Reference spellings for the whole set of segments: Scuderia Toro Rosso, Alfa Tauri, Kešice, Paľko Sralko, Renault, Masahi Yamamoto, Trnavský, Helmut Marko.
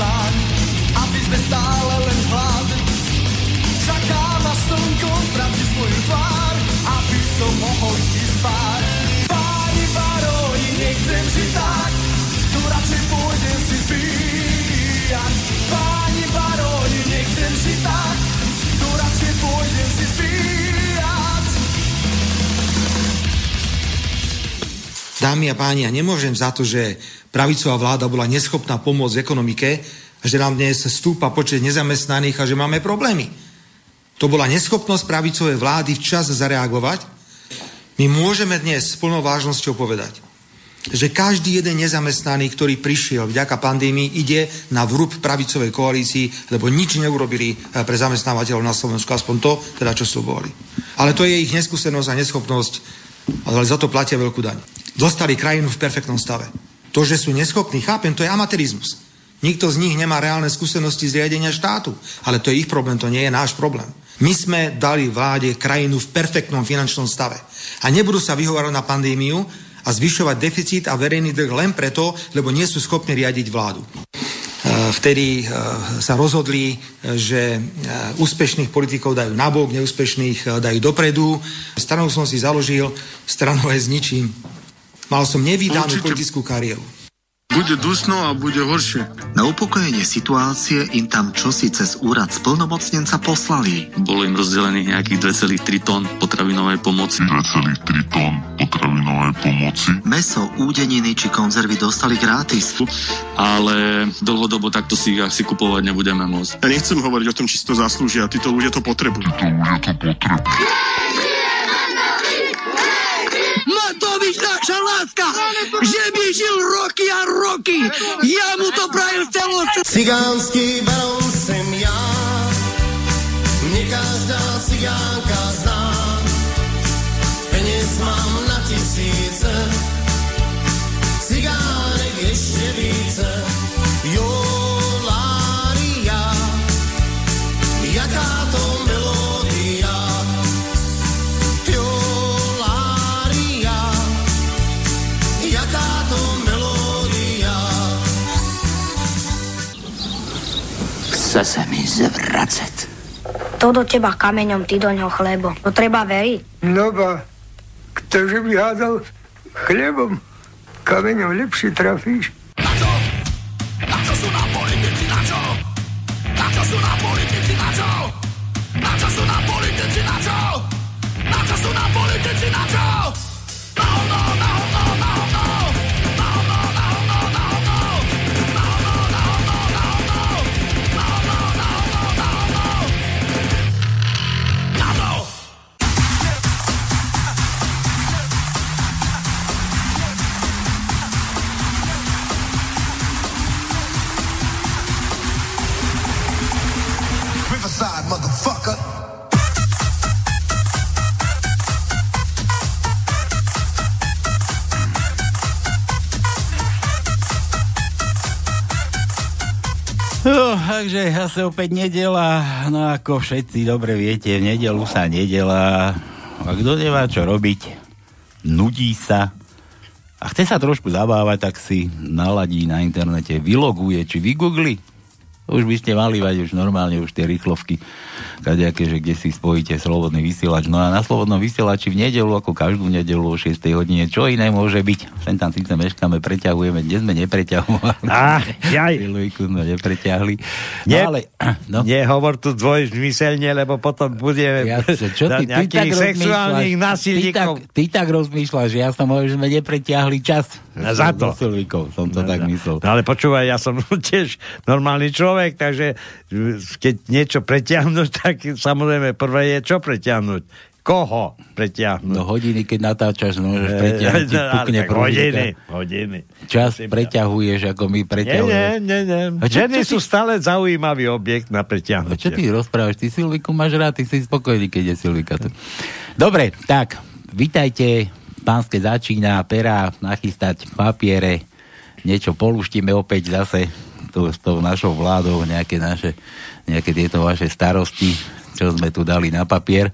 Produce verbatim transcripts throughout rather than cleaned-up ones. dlán, aby sme stále len hlad. Čaká na slnko, ztráci svoju tvár, aby som mohol ísť spáť. Páni, baroni, nechcem žiť tak, tu radšej pôjdem si zbíjať. Páni, baroni, nechcem žiť tak, tu radšej pôjdem si zbíjať. Dámy a páni, ja nemôžem za to, že pravicová vláda bola neschopná pomôcť ekonomike, že nám dnes stúpa počet nezamestnaných a že máme problémy. To bola neschopnosť pravicovej vlády včas zareagovať. My môžeme dnes s plnou vážnosťou povedať, že každý jeden nezamestnaný, ktorý prišiel vďaka pandémii, ide na vrúb pravicovej koalícii, lebo nič neurobili pre zamestnávateľov na Slovensku, aspoň to, teda čo slúbovali. Ale to je ich neskúsenosť a neschopnosť, ale za to platia veľkú daň. Dostali krajinu v perfektnom stave. To, že sú neschopní, chápem, to je amatérizmus. Nikto z nich nemá reálne skúsenosti z riadenia štátu, ale to je ich problém, to nie je náš problém. My sme dali vláde krajinu v perfektnom finančnom stave a nebudú sa vyhovárať na pandémiu a zvyšovať deficit a verejný dlh len preto, lebo nie sú schopní riadiť vládu. Vtedy sa rozhodli, že úspešných politikov dajú nabok, neúspešných dajú dopredu. Stranu som si založil, stranu aj zničím. Mal som nevydanú politickú kariéru. Bude dusno a bude horšie. Na upokojenie situácie im tam čosi cez úrad splnomocnenca poslali. Bolo im rozdelených nejakých dve celé tri tón potravinovej pomoci. dve celé tri tón potravinovej pomoci. Meso, údeniny či konzervy dostali gratis. Ale dlhodobo takto si ich asi kupovať nebudeme môcť. Ja nechcem hovoriť o tom, či si to zaslúžia. Títo ľudia to potrebujú. Títo ľudia to potrebujú. Matovič, naša láska, že by žil roky a roky, ja mu to pravil celú... Cigánsky baron sem ja, mne každá cigánka zná, peniaz mám na tisíce, cigánek ešte více, jolária, jaká to melódia. Chce sa mi zvracať. To do teba kameňom, ty do ňoho chlebo. To treba veriť. No ba, ktože by hádal chlebom, kameňom lepšie trafíš. Na čo? Na čo sú na politici, na čo? Na čo sú na politici, na čo? Na čo sú na politici, na čo? Na čo sú na politici, na čo? Na ono, na ono, na ono. No, takže zase opäť nedeľa, no ako všetci dobre viete, v nedeľu sa nedeľa a kto nemá čo robiť, nudí sa a chce sa trošku zabávať, tak si naladí na internete, vyloguje či vygoogli. Už by ste mali mať už normálne už tie rýchlovky, kadejaké, že kde si spojíte slobodný vysielač. No a na slobodnom vysielači v nedeľu, ako každú nedeľu o šiestej hodine, čo iné môže byť. Sem tam síce meškáme, preťahujeme, dnes sme nepreťahovali. Ach, jaj. Chvíľujku sme nepreťahli. No, ne, ale, no. Nehovor tu dvojzmyselne, lebo potom bude ja, čo, ty, nejakých ty tak sexuálnych násilníkov. Ty, ty tak rozmýšľaš, ja som hovoril, že sme nepreťahli čas. No, za to. Som to no, tak myslel. No, ale počúvaj, ja som tiež normálny človek, takže keď niečo preťahnuť, tak samozrejme prvé je čo preťahnuť. Koho preťahnuť? No hodiny, keď natáčaš, môžeš preťahnuť. E, pukne hodiny, hodiny. Čas preťahuješ, ako my preťahujeme. Nie, nie, nie. nie. Čo, Ženy čo sú ty... stále zaujímavý objekt na preťahnutie. A čo ty rozprávaš? Ty Silviku máš rád, ty si spokojný, keď je Silvika tu. Dobre, tak, vitajte. Pánske začína, pera, nachystať papiere. Niečo polúštime opäť zase s tou našou vládou, nejaké naše, nejaké tieto vaše starosti, čo sme tu dali na papier.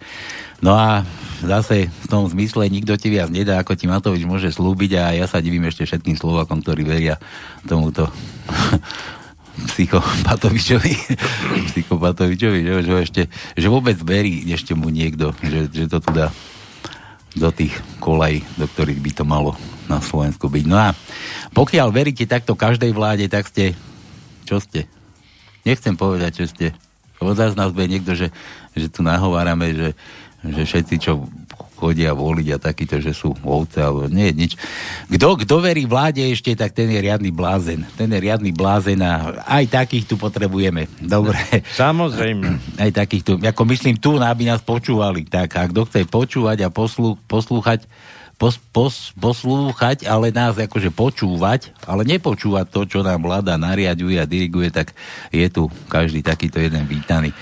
No a zase v tom zmysle nikto ti viac nedá, ako ti Matovič môže slúbiť a ja sa divím ešte všetkým Slovákom, ktorí veria tomuto psychopatovičovi, psychopatovičovi, že, že, ešte, že vôbec verí ešte mu niekto, že, že to tu dá do tých kolej, do ktorých by to malo na Slovensku byť. No a pokiaľ veríte takto každej vláde, tak ste, čo ste? Nechcem povedať, čo ste. Lebo zás nás bude niekto, že, že tu nahovárame, že, že všetci, čo chodia voliť a takýto, že sú ovce, alebo nie, nič. Kto, kto verí vláde ešte, tak ten je riadny blázen. Ten je riadny blázen a aj takých tu potrebujeme. Dobre. Samozrejme. Aj takých tu, ako myslím tu, aby nás počúvali. Tak, a kto chce počúvať a poslú, poslúchať, pos, pos, poslúchať, ale nás akože počúvať, ale nepočúvať to, čo nám vláda nariaďuje a diriguje, tak je tu každý takýto jeden vítaný.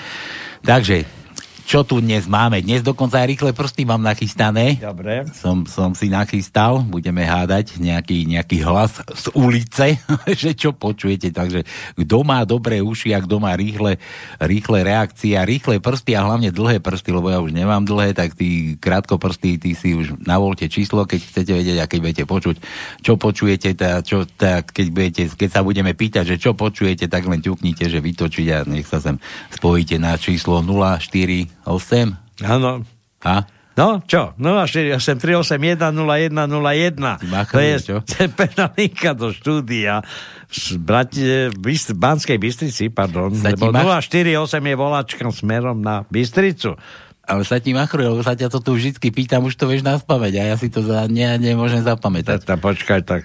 Takže čo tu dnes máme? Dnes dokonca aj rýchle prsty mám nachystané. Dobre. Som, som si nachystal. Budeme hádať nejaký, nejaký hlas z ulice, že čo počujete. Takže kto má dobré uši a kto má rýchle, rýchle reakcie a rýchle prsty a hlavne dlhé prsty, lebo ja už nemám dlhé, tak tí krátko prsty, tí si už navolte číslo, keď chcete vedieť a keď budete počuť, čo počujete, tá, čo, tá, keď, budete, keď sa budeme pýtať, že čo počujete, tak len ťuknite, že vytočiť a nech sa sem spojíte na číslo nula štyri osem Áno. A? No, čo? nula štyri osem tri osem jeden nula jeden nula jeden To je cepná linka do štúdia z Brati- Bystr- Banskej Bystrici, pardon. Lebo mach... nula štyri osem je voláčka smerom na Bystricu. Ale sa ti machruje, lebo sa ťa to tu vždycky pýtam, už to vieš naspamäť a ja si to za, ne, nemôžem zapamätať. Ta, ta, počkaj, tak...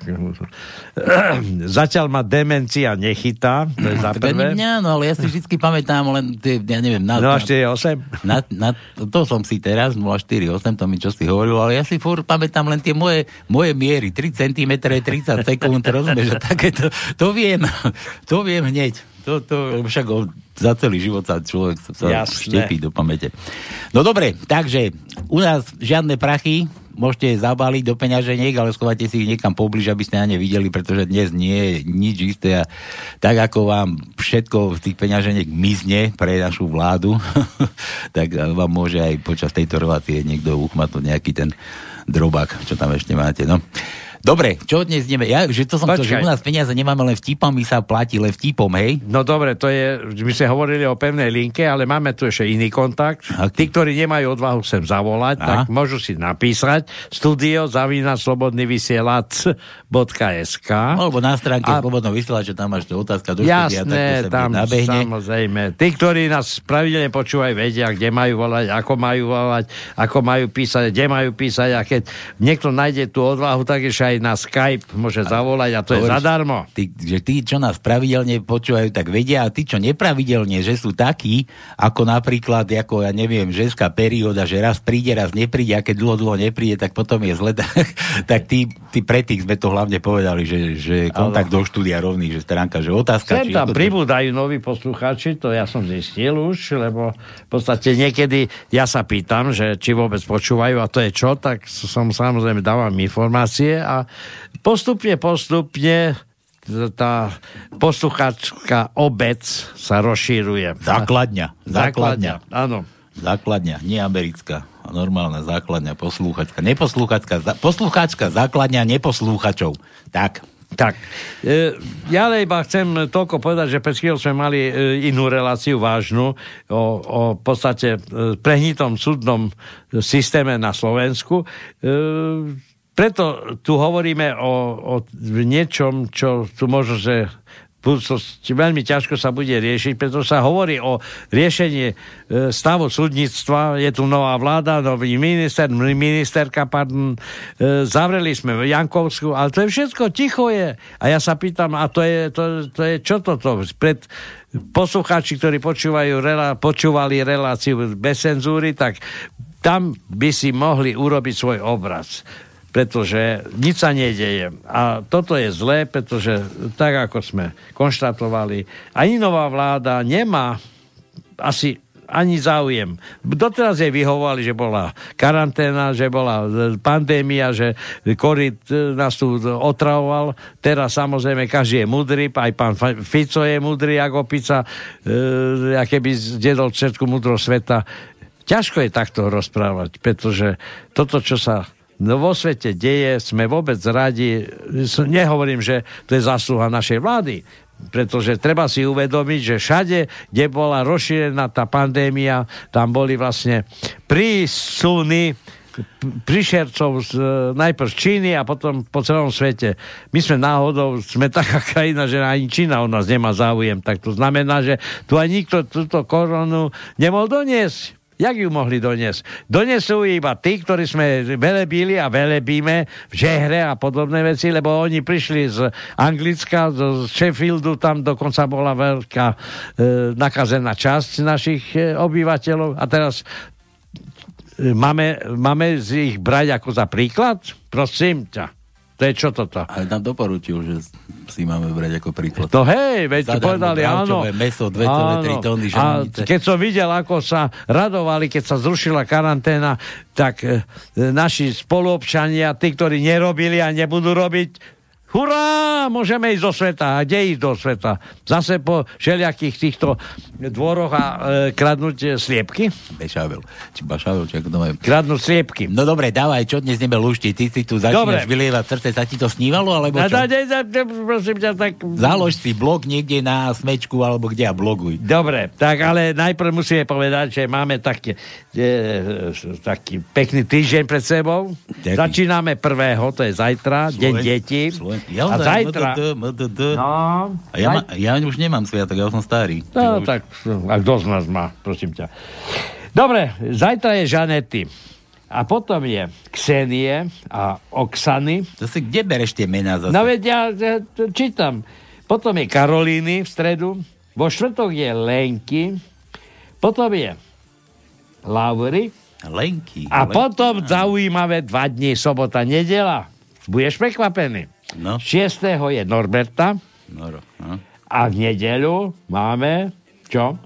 Zatiaľ ma demencia nechytá, to je za prvé. Nie, no, ale ja si vždycky pamätám, len, ja neviem... Na, nula štyri osem Na, na, to som si teraz, nula štyri osem to mi čo si hovoril, ale ja si furt pamätám len tie moje, moje miery, tri centimetre, tridsať sekúnd, rozumieš, takéto, to viem, to viem hneď. To, to, však za celý život sa človek sa štepí do pamäte. No dobre, takže u nás žiadne prachy, môžete zabaliť do peňaženiek, ale schovajte si ich niekam poblíž, aby ste na ne videli, pretože dnes nie je nič isté a tak ako vám všetko z tých peňaženiek mizne pre našu vládu, tak vám môže aj počas tejto relácie niekto uchmatnúť nejaký ten drobák, čo tam ešte máte, no. Dobre, čo dnes ideme? Ja, že to som Počkaj. to, že u nás peniaze nemáme, len vtipami sa platí, len vtipom, hej? No dobre, to je, my sme hovorili o pevnej linke, ale máme tu ešte iný kontakt. Okay. Tí, ktorí nemajú odvahu sem zavolať, a? tak môžu si napísať studio zavináč slobodný vysielač bodka es ká alebo na stránke a... Slobodného vysielača, tam máš to otázka do štúdia, tak to tam nabehne. Samozrejme. Tí, ktorí nás pravidelne počúvajú, vedia, kde majú volať, ako majú volať, ako majú písať, kde majú písať a keď niekto nájde tú odvahu, tak ešte aj na Skype môže zavolať a to hovoríš, je zadarmo. Ty, že tí, čo nás pravidelne počúvajú, tak vedia a tí, čo nepravidelne, že sú takí, ako napríklad, ako ja neviem, ženská perióda, že raz príde, raz nepríde a keď dlho, dlho nepríde, tak potom je zle. Tak, tak tí, tí pre tých sme to hlavne povedali, že, že kontakt do štúdia rovný, že stránka, že otázka. Sem tam pribúdajú noví poslucháči, to ja som zistil už, lebo v podstate niekedy ja sa pýtam, že či vôbec počúvajú a to je čo, tak som samozrejme dávam informácie a postupne, postupne tá poslucháčka obec sa rozšíruje. Základňa. Základňa. Áno. Základňa, nie americká. Normálna základňa, posluchačka. Neposluchačka, za, posluchačka, základňa neposlúchačov. Tak. Tak. E, ja iba chcem toľko povedať, že pred chvíľou sme mali e, inú reláciu vážnu o, o podstate e, prehnitom súdnom systéme na Slovensku. E, Preto tu hovoríme o, o niečom, čo tu možno, že veľmi ťažko sa bude riešiť, pretože sa hovorí o riešení stavu súdnictva. Je tu nová vláda, nový minister, ministerka, pardon. Zavreli sme Jankovskú, ale to je všetko, ticho je. A ja sa pýtam, a to je, to, to je čo toto? Pred poslucháči, ktorí počúvajú, počúvali reláciu bez cenzúry, tak tam by si mohli urobiť svoj obraz. Pretože nič sa nedeje. A toto je zlé, pretože tak, ako sme konštatovali, ani nová vláda nemá asi ani záujem. Doteraz jej vyhovovali, že bola karanténa, že bola pandémia, že COVID nás tu otravoval. Teraz samozrejme každý je múdry, aj pán Fico je múdry, ako Pica, akéby zdedol všetku múdro sveta. Ťažko je takto rozprávať, pretože toto, čo sa no vo svete deje, sme vôbec radi, nehovorím, že to je zásluha našej vlády, Pretože treba si uvedomiť, že všade, kde bola rozšírená tá pandémia, tam boli vlastne prísuny prišercov z, najprv z Číny a potom po celom svete. My sme náhodou, sme taká krajina, že ani Čína u nás nemá záujem. Tak to znamená, že tu ani nikto túto koronu nemohol doniesť. Jak ju mohli doniesť? Donesú iba tí, ktorí sme velebili a velebíme v žehre a podobné veci, lebo oni prišli z Anglicka, z Sheffieldu, tam dokonca bola veľká e, nakazená časť našich e, obyvateľov a teraz Máme, máme z ich brať ako za príklad? Prosím ťa. To je čo toto? Ale nám doporučil, že si máme brať ako príklad. To hej, veď povedali, áno. Meso, dve celé tri tóny ženice. A keď som videl, ako sa radovali, keď sa zrušila karanténa, tak e, naši spoluobčania, tí, ktorí nerobili a nebudú robiť, hurá, môžeme ísť do sveta. A kde ísť do sveta? Zase po všelijakých týchto dvoroch a e, kradnúť sliepky? Bešavel. Či bašavel, či ako to majú. Kradnúť sliepky. No dobre, dávaj, čo dnes nebe lušti? Ty si tu začínaš vylievať srdce, sa ti to snívalo, alebo čo? No, ne, ne, ne, prosím ťa, tak... Založ si blog niekde na smečku, alebo kde a bloguj. Dobre, tak ale najprv musíme povedať, že máme taký, e, taký pekný týždeň pred sebou. Ďaký. Začíname prvého, to je zajtra, Sloven... deň detí. Sloven... Ja a zajtra... No, a ja, ma, ja už nemám sviatok, ja som starý. No, už... tak, a kto z nás má, prosím ťa. Dobre, zajtra je Žanety. A potom je Ksenie a Oksany. To si kde bereš tie mená zase? No veď ja, ja čítam. Potom je Karolíny v stredu. Vo štvrtok je Lenky. Potom je Laury. Lenky. A Lenky. Potom zaujímavé dva dni, sobota, nedela. Budeš prekvapený. No. šiesteho je Norberta. Noro, no. A v nedeľu máme čo?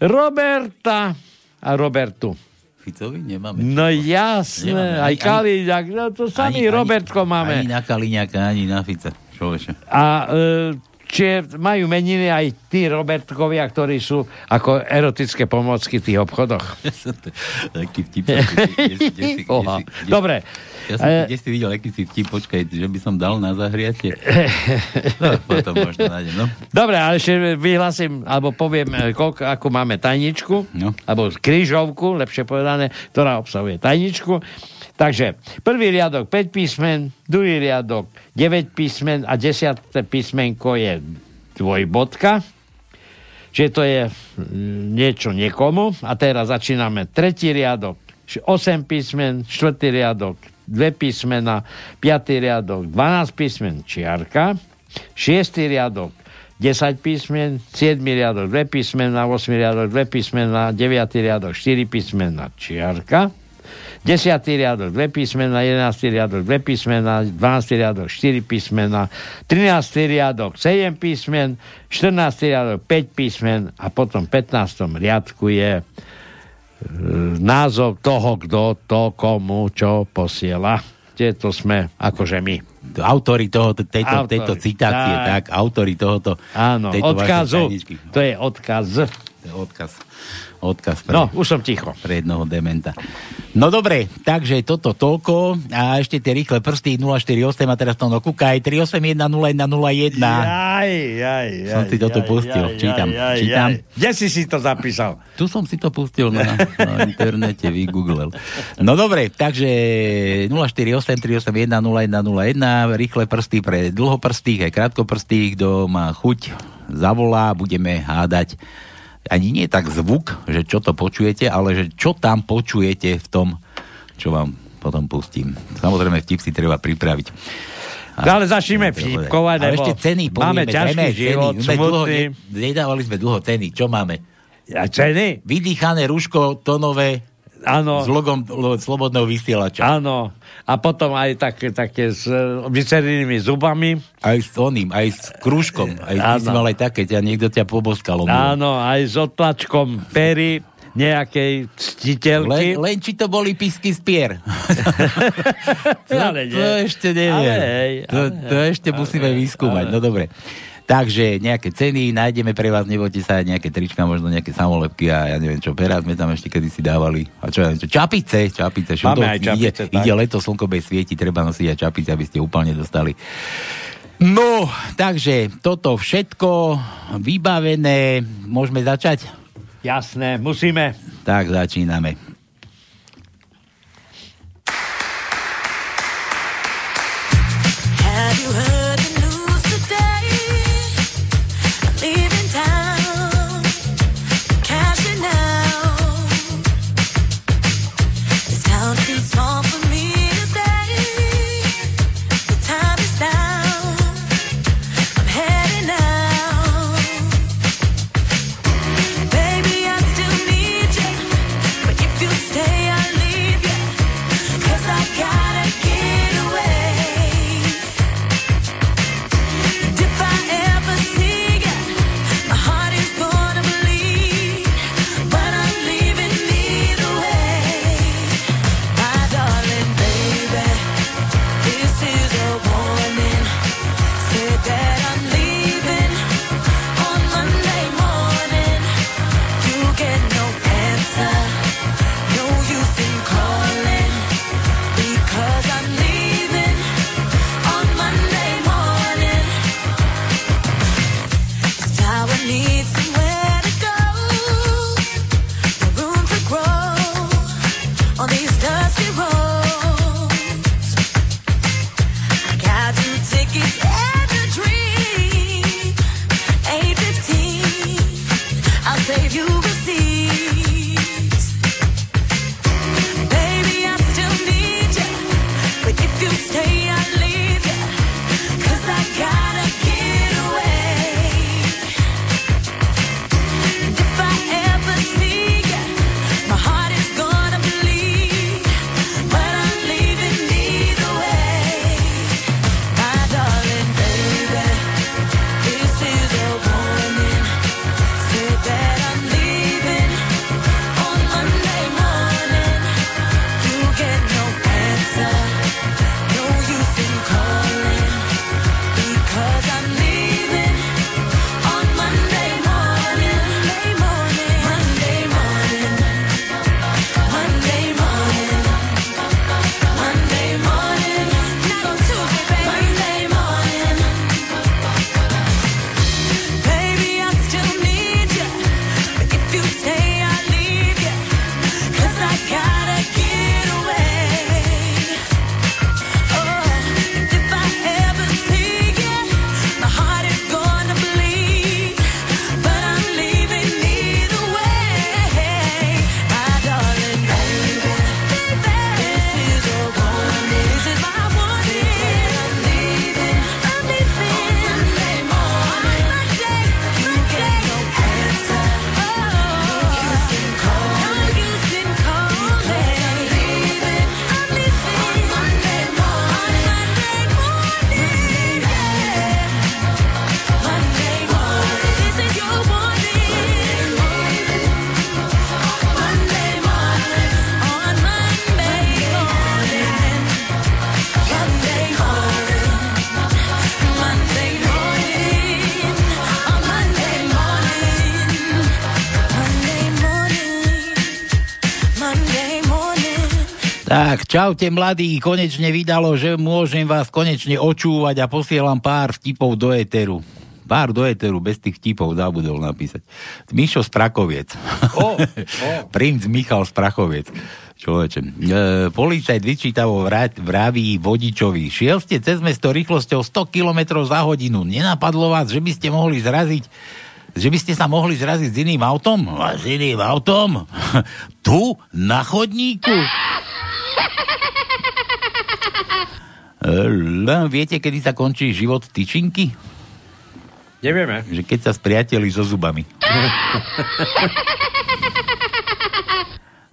Roberta a Robertu. Ficovi nemáme. No jasné, nemáme. Aj Kaliňak, no to samý ani, Robertko ani, máme. Ani na Kaliňaka, ani na Fica. Človeče. A e, čiže majú meniny aj tí Robertkovia, ktorí sú ako erotické pomôcky v tých obchodoch. Taký vtip. Dobre. Ja som e... si videl, aký si vtip, počkaj, že by som dal na zahriatie. No, potom možno nájdem, no. Dobre, ale ešte vyhlasím, alebo poviem, koľko, ako máme tajničku, no. Alebo krížovku, lepšie povedané, ktorá obsahuje tajničku. Takže prvý riadok päť písmen, druhý riadok deväť písmen a desiate písmenko je dvojbodka. Čiže to je niečo niekomu. A teraz začíname tretí riadok osem písmen, štvrtý riadok dve písmena, piatý riadok dvanásť písmen, čiarka, šiestý riadok desať písmen, siedmy riadok dve písmena, ôsmy riadok dve písmena, deviaty riadok štyri písmena, čiarka, desiaty riadok dve písmena, jedenásty riadok dve písmena, dvanásty riadok štyri písmena, trinásty riadok sedem písmen, štrnásty riadok päť písmen a potom v pätnástom riadku je e, názov toho, kto to komu čo posiela. Tieto sme akože my. Autori tohoto, tejto, autori, tejto citácie, tá... tak, autori tohoto... Áno, odkazu, to je odkaz. To je odkaz. Odkaz pre, no, už som ticho. Pre jednoho dementa. No dobre, takže toto toľko a ešte tie rýchle prsty nula štyri osem a teraz to no kúkaj tri osem jeden nula jeden nula jeden. Jaj, jaj, jaj. Som si toto jaj, pustil, jaj, čítam, jaj, jaj, čítam. Kde si si to zapísal? Tu som si to pustil na, na internete, vygooglil. No dobre, takže nula štyri osem tri osem jeden nula jeden nula jeden, rýchle prsty pre dlhoprstých aj krátkoprstých, kto má chuť, zavolá, budeme hádať. Ani nie tak zvuk, že čo to počujete, ale že čo tam počujete v tom, čo vám potom pustím. Samozrejme, vtip si treba pripraviť. A, ale začneme vtipkovať, lebo ešte ceny, máme ťažký život, smutný. Ne, nedávali sme dlho ceny. Čo máme? A ceny? Vydýchané rúško, tonové, ano. S logom slobodného vysielača. Áno. A potom aj také, také s vycernými zubami. Aj s oným, aj s krúžkom. Aj ty si mal aj také, ťa, niekto ťa poboskalo. Áno, aj s otlačkom pery nejakej ctiteľky. Len, len či to boli písky z pier. to, to ešte neviem. To, to ešte musíme vyskúmať. No dobre. Takže nejaké ceny, nájdeme pre vás, nebojte sa, nejaké trička, možno nejaké samolepky a ja neviem čo, pera sme tam ešte kedysi dávali. A čo ja neviem čo, čapice, čapice, šudovci, čapice, ide, ide leto, slnko bez svieti, treba nosiť aj čapice, aby ste úplne dostali No, takže toto všetko vybavené. Môžeme začať? Jasné, musíme. Tak začíname. Have you heard? Tak, čaute mladí, konečne vydalo, že môžem vás konečne očúvať a posielam pár vtipov do éteru. Pár do éteru, bez tých vtipov zabudol napísať. Mišo z Prachoviec. Oh, oh. Princ Michal z Prachoviec. Človeče. E, policajt vyčítavo vraví vodičovi. Šiel ste cez mesto rýchlosťou sto kilometrov za hodinu. Nenapadlo vás, že by ste mohli zraziť že by ste sa mohli zraziť s iným autom? S iným autom? Tu, na chodníku? Viete, kedy sa končí život tyčinky? Nevieme. Že keď sa spriateli so zubami.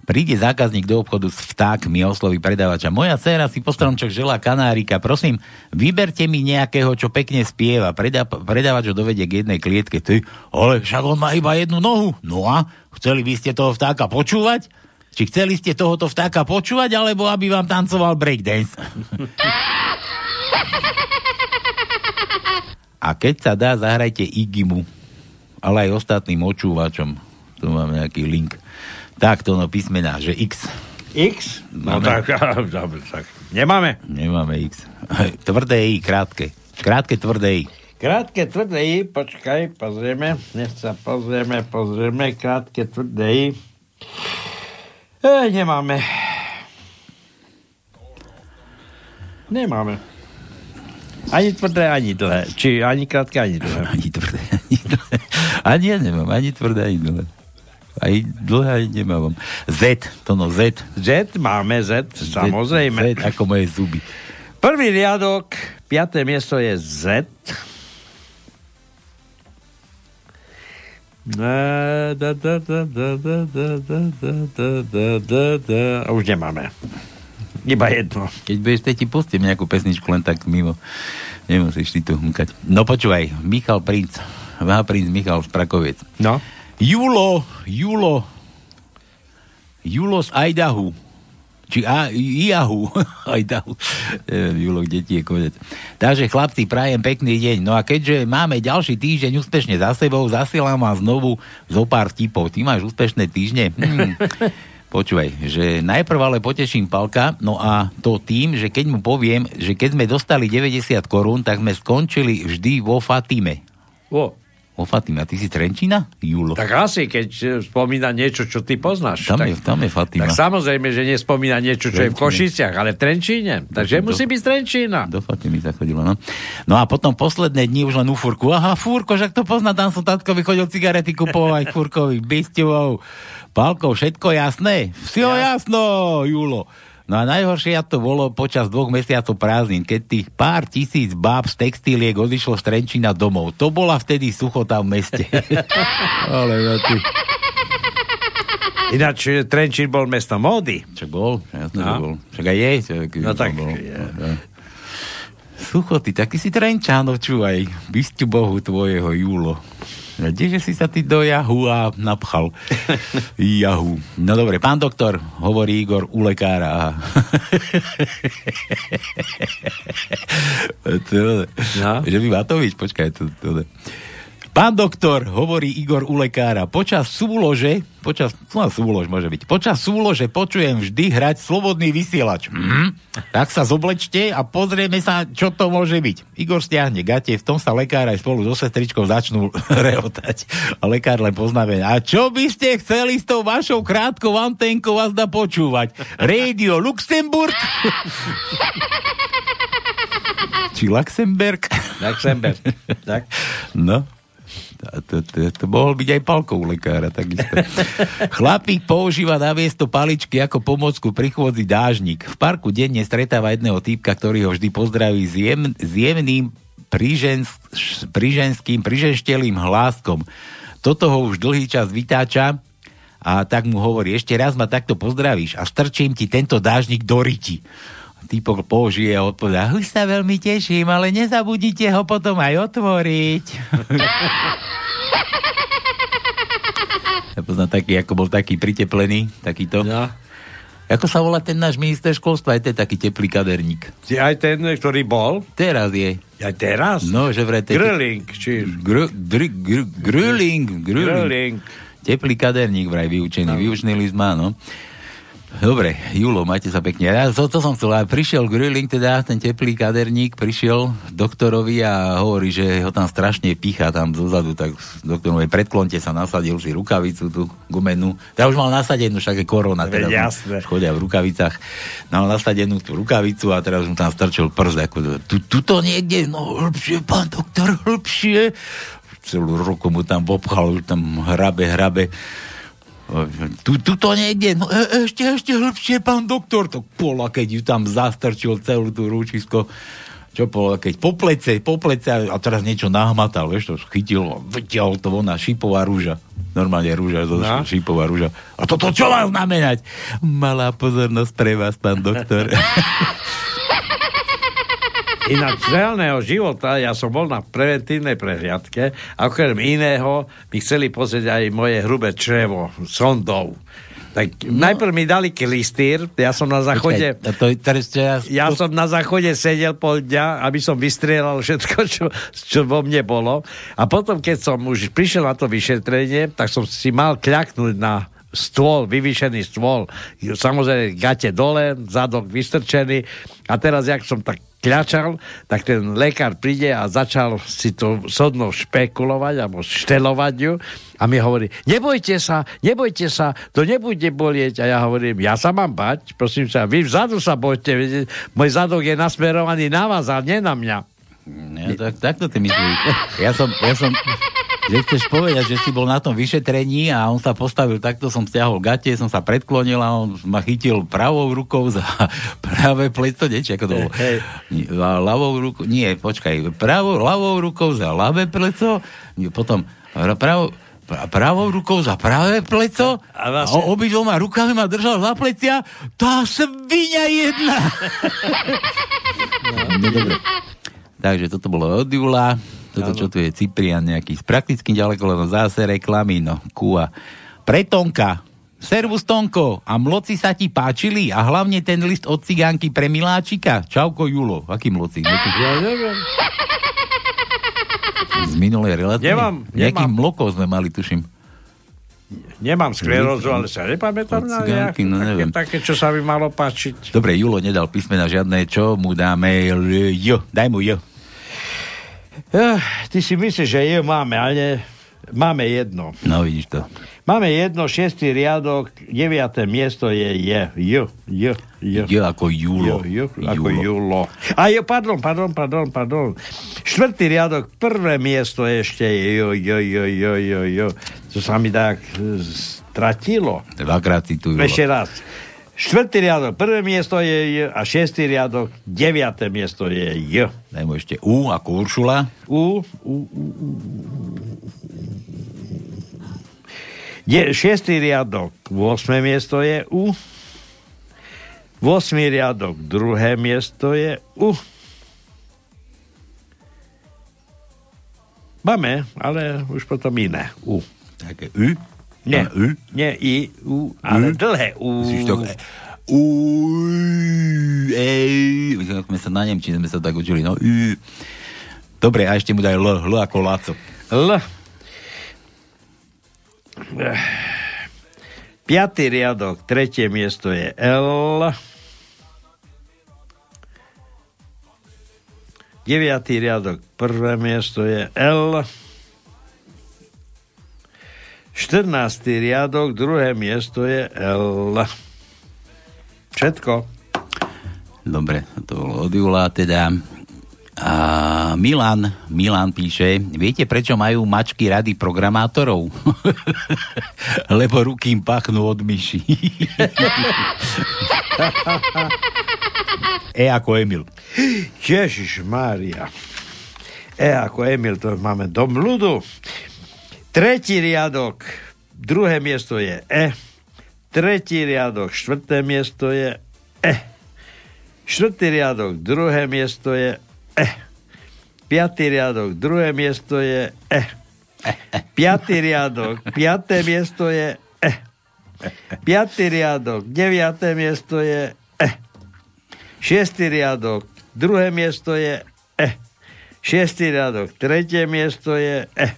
Príde zákazník do obchodu s vtákmi, osloví predávača. Moja dcéra si po stromčoch želá kanárika. Prosím, vyberte mi nejakého, čo pekne spieva. Predá, predávač ho dovede k jednej klietke. Ty, ale však on má iba jednu nohu. No a? Chceli by ste toho vtáka počúvať? Či chceli ste tohoto vtáka počúvať, alebo aby vám tancoval breakdance? A keď sa dá, zahrajte Igimu. Ale aj ostatným očúvačom. Tu mám nejaký link. Takto, no písmená, že X. X? Máme? No tak, tak, nemáme. Nemáme X. Tvrdé I, krátke. Krátke, tvrdé. Krátke, tvrdé, počkaj, pozrieme, nech sa pozrieme, pozrieme, krátke, tvrdé. E, nemáme. Nemáme. Ani tvrdé, ani dlhé. Či ani krátke, ani dlhé. Ani tvrdé, ani dlhé. Ani ja nemám, ani tvrdé, ani dlhé. Aj dlhé, ani nemám. Z, to no, Z. Z, máme Z, samozrejme. Z, ako moje zuby. Prvý riadok, piaté miesto je Z. Da, da, da, da, da, da, da, da, da, da. A už nemáme. Iba jedno. Keď budeš, teď ti pustím nejakú pesničku len tak mimo. Nemusíš ty tu hmkať. No počúvaj, Michal Princ. Má Princ Michal z Prakoviec. No. Julo, Julo. Julo z Idahu. Či a, Iahu. Idahu. Neviem, Julo, kde ti je konec. Takže chlapci, prajem pekný deň. No a keďže máme ďalší týždeň úspešne za sebou, zasielam vám znovu zo pár tipov. Ty máš úspešné týždne? Hmm. Počúvaj, že najprv ale poteším Palka, no a to tým, že keď mu poviem, že keď sme dostali deväťdesiat korún, tak sme skončili vždy vo Fatime. O. Vo Fatime. A ty si Trenčína? Julo. Tak asi, keď spomína niečo, čo ty poznáš. Tam, tak, je, tam je Fatima. Tak samozrejme, že nespomína niečo, čo Trenčíne. Je v Košiciach, ale v Trenčíne. Takže do, musí byť z Trenčína. Do Fatimy zachodilo, no. No a potom posledné dni už len u Fúrku. Aha, Fúrko, však to pozná, tam som tatkovi chodil cigarety kupovať Fúrkovi, bystivou. Pálko, všetko jasné? Všetko jasno, Julo. No a najhoršie to bolo počas dvoch mesiacov prázdnin, keď tých pár tisíc báb z textíliek odišlo z Trenčína domov. To bola vtedy suchota v meste. Ale na ty. Ináč Trenčín bol mesto módy. Čo bol? Jasné, no. Bol. Však aj je. Však no tak, bol. Je. Sucho, ty taký si Trenčánov, čúvaj. Vysťu Bohu tvojeho, Júlo. Kdeže si sa ty do jahu a napchal. Jahu. No dobre, pán doktor, hovorí Igor u lekára. No. Že by Matovič, počkaj. To, to, to. Pán doktor, hovorí Igor u lekára, počas súlože, počas, no súlož môže byť, počas súlože počujem vždy hrať Slobodný vysielač. Mm. Tak sa zoblečte a pozrieme sa, čo to môže byť. Igor stiahne gate, v tom sa lekár aj spolu so sestričkou začnú reotať. A lekár len poznamená, a čo by ste chceli s tou vašou krátkou anténkou vás dá počúvať? Rádio Luxemburg? Či Luxemburg? Luxemburg, tak. No. To, to, to mohol byť aj Palkov lekára, takisto. Chlapík používa namiesto paličky ako pomôcku pri chôdzi dážnik. V parku denne stretáva jedného týpka, ktorý ho vždy pozdraví s jem, jemným prižensk, priženským, priženštelým hláskom. Toto ho už dlhý čas vytáča a tak mu hovorí, ešte raz ma takto pozdravíš a strčím ti tento dážnik do ryti. Týpok použije a odpovedá, už sa veľmi teším, ale nezabudnite ho potom aj otvoriť. Ja poznám taký, ako bol taký priteplený, takýto. No. Ako sa volá ten náš minister školstva, aj ten taký teplý kaderník. Aj ten, ktorý bol? Teraz je. Aj teraz? No, že vraj ten... Gröling, či... Gr- dr- gr- Gröling, Gröling. Teplý kaderník vraj vyučený, no. Vyučný list má, no. Dobre, Julo, majte sa pekne. Ja to, to som chcel, prišiel Gröling, teda ten teplý kaderník, prišiel doktorovi a hovorí, že ho tam strašne pícha tam zozadu, tak doktorovi predklonte sa, nasadil si rukavicu tú gumenu. Teda už mal nasadenú, však je korona, teda jasne. Chodia v rukavicách. Mal nasadenú tú rukavicu a teraz mu tam strčil prst, ako tu, tuto niekde, no hĺbšie, pán doktor, hĺbšie. Celú ruku mu tam popchal, tam hrabe, hrabe. Tu, tu to nejde, no e, ešte, ešte hĺbšie, pán doktor, to pola, keď ju tam zastrčil celú tú ručisko, čo pola, keď po plece, po plece a teraz niečo nahmatal, vieš, to chytil, vytiahol to ona, šipová rúža, normálne rúža, no. Šipová rúža. A toto čo má znamenať? Malá pozornosť pre vás, pán doktor. Ináč z reálneho života, ja som bol na preventívnej prehliadke a okrem iného mi chceli pozrieť aj moje hrubé črevo sondou. Tak no. Najprv mi dali klistýr, ja som na záchode... Ja som na záchode sedel pol dňa, aby som vystrieľal všetko, čo, čo vo mne bolo. A potom, keď som už prišiel na to vyšetrenie, tak som si mal kľaknúť na... stôl, vyvýšený stôl. Samozrejme, gate dole, zadok vystrčený. A teraz, jak som tak kľačal, tak ten lekár príde a začal si to sodno špekulovať alebo štelovať ju a mi hovorí, nebojte sa, nebojte sa, to nebude bolieť. A ja hovorím, ja sa mám bať, prosím sa, vy vzadu sa bojte, vidíte, môj zadok je nasmerovaný na vás a nie na mňa. Ja, tak, takto ty myslíš. Ja som, ja som, že chceš povedať, že si bol na tom vyšetrení a on sa postavil takto, som stiahol gate, som sa predklonil a on ma chytil pravou rukou za pravé pleco, niečo, ako to bolo. Ľavou rukou, nie, počkaj, pravou, ľavou rukou za ľavé pleco, potom pravou, pravou rukou za pravé pleco a, vlastne... a obidvoma rukami ma držal za plecia, tá sviňa jedna. No, no dobre. Takže toto bolo od Jula. Toto, čo tu je Cyprian nejaký. S praktickým ďalekohľadom zase reklamy. No, kúa. Pre Tónka. Servus, Tónko. A mloci sa ti páčili? A hlavne ten list od cigánky pre Miláčika. Čauko, Julo. Aký mloci? Ja neviem. Z minulej relácie. Nemám. Nejaký mloko sme mali, tuším. Nemám sklerózu, ale sa nepamätám na nejaké no, také, také, čo sa by malo páčiť. Dobre, Julo nedal písmena žiadne, čo mu dáme? Jo, daj mu jo. Ja, ty si myslíš, že jo máme, ale máme jedno. No, vidíš to. Máme jedno, šiestý riadok, deviate miesto je je. Jo, jo, jo. Jo ako Julo. Jo, jo, ako Julo. A jo, pardon, pardon, pardon, pardon. Štvrtý riadok, prvé miesto ešte je jo, jo, jo, jo, jo, jo. To sa mi tak stratilo. Dvakrát citujú. Ešte raz. Štvrtý riadok, prvé miesto je J a šiestý riadok, deviate miesto je J. Daj mu ešte U ako Uršula. U, U, U, U, De, šiestý riadok, ôsme miesto je U. Ôsmy riadok, druhé miesto je U. Máme, ale už potom iné. U. Také U? Nie, U? Nie, I, U, ale U? Dlhé U. Zíš to, U, ej, sme sa na nemčine, sme sa tak učili, no, U. Dobre, a ešte mu daj L, L ako Láco. L. Piatý riadok, tretie miesto je L. Deviatý riadok, prvé miesto je L. štrnásty riadok, druhé miesto je L. Všetko. Dobre, to bolo od Júla, teda. A Milan, Milan píše, viete, prečo majú mačky rady programátorov? Lebo ruky im pachnú od myši. E ako Emil. Ježišmária. E ako Emil, to máme dom ľudu. Tretí riadok, druhé miesto je E. Tretí riadok, štvrté miesto je E. Štvrtý riadok, druhé miesto je E. Piatý riadok, druhé miesto je E. Piatý riadok, piaté miesto je E. Piatý riadok, deviaté miesto je E. Šiestý riadok, druhé miesto je E. Šiestý riadok, tretie miesto je E.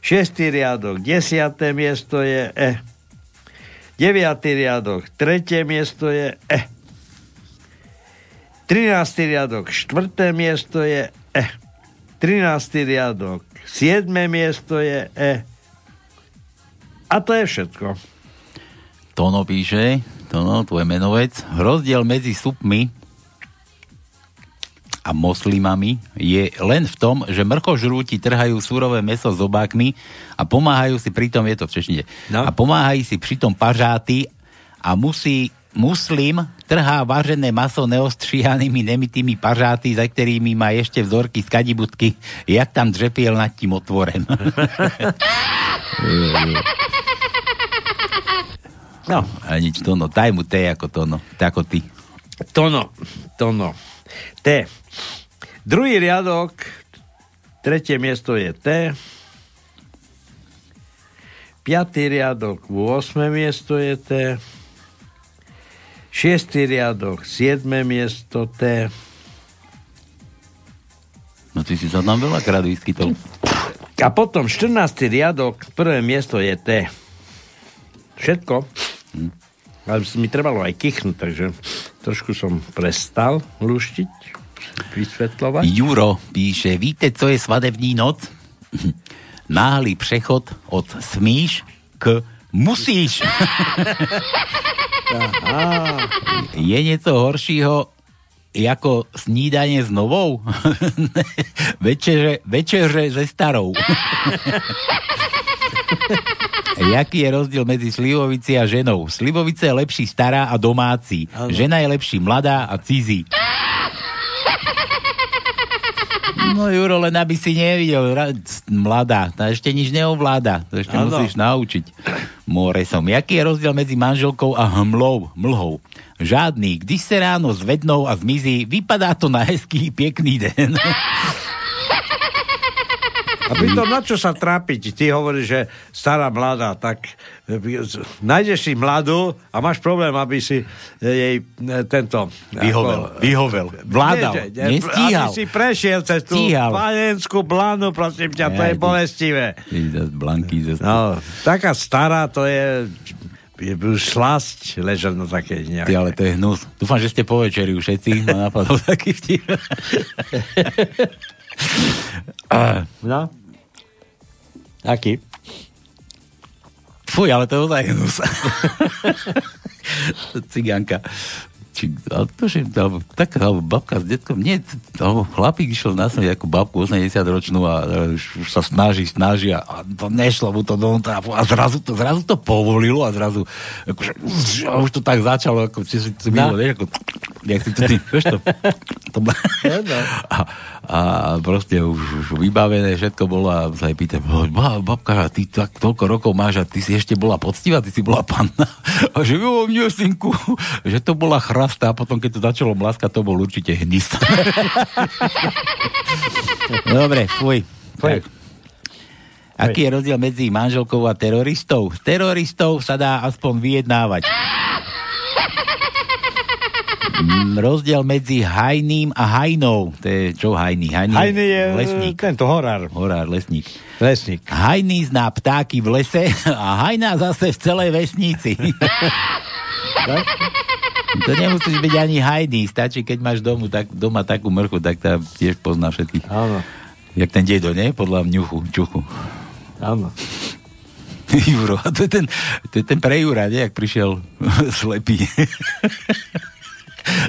Šiestý riadok, desiate miesto je E. Deviatý riadok, tretie miesto je E. Trináctý riadok, štvrté miesto je E. Trináctý riadok, siedme miesto je E. A to je všetko. Tono píše, Tono, tvoj menovec, rozdiel medzi supmi a moslimami je len v tom, že mrchožrúti trhajú surové mäso zobákmi a pomáhajú si pritom, je to v češtine, no. A pomáhajú si pritom pažáty a musí, muslim trhá vážené maso neostrihanými nemitými pažáty, za ktorými má ešte vzorky z kadibutky, jak tam dřepiel nad tým otvorem. No, a nič, Tono, daj mu té ako Tono, té ako ty. Tono, Tono. T. Druhý riadok, tretie miesto je T. Piatý riadok, ôsme miesto je T. Šiestý riadok, siedme miesto T. No ty si sa tam veľakrát vyskytol. A potom štrnásty riadok, prvé miesto je T. Všetko. Hm. Ale mi trebalo aj kichnúť, takže trošku som prestal luštiť. vysvetľovať? Juro píše, víte, co je svadební noc? Náhly přechod od smíš k musíš. Aha. Je nieco horšího ako snídanie s novou? Večeře, večeře ze starou. Jaký je rozdiel medzi slivovici a ženou? Slivovice je lepší stará a domáci. Ano. Žena je lepší mladá a cizí. No Juro, len aby si nevidel. Mladá, tá ešte nič neovláda. To ešte ano. Musíš naučiť. More som. Jaký je rozdiel medzi manželkou a hmlou? Mlhou? Žádny. Když se ráno zvednou a zmizí, vypadá to na hezký, pekný den. A pritom na čo sa trápiť? Ty hovoríš, že stará, mladá, tak nájdeš si mladú a máš problém, aby si jej tento... Vyhovel, ako, vyhovel, vládal, nie, nestíhal. Aby si prešiel cez tú panenskú blánu, prosím ťa, ja, to je bolestivé. Blanky, no, taká stará, to je... je už slasť ležať na také nejaké. Ty, ale to je hnus. Dúfam, že ste po večeri všetci. Ma napadol taký vtip. No. Aký? Fuj, ale to je ozaj hnus. Cigánka. Či, ale to, že, alebo, tak, alebo babka s detkom, nie, alebo chlapík išiel nasmiať ako babku osemdesiatročnú a, a už, už sa snaží, snaží a, a to nešlo mu to donútra a zrazu to, zrazu to povolilo a zrazu akože, a už to tak začalo, ako si to milo, vieš, ako jak si to ty, vieš to, to a, a proste už, už vybavené, všetko bolo a sa jej pýtam, babka, ty tak toľko rokov máš a ty si ešte bola poctivá, ty si bola panna a že jo, mňa, synku, že to bola chrá a potom, keď to začalo mláskať, to bol určite hnis. Dobre, fuj. fuj. Aký je rozdiel medzi manželkou a teroristou? S teroristou sa dá aspoň vyjednávať. Rozdiel medzi hajným a hajnou. To je čo hajný? Hajný, hajný je lesník. Tento horár. Horár, lesník. lesník. Hajný zná ptáky v lese a hajná zase v celej vesnici. Tak? To nemusíš byť ani hajný, stačí, keď máš domu, tak, doma takú mrchu, tak tá tiež pozná všetkých. Áno. Jak ten dedo, nie? Podľa mňuchu, čuchu. Áno. Juro, a to je ten, to je ten pre Jura, nie? Jak prišiel slepý.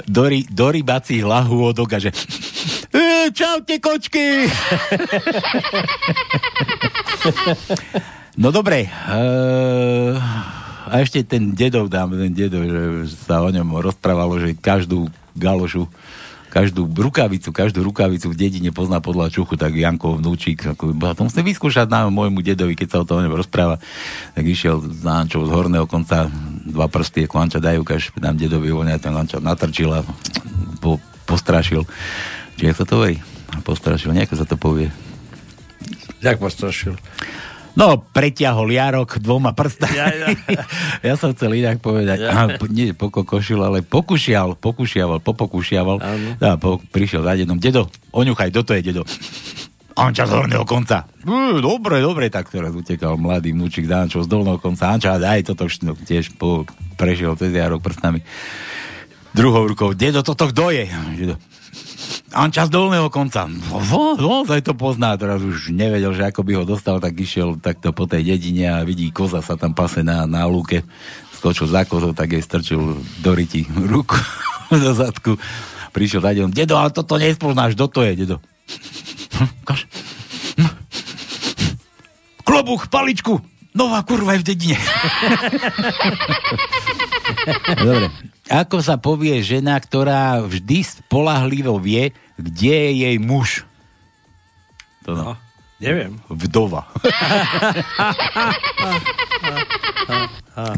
Do, ry, do rybacích lahôdok a že e, čaute, kočky! No dobre, eee... A ešte ten dedov dám, ten dedov, že sa o ňom rozprávalo, že každú galošu, každú rukavicu, každú rukavicu v dedine pozná podľa čuchu, tak Jankov vnúčik, ako, to musím vyskúšať na môjmu dedovi, keď sa o tom o ňom rozpráva, tak išiel z lančov z horného konca, dva prsty, ako lanča dajú, kaž nám dedovi vonia, ten lanča natrčil a po, postrašil. Čiže jak sa to hovorí? Postrašil, nejako sa to povie. Jak postrašil? No, preťahol jarok dvoma prstami. Ja, ja. ja som chcel inak povedať. Ja. Nie pokokošil, ale pokušial, pokušiaval, popokúšiaval. Ja, po, prišiel za dedom. Dedo, oňuchaj, do to je dedo. Anča z horného konca. Mm, dobre, dobre, tak teraz utekal mladý mnúčik za Ančou z dolného konca. Anča, daj toto, no, tiež po, prešiel cez jarok prstami. Druhou rukou, dedo, toto kdo je? Dedo. Anča z dolného konca. Ozaj to pozná. Teraz už nevedel, že ako by ho dostal, tak išiel takto po tej dedine a vidí, koza sa tam pase na, na lúke. Skočil za kozou, tak jej strčil do ryti ruku do zadku. Prišiel za dedom. Dedo, ale toto nespoznáš. Kto to je, dedo? Kaž? Klobuch, paličku. Nová kurva je v dedine. Dobre. Ako sa povie žena, ktorá vždy spoľahlivo vie, kde je jej muž? To no. no. Neviem. Vdova.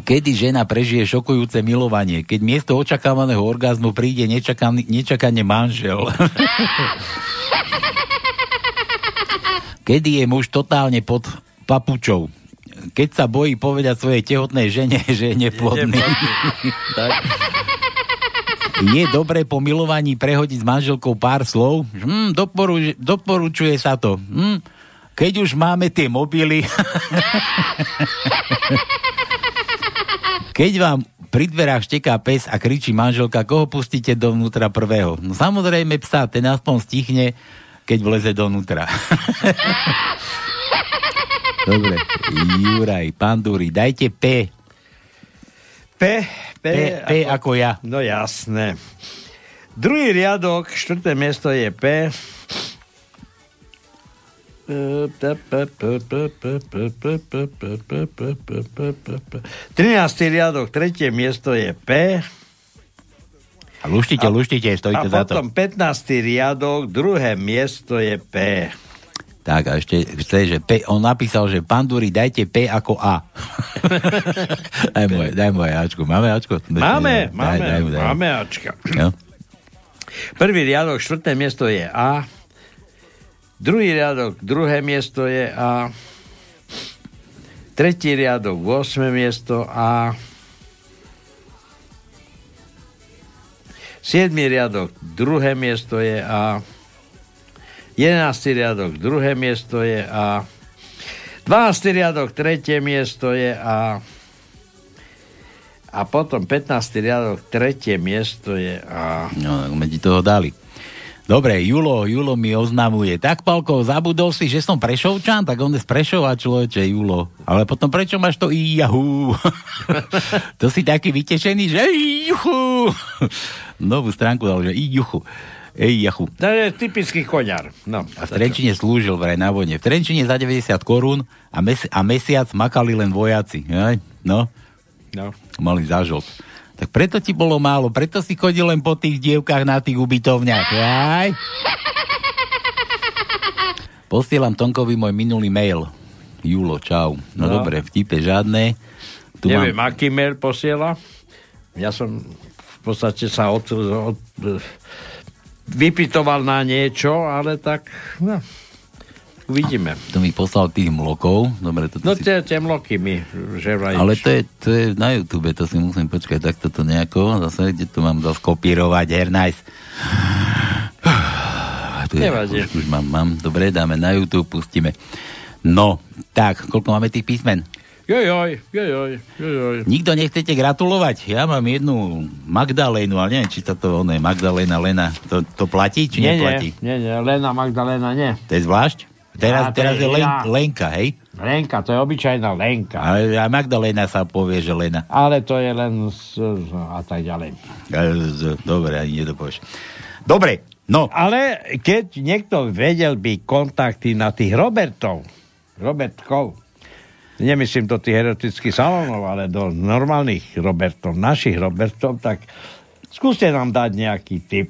Kedy žena prežije šokujúce milovanie? Keď miesto očakávaného orgazmu príde nečakaný, nečakane manžel. Kedy je muž totálne pod papučou? Keď sa bojí povedať svojej tehotnej žene, že je neplodný. Je dobre po milovaní prehodiť s manželkou pár slov? Hm, doporuč- doporučuje sa to. Hm, keď už máme tie mobily. Keď vám Pri dverách šteká pes a kričí manželka, koho pustíte dovnútra prvého. No samozrejme psa, ten aspoň stichne, keď vleze dovnútra. Dobre. Juraj, Pandúri, dajte P. P? P, P, P ako... ako ja. No jasné. Druhý riadok, štvrté miesto je P. Trinácty riadok, tretie miesto je P. A luštite, luštite, stojte za to. A potom pätnásty riadok, druhé miesto je P. Tak, a ešte chce, že P, on napísal, že Pandúri, dajte P ako A. daj moje, daj moje Ačko. Máme Ačko? Máme, daj, máme, daj, daj. Máme Ačka. No? Prvý riadok, štvrté miesto je A. Druhý riadok, druhé miesto je A. Tretí riadok, ôsme miesto A. Siedmy riadok, druhé miesto je A. Jedenásty riadok, druhé miesto je A. Dvanásty riadok, tretie miesto je A. A potom pätnásty riadok, tretie miesto je A. No, tak sme ti toho dali. Dobre, Julo, Julo mi oznamuje. Tak, Palko, zabudol si, že som Prešovčan? Tak on je z Prešova, človeče, Julo. Ale potom prečo máš to i jahu? To si taký vytešený, že i juchu. Novú stránku dal, že i juchu. Ej, jachu. To je typický koňar. No, a v Trenčine slúžil vraj na vojne. V Trenčine za deväťdesiat korún a, mesi- a mesiac makali len vojaci. Aj? No. No. Mali zážolt. Tak preto ti bolo málo, preto si chodil len po tých dievkách na tých ubytovniach. Aj? Posielam Tonkovi môj minulý mail. Julo, čau. No, no. Dobre, vtipe žiadne. Tu neviem, mám... aký mail posiela. Ja som v podstate sa od, od, vypytoval na niečo, ale tak, no, uvidíme. To mi poslal tých mlokov. Dobre, toto no si... tie, tie mloky mi, že vraj. Ale to je, to je na YouTube, to si musím počkať, tak toto nejako, zase, kde to mám zaskopírovať, hernajs. Nevadí. Už, už mám, mám. Dobre, dáme na YouTube, pustíme. No, tak, koľko máme tých písmen? Jojoj, jojoj, jojoj. Nikto nechcete gratulovať? Ja mám jednu Magdalénu, ale neviem, či toto ono je Magdaléna, Lena. To, to platí, či nie, neplatí? Nie, nie, Lena, Magdaléna, nie. To je zvlášť? Teraz, ja, to teraz je, je Len, Lenka, hej? Lenka, to je obyčajná Lenka. Ale a Magdaléna sa povie, že Lena. Ale to je len z, z, a tak ďalej. Dobre, ani nedopovieš. Dobre, no. Ale keď niekto vedel by kontakty na tých Robertov, Robertkov, nemyslím do tých erotických salónov, ale do normálnych Robertov, našich Robertov, tak skúste nám dať nejaký tip.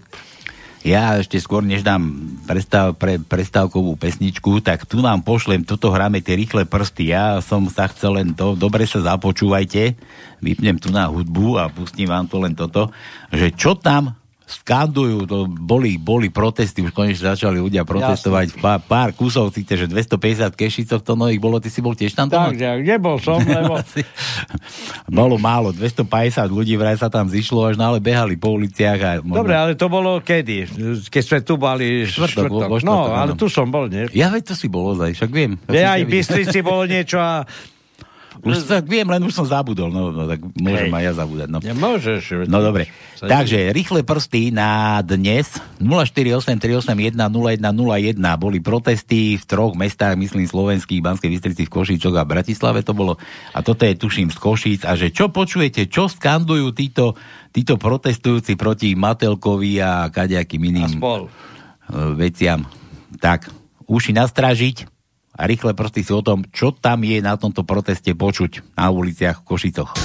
Ja ešte skôr, než dám prestav, pre, prestávkovú pesničku, tak tu nám pošlem, toto hráme tie rýchle prsty. Ja som sa chcel len to, dobre sa započúvajte, vypnem tu na hudbu a pustím vám to len toto, že čo tam skandujú, to boli, boli protesty, už konečne začali ľudia protestovať. Jasne. pár, pár kusov, cíte, že dvestopäťdesiat Kešicov to nových bolo, ty si bol tiež tam? Tak, tak, nebol som, lebo... bolo málo, dvestopäťdesiat ľudí vraj sa tam zišlo, až nále behali po uliciach a... Možno... Dobre, ale to bolo kedy? Keď sme tu boli... Štvrtok, štvrtok. Vo, vo štvrtok, no, ale tu som bol, nie? Ja veď to si bolo, zaj, však viem. Ja aj v Bystrici bolo niečo a... Už sa, viem, len už som zabudol, no, no tak môžem Hej. aj ja zabúdať. No, ja môžeš, no dobre, sa takže rýchle prsty na dnes nula štyri osem tri osem jeden nula jeden nula jeden boli protesty v troch mestách, myslím slovenských, Banskej Bystrici, v Košícoch a Bratislave to bolo a toto je tuším z Košíc a že čo počujete, čo skandujú títo, títo protestujúci proti Matelkovi a kadejakým iným veciam. Tak, uši nastražiť a rýchle prsty sú o tom, čo tam je na tomto proteste počuť na uliciach v Košicoch.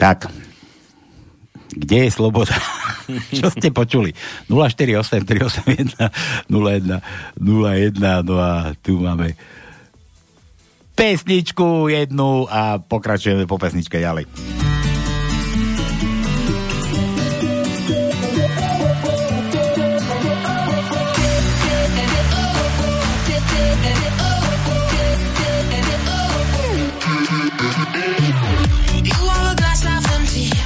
Tak, kde je sloboda? Čo ste počuli? nula štyri osem tri osem jeden nula jeden nula jeden. No a tu máme pesničku jednu a pokračujeme po pesničke ďalej. You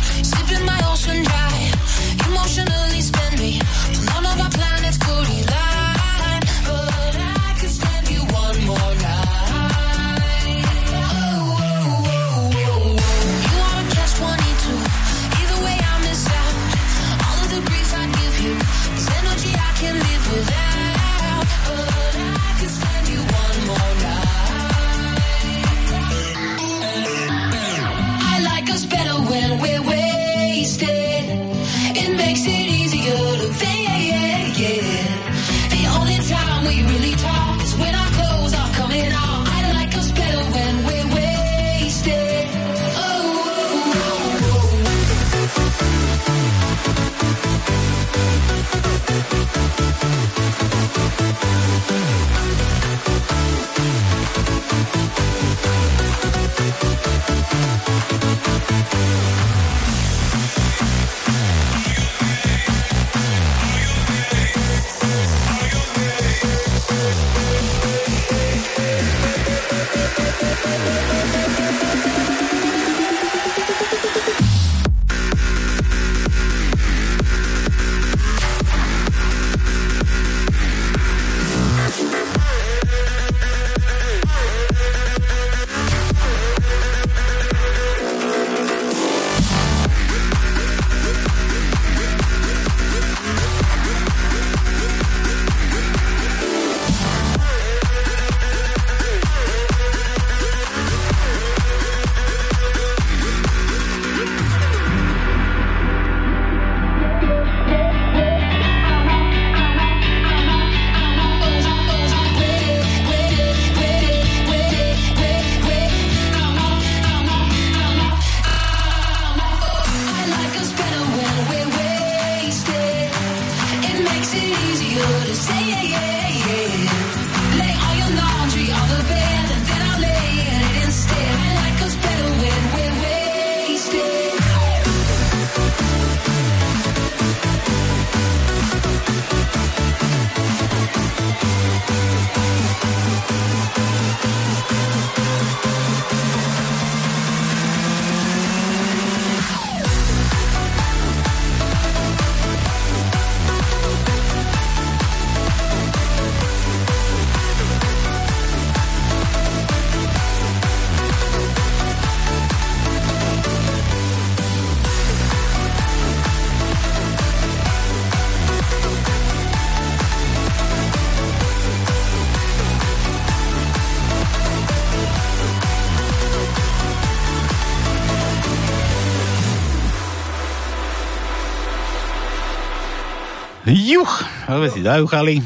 Juch, ale si zajuchali,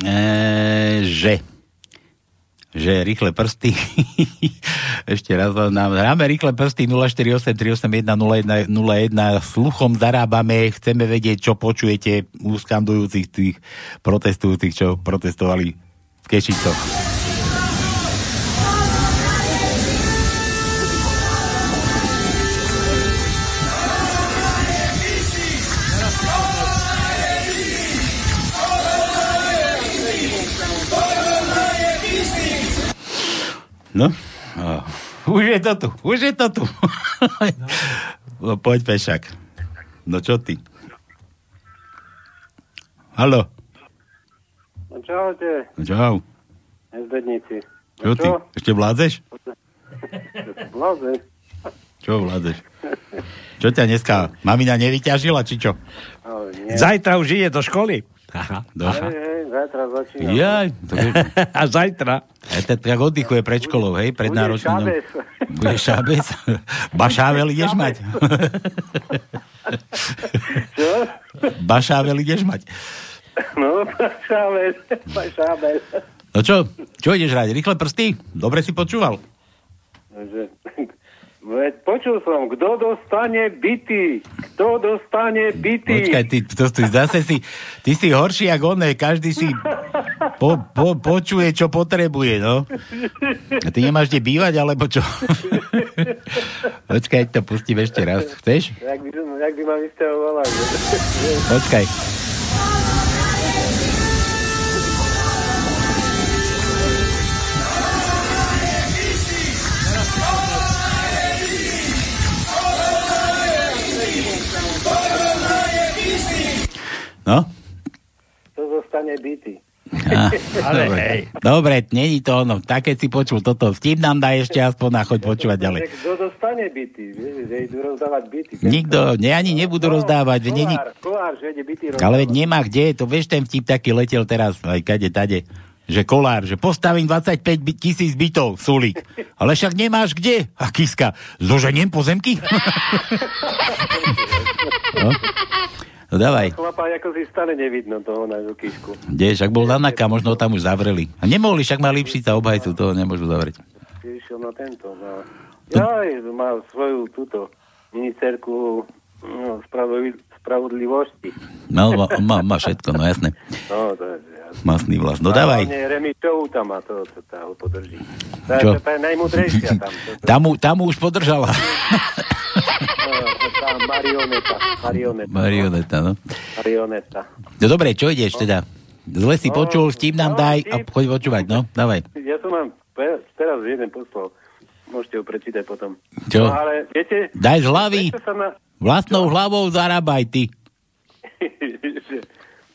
e, že že rýchle prsty. Ešte raz vám nám hráme rýchle prsty nula štyri osem tri osem jeden nula jeden nula jeden. Sluchom zarábame, chceme vedieť, čo počujete u skandujúcich tých protestujúcich, čo protestovali v Kešicoch. No, oh. Už je to tu, už je to tu. No, poď, Pešak. No čo ty? Haló. No čaute. No čau. Nezbedníci. No čo, čo ty? Ešte vládzeš? Vládzeš. Čo vládzeš? Čo ťa dneska? Mamina nevyťažila, či čo? No, zajtra už ide do školy. Aha, došla. Zajtra začína. Jaj, to je... A zajtra. Aj tak oddychuje pred školou, hej? Pred náročnou. Bude šábec. Bude šábec. Bašável ideš mať. Čo? Bašável ideš mať. No, bašável. Bašável. No čo? Čo ideš rádi? Rýchle prsty? Dobre si počúval? Počul som, kto dostane byty, kto dostane byty. Počkaj, ty, to, ty, zase si, ty si horší ako oné, každý si po, po, počuje, čo potrebuje, no. A ty nemáš kde bývať, alebo čo? Počkaj, to pustím ešte raz, chceš? Jak by, jak by ma istého volali. Počkaj. No? To zostane byty. Ah, ale dobre, hej. Dobre, není to ono. Tak, keď si počul toto, vtip nám dá ešte aspoň na choď počúvať ďalej. Kto dostane byty? Že idú rozdávať byty. Nikto, ne, ani nebudú no, rozdávať. Kohár, není... kohár, že ide byty rozdávať. Ale veď nemá kde, to vieš, ten vtip taký letel teraz, aj kade, tade. Že Kolár, že postavím dvadsaťpäť tisíc bytov, Sulík. Ale však nemáš kde? A Kiska, zoženiem pozemky? No? No dávaj. Chlapa, ako si stále nevidno toho na Kišku. Kde, však bol Danaka, možno ho tam už zavreli. A nemohli, však má Lipšica obhajcu, toho nemôžu zavrieť. Vyšiel na tento. Na... Jaj, má svoju túto ministerku no, spravo- spravodlivosti. No, má, má, má všetko, no jasné. No, to je jasné. Masný vlast. No dávaj. Remičovú tam má to, čo tá ho podrží. Tá je najmudrejšia tam. Tam, tam už podržala. Marioneta. Marioneta. Marioneta, no. Marioneta. No dobre, čo ideš teda? Zle si no, počul, vtip nám no, daj a choď počúvať, no, dávaj. Ja som mám teraz jeden poslal. Môžete ho prečítať potom. Čo? No, ale viete... Daj z hlavy. Na... Vlastnou čo? Hlavou zarábaj, ty.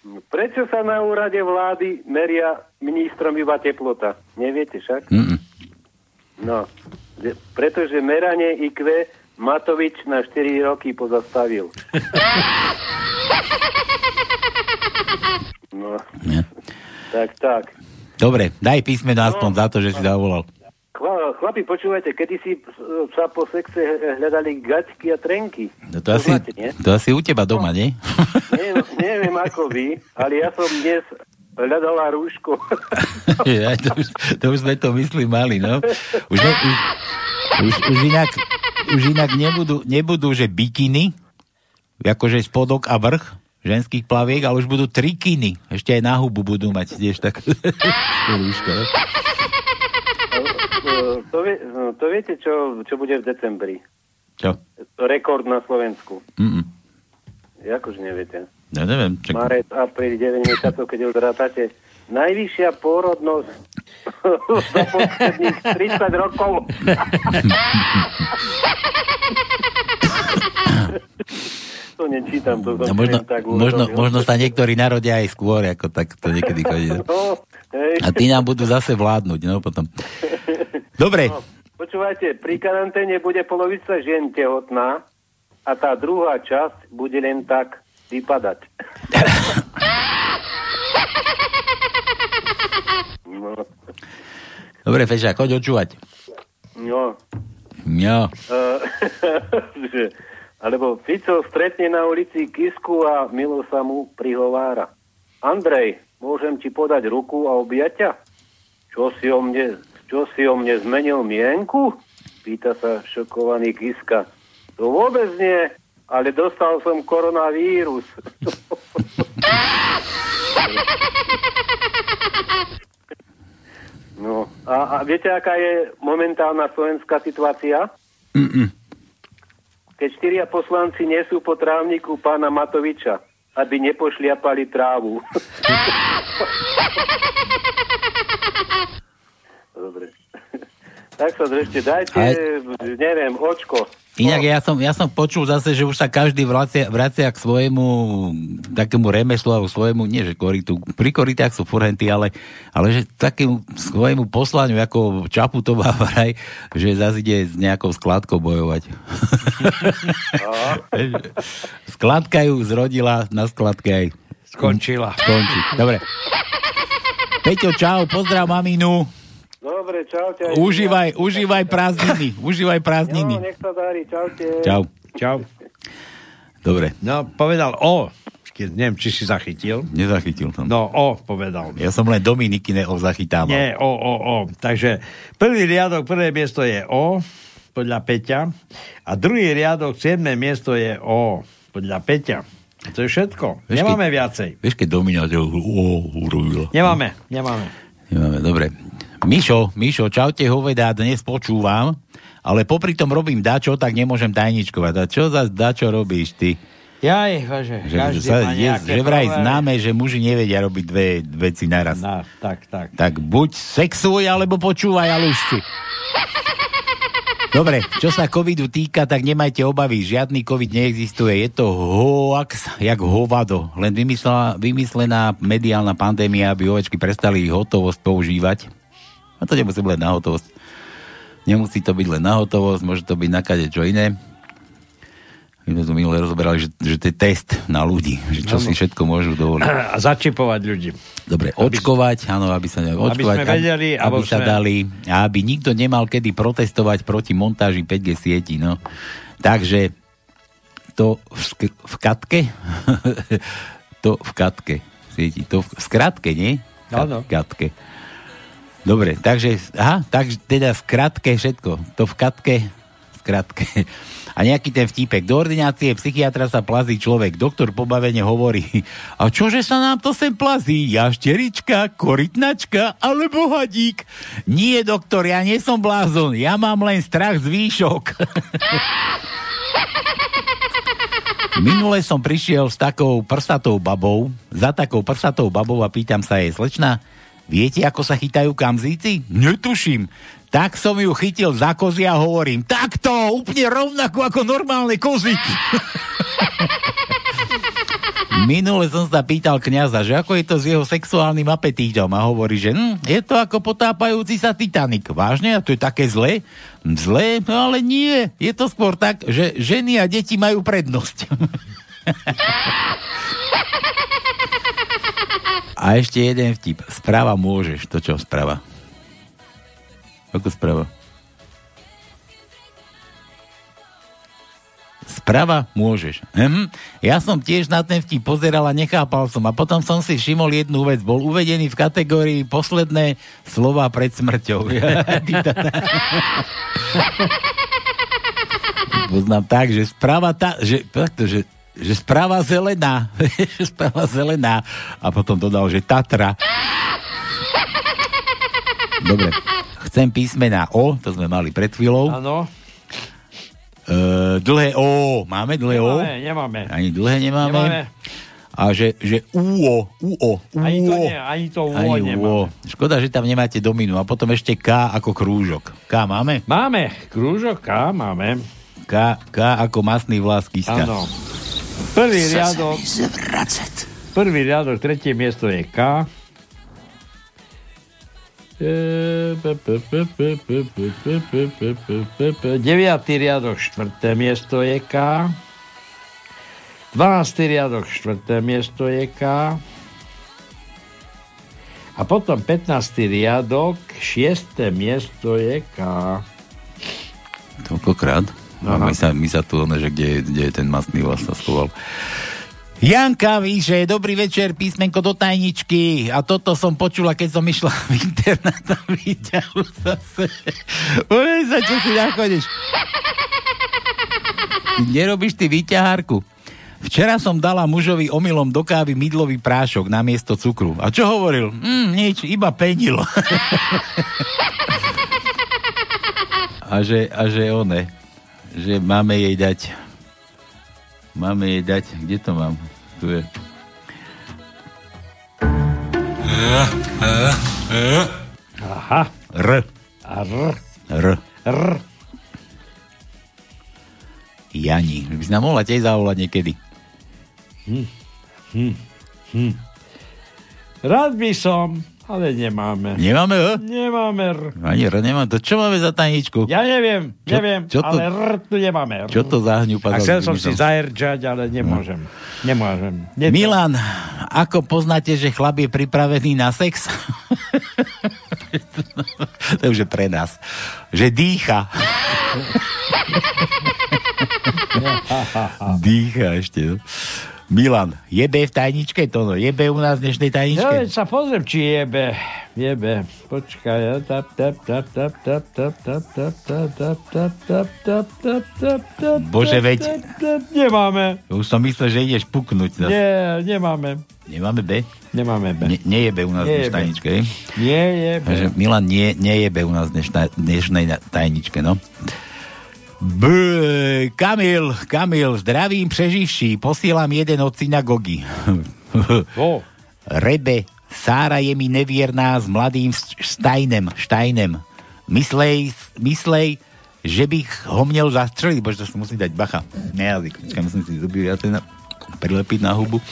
Prečo sa na úrade vlády meria ministrom iba teplota? Neviete však? Mm-mm. No, pretože meranie í kvé... Matovič na štyri roky pozastavil. No. Nie. Tak, tak. Dobre, daj písmeno no, aspoň za to, že si zavolal. Chlapi, počúvajte, kedy si sa po sexe hľadali gačky a trenky. No to, to, asi, máte, to asi u teba doma, no. Nie? Nie? Neviem ako vy, ale ja som dnes... Hľadala rúško. Ja, to, už, to už sme to mysli mali, no. Už, ne, už, už, už inak, už inak nebudú, nebudú, že bikiny, akože spodok a vrch ženských plaviek, ale už budú trikiny. Ešte aj na hubu budú mať tiež tak rúško. No? To, to, to viete, čo, čo bude v decembri? Čo? Rekord na Slovensku. Mm-mm. Jakože neviete. Ja neviem. Čak... Marec, apríl, deväť mesiacov, keď ho zrátate. Najvyššia pôrodnosť za posledných tridsať rokov. To nečítam. To no možno, tak možno, možno sa niektorí narodia aj skôr, ako tak to niekedy chodí. No, a tí nám budú zase vládnuť. No, potom. Dobre. No, počúvajte, pri karanténe bude polovica žien tehotná a tá druhá časť bude len tak vypadať. No. Dobre, Feša, choď očúvať. No. No. Uh, a Alebo Fico stretne na ulici Kisku a milo sa mu prihovára. Andrej, môžem ti podať ruku a objať ťa? Čo si o mne, čo si o mne zmenil mienku? Pýta sa šokovaný Kiska. To vôbec nie, ale dostal som koronavírus. No, a, a viete, aká je momentálna slovenská situácia? Mm-mm. Keď štyria poslanci nesú po trávniku pána Matoviča, aby nepošliapali trávu. Dobre. Tak sa držte, dajte, aj... neviem, očko. Inak ja som, ja som počul zase, že už sa každý vracia, vracia k svojemu takému remeslu alebo svojemu, nie že koritu, pri koritách sú furhenty, ale, ale že takému svojemu poslaniu ako Čaputová vraj, že zase ide s nejakou skladkou bojovať. Skladka ju zrodila, na skladke aj skončila. Skončí. Dobre. Peťo, čau, pozdrav maminu. Dobre, čaute. Užívaj, užívaj prázdniny. Užívaj prázdniny. Jo, nech sa darí, čaute. Čau. Čau. Dobre. No, povedal O. Neviem, či si zachytil. Nezachytil som. No, O povedal. Ja som len Dominikine O zachytával. Nie, O, O, O. Takže prvý riadok, prvé miesto je O, podľa Peťa. A druhý riadok, siedme miesto je O, podľa Peťa. To je všetko. Vieš, nemáme ke, viacej. Vieš, keď Domina to O urobila. Nemáme, nemáme. Nemáme, dobre. Mišo, Mišo, čaute hovedá, dnes počúvam, ale popri tom robím dačo, tak nemôžem tajničkovať. A čo za dačo robíš ty? Jaj, važe, každý že, má nejaké je, že vraj problémy. Známe, že muži nevedia robiť dve veci naraz. No, tak, tak. Tak buď sexuj, alebo počúvaj a lušti. Dobre, čo sa covidu týka, tak nemajte obavy. Žiadny covid neexistuje. Je to hoax, jak hovado. Len vymyslená, vymyslená mediálna pandémia, aby ovečky prestali hotovosť používať. A to nemusí byť len na hotovosť. Nemusí to byť len na hotovosť, môže to byť na kadečo iné. My sme minule rozoberali, že, že to je test na ľudí, že čo no, si všetko môžu dovoliť. A začipovať ľudí. Dobre, aby očkovať, áno, aby sa očkovať, aby, vedeli, aby sme... sa dali, a aby nikto nemal kedy protestovať proti montáži päť G sieti, no. Takže to v, skr- v katke, to v katke sieti, to v skratke, nie? Áno. Katke. Dobre, takže, aha, takže teda v skratke všetko, to v katke, v skratke. A nejaký ten vtípek, do ordinácie psychiatra sa plazí človek, doktor pobavene hovorí, a čože sa nám to sem plazí, jašterička, korytnačka, alebo hadík? Nie, doktor, ja nie som blázon, ja mám len strach z výšok. Minule som prišiel s takou prsatou babou, za takou prsatou babou a pýtam sa jej, slečna, viete, ako sa chytajú kamzíci? Netuším. Tak som ju chytil za kozy a hovorím, takto, úplne rovnako ako normálne kozy. Minule som sa pýtal kňaza, že ako je to s jeho sexuálnym apetítom a hovorí, že hm, je to ako potápajúci sa Titanic. Vážne? A to je také zlé? Zlé? No ale nie. Je to skôr tak, že ženy a deti majú prednosť. A ešte jeden vtip. Správa môžeš. To čo správa? Ako správa? Správa môžeš. Mhm. Ja som tiež na ten vtip pozeral a nechápal som. A potom som si všimol jednu vec. Bol uvedený v kategórii posledné slova pred smrťou. Poznám tak, že správa tá... Že, že, že správa zelená. Správa zelená. A potom dodal, že Tatra. Dobre. Chcem písmená O, to sme mali pred chvíľou. Áno. E, dlhé O. Máme dlhé O? Nemáme. Ani dlhé nemáme. nemáme. A že, že UO. UO. Ani to nie, ani to UO ani nemáme. UO. Škoda, že tam nemáte dominu. A potom ešte K ako krúžok. K máme? Máme. Krúžok K máme. K, K ako masný vlas Kiska. Áno. Prvý riadok, prvý riadok, tretie miesto je K. Deviatý riadok, štvrté miesto je K. Dvanáctý riadok, štvrté miesto je K. A potom pätnáctý riadok, šieste miesto je K. Toľkokrát? My sa, my sa tu, že kde, kde je ten mastný vlast nastoval. Janka Víže, dobrý večer, písmenko do tajničky. A toto som počula, keď som išla v internát a videl zase. Urej sa, čo si nachodíš. Nerobíš ty výťahárku. Včera som dala mužovi omylom do kávy mydlový prášok namiesto cukru. A čo hovoril? Mm, nič, iba penilo. A že, a že one, že máme jej dať... Máme jej dať, kde to mám? Tu je. Aha. R. R. R. R. Jani. By si nám mohla tiež zavolať niekedy. Hm. Hm. Hm. Rád by som, ale nemáme. Nemáme R? Nemáme R. Ani R nemáme. To čo máme za tajničku? Ja neviem, čo, neviem, čo to, ale R tu nemáme. R. Čo to záhňu? A chcel som si zaerčať, ale nemôžem. No. Nemôžem. Nemôžem. Milan, ako poznáte, že chlap je pripravený na sex? To už je pre nás. Že dýcha. Dýcha ešte, no. Milan, jebe v tajničke to, no. Jebe u nás v dnešnej tajničke. Ja sa pozriem, či jebe. Jebe. Počkaj. Tap, tap, tap, tap, tap, tap, tap, tap, tap, tap, tap, tap, tap, tap, tap, tap. Bože, veď. Nemáme. Už som myslel, že ideš puknúť. Nie, nemáme. Nemáme B? Nemáme B. Ne, nejebe u nás v dnešnej tajničke. Nejebe. Takže Milan, nie, nejebe u nás v dnešnej tajničke, no. B, Kamil, Kamil, zdravím preživší, posielam jeden od synagogy. Oh. Rebe, Sára je mi nevierná s mladým Štajnem, Štajnem. Myslej, myslej, že bych ho měl zastreliť, bože, to si musím dať bacha. Ne, jazyk, počkaj, musím si zuby ja na, prilepiť na hubu.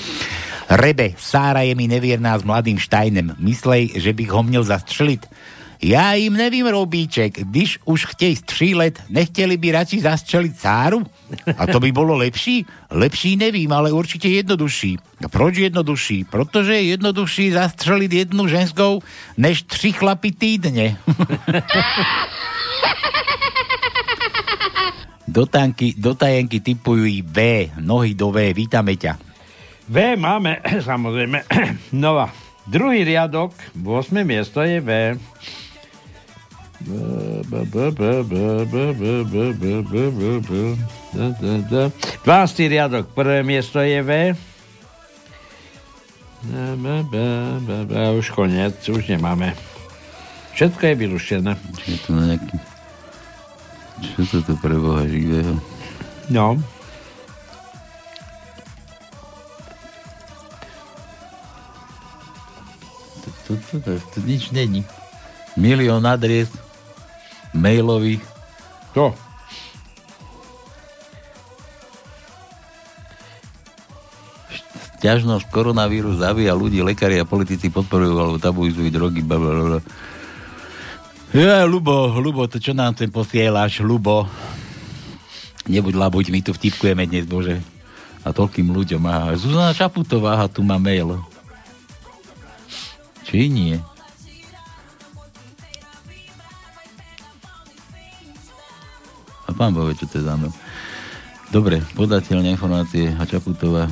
Rebe, Sára je mi nevierná s mladým Štajnem. Myslej, že bych ho měl zastreliť. Ja im nevím, Robíček, když už chtej střílet, nechteli by radši zastřelit Sáru? A to by bolo lepší? Lepší nevím, ale určite jednodušší. Proč jednodušší? Protože je jednodušší zastřelit jednu ženskou, než tři chlapy týdne. Do, tanky, do tajenky typujú V, nohy do V, vítame ťa. V máme, samozrejme, nová. Druhý riadok, ôsme miesto je V. dvanásty riadok, prvé miesto je V. Už koniec, už nemáme. Všetko je vyrušené. Čo je to na nejaký... Čo to tu preboha, že kde ho? No. To, to, to, to nič není. Milión adries mailových. To. Ťažnosť koronavírus zabíja ľudí, lekári a politici podporujú alebo tabuizujú drogy. Blablabla. Ja, Ľubo, Ľubo, to čo nám ten posieláš, Ľubo? Nebuď labuť, my tu vtipkujeme dnes, bože. A toľkým ľuďom. Aha, Zuzana Šaputová, aha, tu má mail. Či nie? A pán Bove, čo to je za mnou. Dobre, podateľné informácie a Čaputová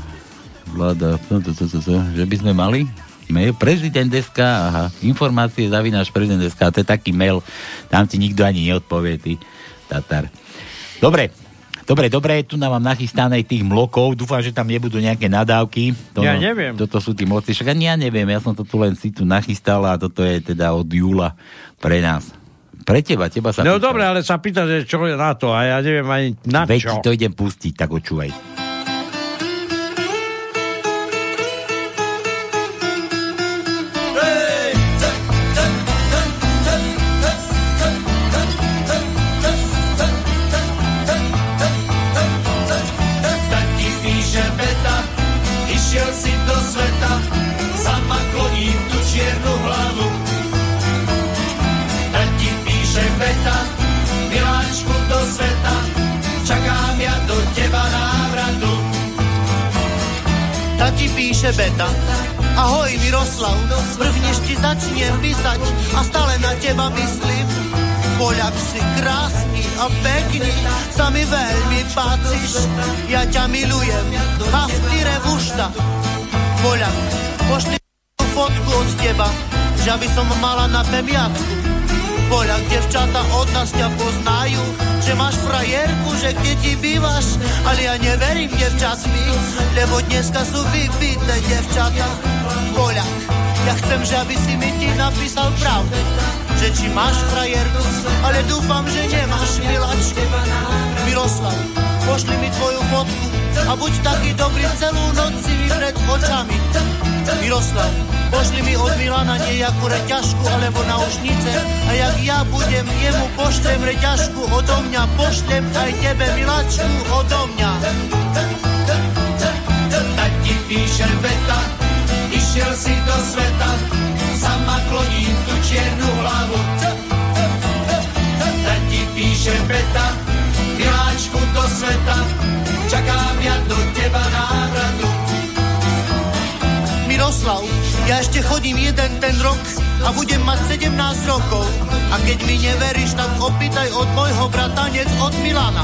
vláda, to, to, to, to, to, že by sme mali mail prezident bodka es ká, aha, informácie zavináš prezident bodka es ká, to je taký mail, tam ti nikto ani neodpovie, ty Tatar. Dobre, dobre, dobre, tu nám mám nachystané tých mlokov, dúfam, že tam nebudú nejaké nadávky. To, ja neviem. Toto sú tí mloci, však ani ja neviem, ja som to tu len si tu nachystal a toto je teda od júla pre nás. Pre teba, teba sa... No pýta. Dobre, ale sa pýta, že čo je na to a ja neviem ani na Veď čo. Veď to idem pustiť, tak očúvaj. Taký píše Beta, išiel si do sveta, sama kloním tu čiernu hlavu. Beta, miláčku do sveta, čakám ja do teba návratu. Tati píše Beta, ahoj Miroslav, prvnež ti začnem písať a stále na teba myslím. Poliaci krásní a pekní, sa mi veľmi páciš, ja ťa milujem, a v tyre vušta. Poliak, pošli fotku od teba, že aby som mala na pemiatku. Poliak, devčata od nás ťa poznajú, že máš frajerku, že kde ti bývaš, ale ja neverím devčatmi, lebo dneska sú vybité devčata. Poliak, ja chcem, že aby si mi ti napísal pravdu, že či máš frajerku, ale dúfam, že nemáš, miláčku. Miroslav, pošli mi tvoju fotku a buď taký dobrý, celú noc si mi pred očami. Miroslav, pošli mi od Milana nejakú reťažku alebo náušnice, a jak ja budem jemu, pošlem reťažku odo mňa, pošlem aj tebe, miláčku, odo mňa. Tati píše Beta, išiel si do sveta, sama kloním tu čiernu hlavu. Tati píše Beta, miláčku do sveta, čakám ja do teba návratu. Miroslav, ja ešte chodím jeden ten rok a budem mať sedemnásť rokov. A keď mi neveríš, tak opýtaj od môjho bratanec, od Milana.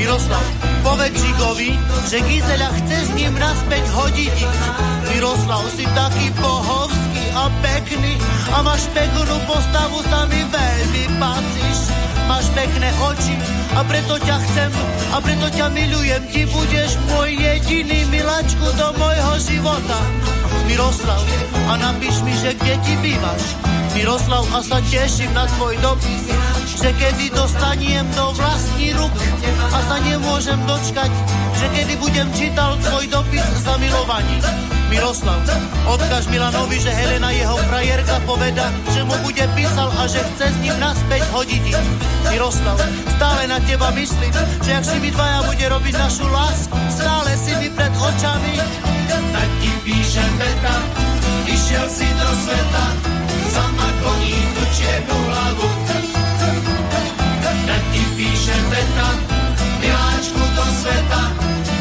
Miroslav, povedz Žigovi, že Gizela chce s ním naspäť hodiť. Miroslav, si taký bohovský a pekný a máš peknú postavu, sa mi veľmi páciš. Máš pekné oči a preto ťa chcem a preto ťa milujem. Ty budeš môj jediný, miláčku, do môjho života. Miroslav, a napíš mi, že kde ti bývaš. Miroslav, a sa teším na tvoj dopis, že kedy dostaniem do vlastní ruk a sa nemôžem dočkať, že kedy budem čítal tvoj dopis zamilovaný. Miroslav, odkaž Milanovi, že Helena, jeho frajerka, poveda, že mu bude písal a že chce s ním naspäť hodiť. Miroslav, stále na teba myslím, že ak si mi dvaja bude robiť našu lásku, stále si mi pred očami. Tak ti píšem Beta, išiel si do sveta, sama kloní tu čiernu hlavu. Tak ti píšem Beta, miláčku do sveta,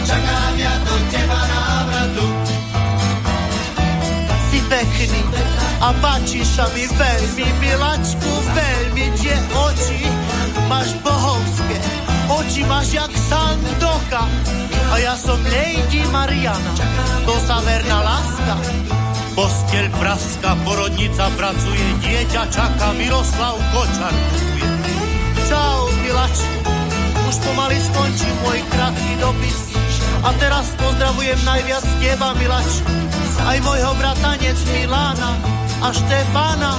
čakám ja do teba návratu. Pekný a páčiš sa mi veľmi, miláčku, veľmi tie oči máš bohovské, oči máš jak Sandoka, a ja som Lady Mariana, to saverná láska. Posteľ praská, porodnica pracuje, dieťa čaká, Miroslav Kočar kupuje. Čau, miláčku, už pomaly skončí môj krátky dopis a teraz pozdravujem najviac teba, miláčku, aj môjho bratanec Milana a Štefana,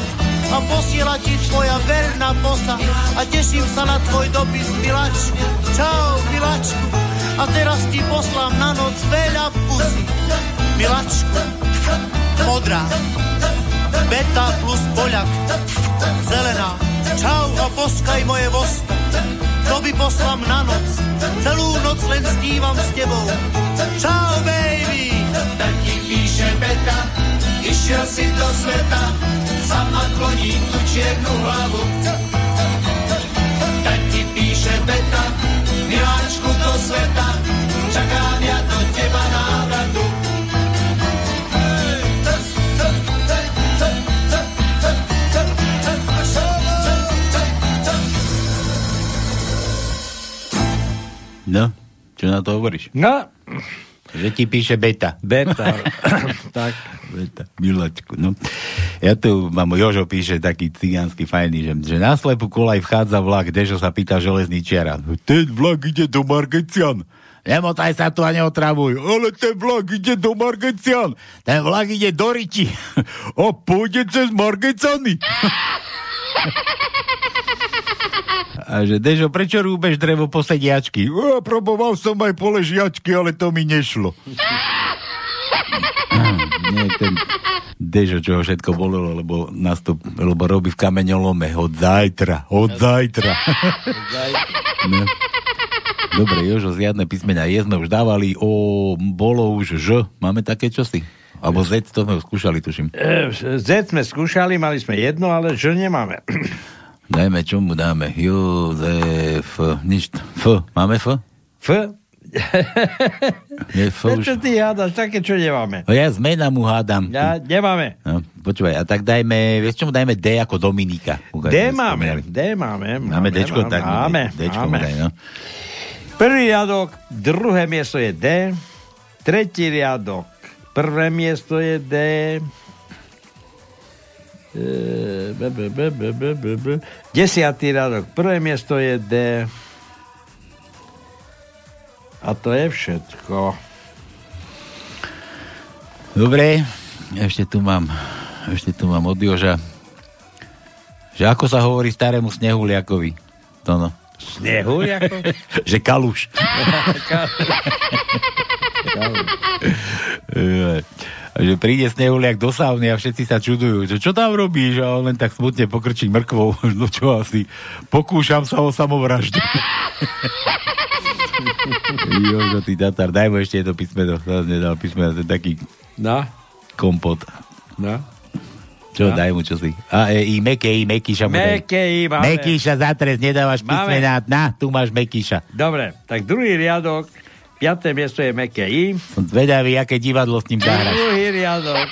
a posiela ti tvoja verná posa a teším sa na tvoj dopis, miláčku. Čau, miláčku, a teraz ti poslám na noc veľa pusy, miláčku. Modrá Beta plus Poliak, zelená. Čau, a poskaj moje vosko, to by poslám na noc, celú noc len snívam s tebou. Čau, baby. Tak ti píše Beta, išiel si do sveta, sama kloní tu čiernu hlavu. Tak ti píše Beta, miláčku do sveta, čakám ja do teba návratu. No, čo na to hovoríš? No, že ti píše Beta. Beta. Tak. Beta, miláčku. No. Ja tu mám, Jožo píše taký cigánsky fajný, že, že na slepú kolaj vchádza vlak, Dežo sa pýta železničiara. Ten vlak ide do Margecian. Nemotaj sa tu a neotravuj. Ale ten vlak ide do Margecian. Ten vlak ide do Riti. A pôjde cez Margecany. A že Dežo, prečo rúbeš drevo po sediačky? O, proboval som aj po ležiačky, ale to mi nešlo. Ah, nie, ten Dežo, čo ho všetko bolilo, lebo, nastup, lebo robí v kameňolome. Od zajtra, od zajtra. No. Dobre, Jožo, zjadné písmena je sme už dávali. O, bolo už Ž. Máme také čosi? Alebo Z to sme skúšali, tuším. Z sme skúšali, mali sme jedno, ale Ž nemáme. Dajme, čo mu dáme? Jozef, nič. F. Máme F? F? Nie, F už. Prečo ty hádaš také, čo nemáme? Ja zmena mu hádam. Ja, nemáme. No, Počúvaj, a tak dajme, vieš čomu dajme D ako Dominika. D máme, D máme. Máme Dčko, tak máme. Dčko máme. Daj, no. Prvý riadok, druhé miesto je D. Tretí riadok, prvé miesto je D. Desiatý riadok, prvé miesto je D. A to je všetko. Dobre, ešte tu mám ešte tu mám od Joža, že ako sa hovorí starému snehuliakovi. To no. Snehuliako? Že kaluš. A že príde snehuliak do sávny a všetci sa čudujú, že čo tam robíš? A on len tak smutne pokrčí mrkvou. No čo asi? Pokúšam sa o samovraždu. Jožo, ty Tatar, daj mu ešte jedno písmeno. Zas nedal písmeno, ten taký no. kompot. No. Čo, no. daj mu čo si. A e, i Mekej, Mekíša mu daj. Mekej, máme. Mekíša za trest, nedávaš písmená. Na, tu máš Mekíša. Dobre, tak druhý riadok, piaté miesto je Mekej. Som zvedavý, aké divadlo s ním zahraš. Druhý riadok.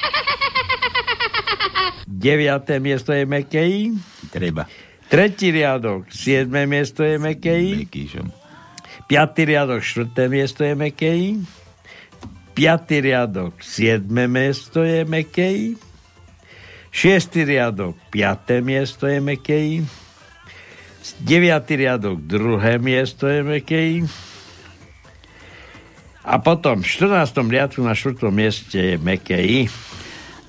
Deviaté miesto je Mekej. Treba. Tretí riadok, siedme miesto je Mekej. Mekíšom. Piatý riadok, štvrté miesto je Mekej. Piatý riadok, siedme miesto je Mekej. Šiestý riadok, piaté miesto je Mekej. Deviatý riadok, druhé miesto je Mekej. A potom v štrnástom riadku na štvrtom mieste je Mekej.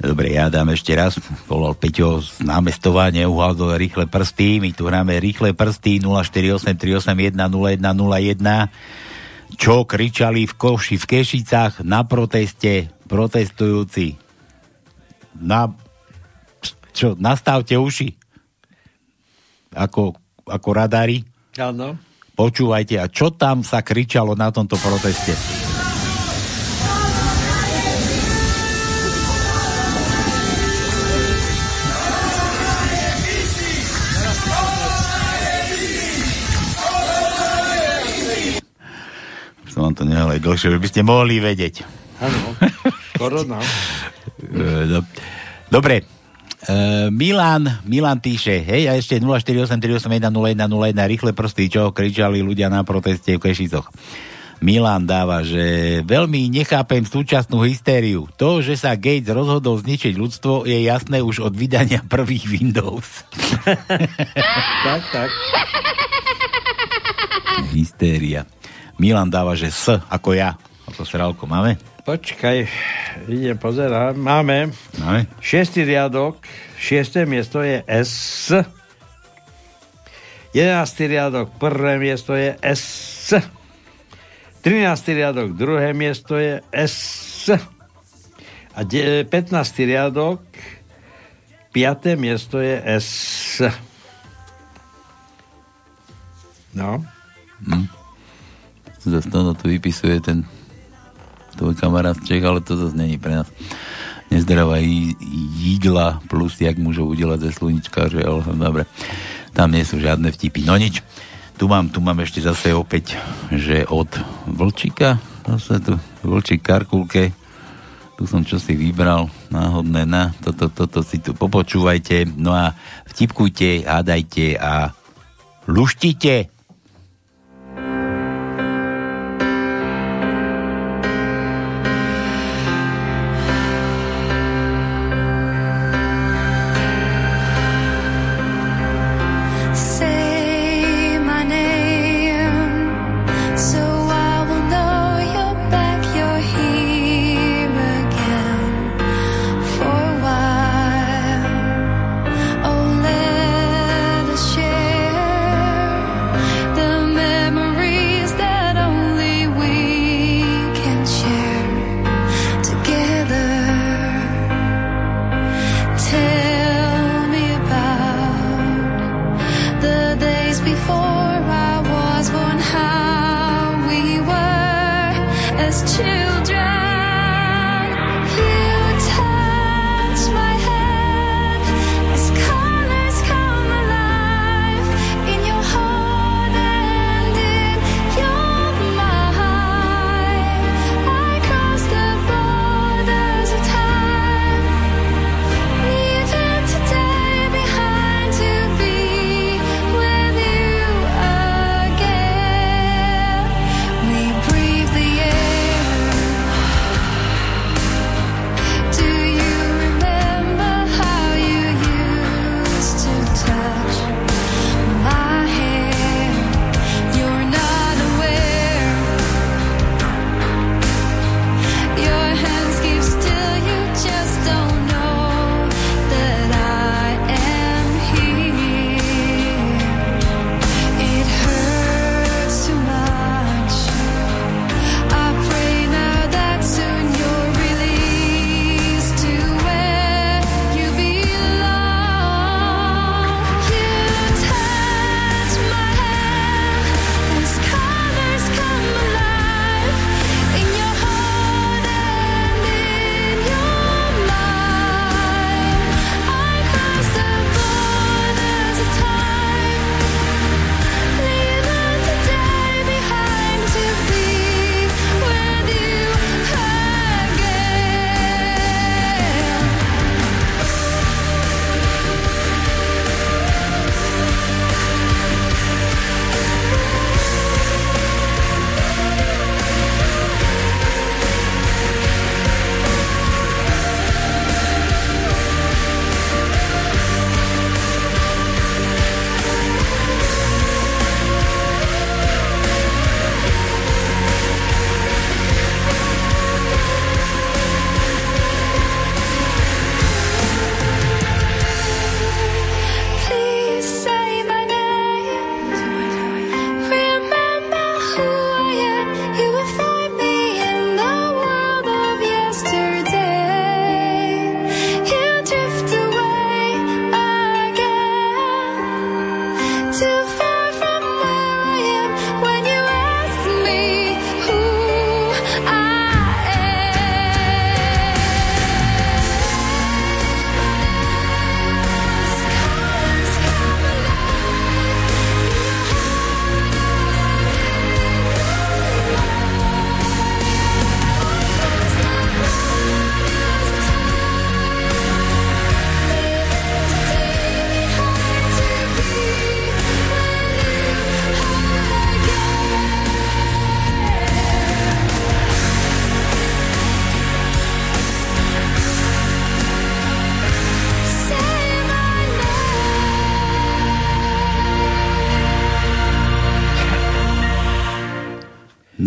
Dobre, ja dám ešte raz. Volal Peťo z námestovania, uhádol rýchle prsty. My tu hráme rýchle prsty nula štyri osem tri osem jeden nula jeden nula jeden. Čo kričali v Koši, v Kešicách na proteste protestujúci. Na, čo, nastavte uši. Ako, ako radári. Áno. Počúvajte, a čo tam sa kričalo na tomto proteste? Som vám to nehľadal dlhšie, že by ste mohli vedieť. Áno, korona. Dobre, uh, Milan, Milan píše, hej, a ešte nula štyri osem tri osem jeden nula jeden nula jeden, rýchle prsty, čo kričali ľudia na proteste v Kešicoch. Milan dáva, že veľmi nechápem súčasnú hystériu. To, že sa Gates rozhodol zničiť ľudstvo, je jasné už od vydania prvých Windows. Tak, tak. Hystéria. Milan dáva, že S, ako ja. A to Sralko máme? Počkaj, idem pozerať. Máme. Máme. Šiestý riadok, šiesté miesto je S. Jedenáctý riadok, prvé miesto je S. Trináctý riadok, druhé miesto je S. A de- pätnáctý riadok, piaté miesto je S. No. Hm. Zase toto tu vypisuje ten tvoj kamarát Čech, ale to zase není pre nás. Nezdravá jídla, plus jak môžu udelať ze slunička, že ale dobre, tam nie sú žiadne vtipy. No nič, tu mám, tu mám ešte zase opäť, že od Vlčika, zase tu Vlčík Karkulke, tu som čosi vybral, náhodné na, toto, toto si tu popočúvajte, no a vtipkujte, hádajte a luštite.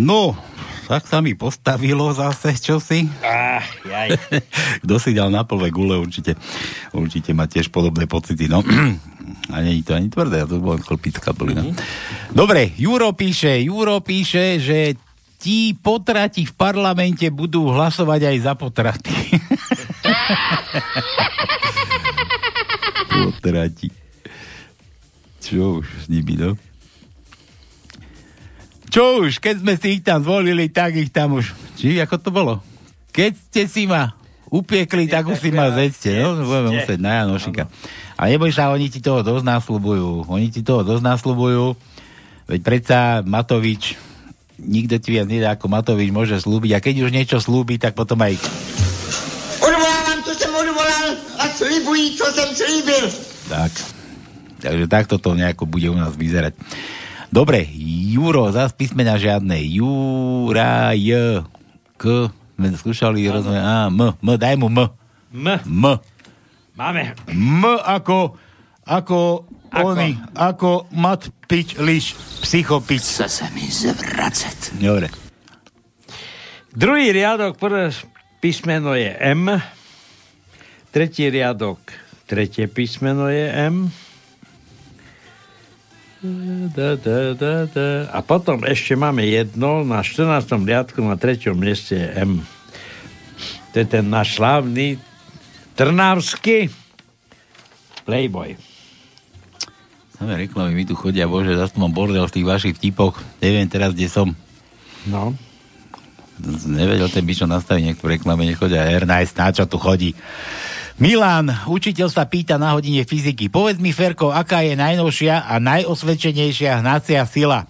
No, tak sa mi postavilo zase čosi. Ah, jaj. Kto si dal na plvé gule, určite, určite má tiež podobné pocity, no. A nie je to ani tvrdé, to bola chlpická plina. Mm-hmm. Dobre, Juro píše, Juro píše, že tí potrati v parlamente budú hlasovať aj za potraty. Potrati. Čo už s nimi, no? Čo už, keď sme si ich tam zvolili, tak ich tam už... Či, ako to bolo? Keď ste si ma upiekli, je tak už si ma zjedzte, no? Budeme musieť na Janošika. A neboj sa, oni ti toho dosť nasľubujú. Oni ti toho dosť nasľubujú. Veď predsa Matovič, nikto ti viac nedá, ako Matovič môže slúbiť. A keď už niečo slúbi, tak potom aj... Odvolávam, čo som odvolal a slibuj, čo som slíbil. Tak. Takže takto to nejako bude u nás vyzerať. Dobre, Juro, zás písmena žiadne. Jura, J, K. Sme skúšali rozumieť. Á, M, M, daj mu M. M. M. Máme. M ako, ako, ako oni, ako mat, pič, liš, psychopič. Chce sa mi zvracať. Dobre. Druhý riadok, prvé písmeno je M. Tretí riadok, tretie písmeno je M. Da, da, da, da. A potom ešte máme jedno, na štrnástom riadku, na treťom mieste je M. To je ten náš slávny Trnavský Playboy. Samé reklamy mi tu chodia, bože, zase mám bordel v tých vašich vtipoch. Neviem teraz, kde som. No. Nevedel ten byčo nastaviť, niekto v reklame nechodia. Hernáč, na čo tu chodí? Milan, učiteľ sa pýta na hodine fyziky. Povedz mi, Ferko, aká je najnovšia a najosvedčenejšia hnacia sila?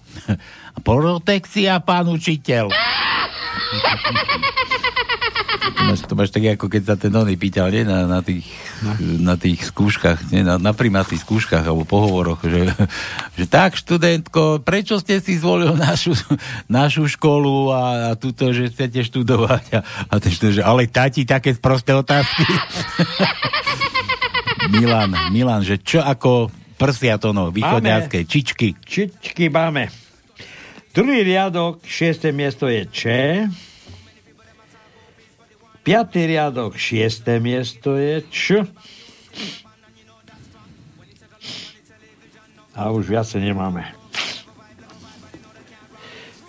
Protekcia, pán učiteľ. To máš také, ako keď sa ten oný pýtal, nie? Na, na, tých, na tých skúškach, nie? Na, na primacích skúškach alebo pohovoroch, že, že tak, študentko, prečo ste si zvolil našu, našu školu a, a túto, že chcete študovať a, a ten študent, že ale tati, také sprosté otázky. Milan, Milan, že čo ako prsia to no, východňarské, čičky. Čičky máme. Druhý riadok, šieste miesto je Č. Piatý riadok, šiesté miesto je Č. A už viacej nemáme.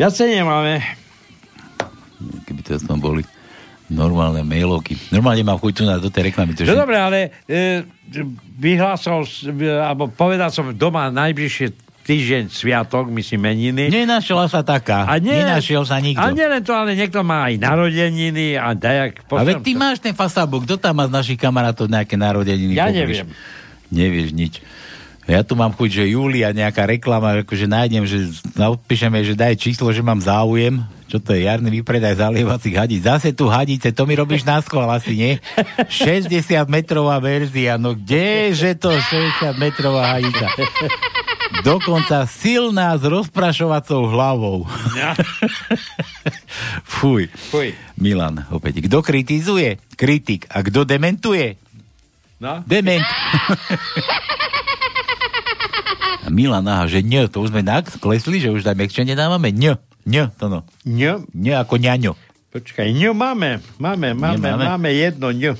Viacej nemáme. Keby to tam boli normálne mailovky. Normálne mám chuť tu na do tej reklamy. No dobre, ale e, vyhlásil, alebo povedal som doma najbližšie týždeň sviatok, myslím, meniny. Nenašiela sa taká. A nie, nenašiel sa nikto. A nielen to, ale niekto má aj narodeniny a dajak... A veď ty to máš ten fasabok. Kto tam má z našich kamarátov nejaké narodeniny? Ja neviem. Nevieš nič. Ja tu mám chuť, že Júlia, nejaká reklama, akože nájdem, že napíšeme, že daj číslo, že mám záujem. Čo to je? Jarný výpredaj zalievacích hadíc. Zase tu hadice, to mi robíš na schvál asi, nie? šesťdesiatmetrová verzia. No kdeže to šesťdesiatmetrová hadica? Dokonca silná s rozprašovacou hlavou. Ja. Fuj. Fuj. Milan, opäť. Kto kritizuje? Kritik. A kto dementuje? No. Dement. A Milan, aha, že ňo, to už sme tak klesli, že už tam mekčenie dávame. Ňo, ňo, to no. Ňo. Ňo ako ňaňo. Počkaj, ňo máme. Máme, máme, ňo máme, máme jedno ňo.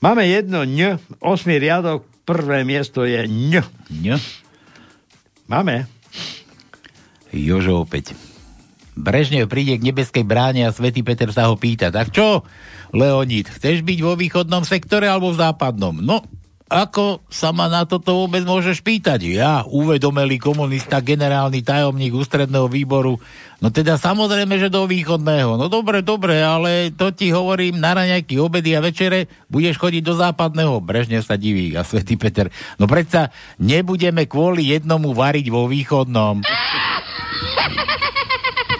Máme jedno ňo. Osmý riadok, prvé miesto je ňo. Ňo. Máme. Jožo opäť. Brežnev príde k nebeskej bráne a svätý Peter sa ho pýta. Tak čo, Leonid, chceš byť vo východnom sektore alebo v západnom? No, ako sa ma na toto vôbec môžeš pýtať? Ja, uvedomelý komunista, generálny tajomník ústredného výboru. No teda samozrejme, že do východného. No dobre, dobre, ale to ti hovorím, na raňajky, obedy a večere budeš chodiť do západného. Brežnev sa diví a svätý Peter. No predsa nebudeme kvôli jednomu variť vo východnom.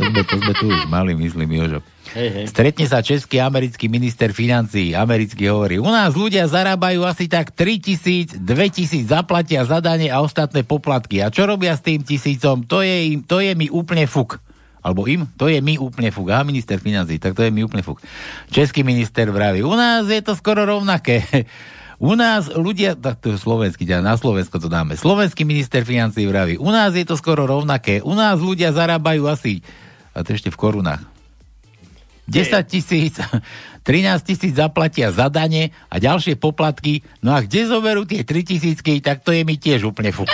To sme, to sme tu už mali, myslím, Jožo. Hej, hej. Stretne sa český a americký minister financií. Americký hovorí, u nás ľudia zarábajú asi tak tri tisíc, dve tisíc zaplatia za dane a ostatné poplatky. A čo robia s tým tisícom? To je, im, to je mi úplne fuk. Alebo im? To je mi úplne fuk. A minister financií, tak to je mi úplne fuk. Český minister vraví, u nás je to skoro rovnaké. U nás ľudia, tak to je slovenský, na Slovensko to dáme. Slovenský minister financií vraví, u nás je to skoro rovnaké. U nás ľudia zarábajú asi A to ešte v korunách. desať tisíc, trinásť tisíc zaplatia za dane a ďalšie poplatky. No a kde zoberú tie tri tisícky, tak to je mi tiež úplne fuk.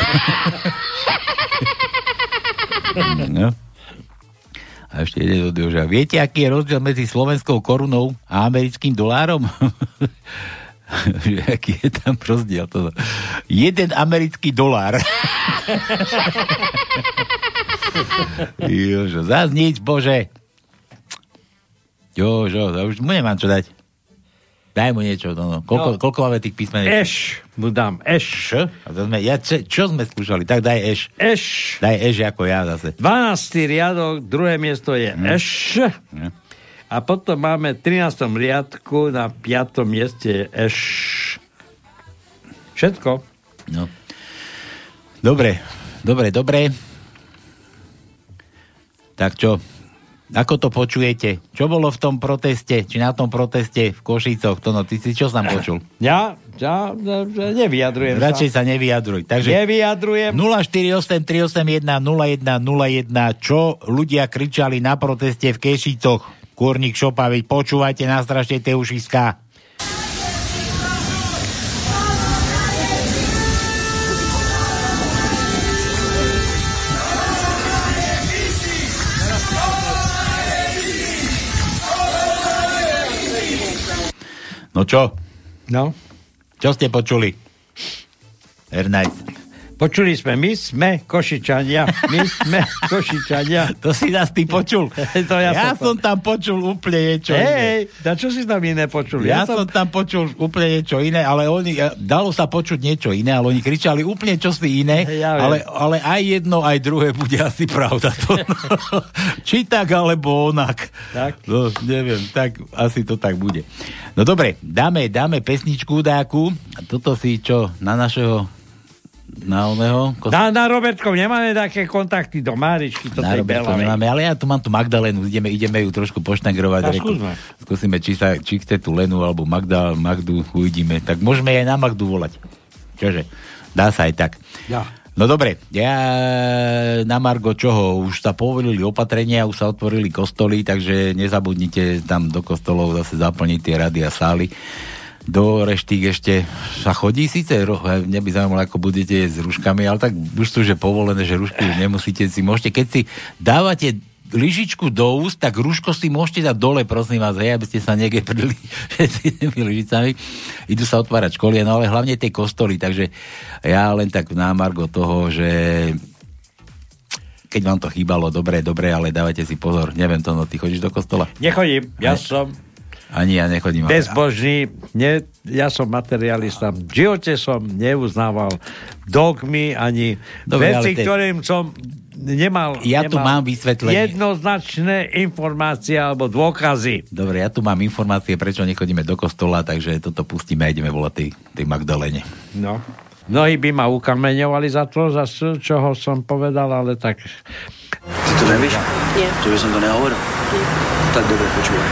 No. A ešte jeden od Joža. Viete, aký je rozdiel medzi slovenskou korunou a americkým dolárom? Aký je tam rozdiel? Toto? Jeden americký dolár. Jožo, zás nič, bože. Jožo, už mu nemám čo dať. Daj mu niečo. No, no. Koľko, no. koľko máme tých písmenek? Eš. Mu dám eš. Čo? A to sme, ja, čo, čo sme skúšali? Tak daj eš. Eš. Daj eš ako ja zase. dvanásty riadok, druhé miesto je mm. eš. Mm. A potom máme v trinástom riadku, na piatom mieste je eš. Všetko. No. Dobre, dobre, dobre. Tak čo? Ako to počujete? Čo bolo v tom proteste? Či na tom proteste v Košicoch? Tono, ty si čo tam počul? Ja? Ja? Nevyjadrujem sa. Radšej sa nevyjadruj. Takže nevyjadrujem. nula štyri osem tri osem jeden nula jeden nula jeden, čo ľudia kričali na proteste v Kešicoch. Kúrnik Šopaviť, počúvajte, nastrašte tie ušiská. No čo? No. Čo ste počuli? Ernajc. Počuli sme, my sme Košičania. My sme Košičania. To si nás ty počul. To ja ja som, som tam počul úplne niečo hey, iné. Hej, čo si tam iné počul? Ja, ja som... som tam počul úplne niečo iné, ale oni, dalo sa počuť niečo iné, ale oni kričali úplne čosi iné, hey, ja ale, ale aj jedno, aj druhé bude asi pravda. To, no, či tak, alebo onak. Tak. No, neviem, tak asi to tak bude. No dobre, dáme, dáme pesničku dáku. Toto si čo na našeho na oného? Kos... Na, na Robertkom nemáme také kontakty do Máričky. To na Robertkom nemáme, ale ja tu mám tu Magdalénu. Ideme, ideme ju trošku poštangrovať. Skúsime, či, sa, či chce tú Lenu alebo Magda, Magdu, uvidíme. Tak môžeme aj na Magdu volať. Čože? Dá sa aj tak. Ja. No dobre, ja na Margo čoho? Už sa povolili opatrenia, už sa otvorili kostoly, takže nezabudnite tam do kostolov zase zaplniť tie rady a sály. Do reštík ešte sa chodí síce, mňa by zaujímalo, ako budete s ruškami, ale tak už sú, že povolené, že rušku už nemusíte si, môžete, keď si dávate lyžičku do úst, tak rúško si môžete dať dole, prosím vás, hej, aby ste sa niekde prdli tými lyžicami. Idú sa otvárať školy, no ale hlavne tie kostoly, takže ja len tak námargo toho, že keď vám to chýbalo, dobre, dobre, ale dávajte si pozor. Neviem to, no ty chodíš do kostola? Nechodím, ja ne? som Ani ja nechodím. Bezbožný, ne, ja som materialista. V živote som neuznával dogmy ani dobre, veci, te... ktorým som nemal... Ja nemal tu mám vysvetlenie. Jednoznačné informácie alebo dôkazy. Dobre, ja tu mám informácie, prečo nechodíme do kostola, takže toto pustíme a ideme volať tej, tej Magdalene. No. Mnohí by ma ukameňovali za to, za čoho som povedal, ale tak... Ty to nevíš? Nie. Že by som to nehovoril? Nie. Tak dobre, počúvaj.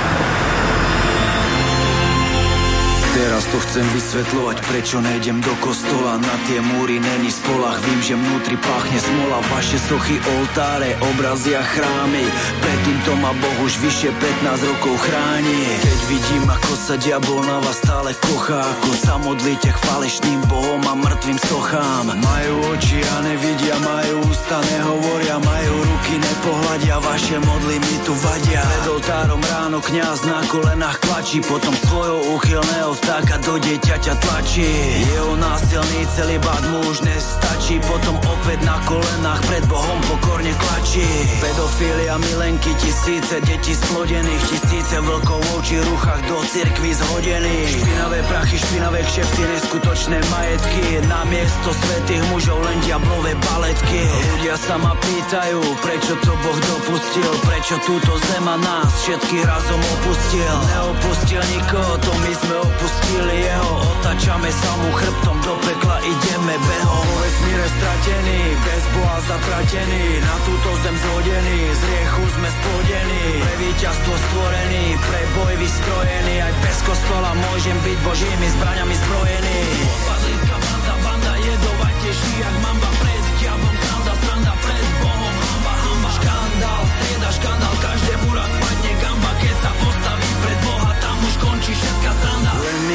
Teraz to chcem vysvetľovať, prečo nejdem do kostola. Na tie múry není spolach, vím, že vnútri páchne smola. Vaše sochy, oltáre, obrazia, chrámy. Predtým to ma Boh už vyše pätnásť rokov chráni. Keď vidím, ako sa diabol na vás stále kochá, ako sa modlíte k falešným bohom a mŕtvým sochám. Majú oči a nevidia, majú ústa, nehovoria, majú ruky, nepohľadia, vaše modly mi tu vadia. Pred oltárom ráno kňaz na kolenách klačí, potom svojou uchylného vtáka do dieťaťa tlačí. Jeho násilný celibát mu už nestačí, potom opäť na kolenách pred Bohom pokorne klačí. Pedofília, milenky, tisíce detí splodených, tisíce vlkov v oči ruchách do cirkvi zhodených. Špinavé prachy, špinavé kšefty, neskutočné majetky, na miesto svätých mužov len diablové baletky. Ľudia sa ma pýtajú, prečo to Boh dopustil, prečo túto zem a nás všetkých razom opustil. Neopustil nikoho, to my sme opustili, jeho otáčame sa mu chrbtom, do pekla ideme behom. Po vesmíre stratený, bez Boha zatratený, na túto zem zhodený, z riechu sme splodení. Pre víťazstvo stvorený, pre boj vystrojený, aj bez kostola môžem byť božími zbraňami zbrojený. Odpadlická banda, banda jedovať teší, jak mamba pred diabom, sranda, sranda pred Bohom, hamba, hamba. Škandál, strieda, škandál,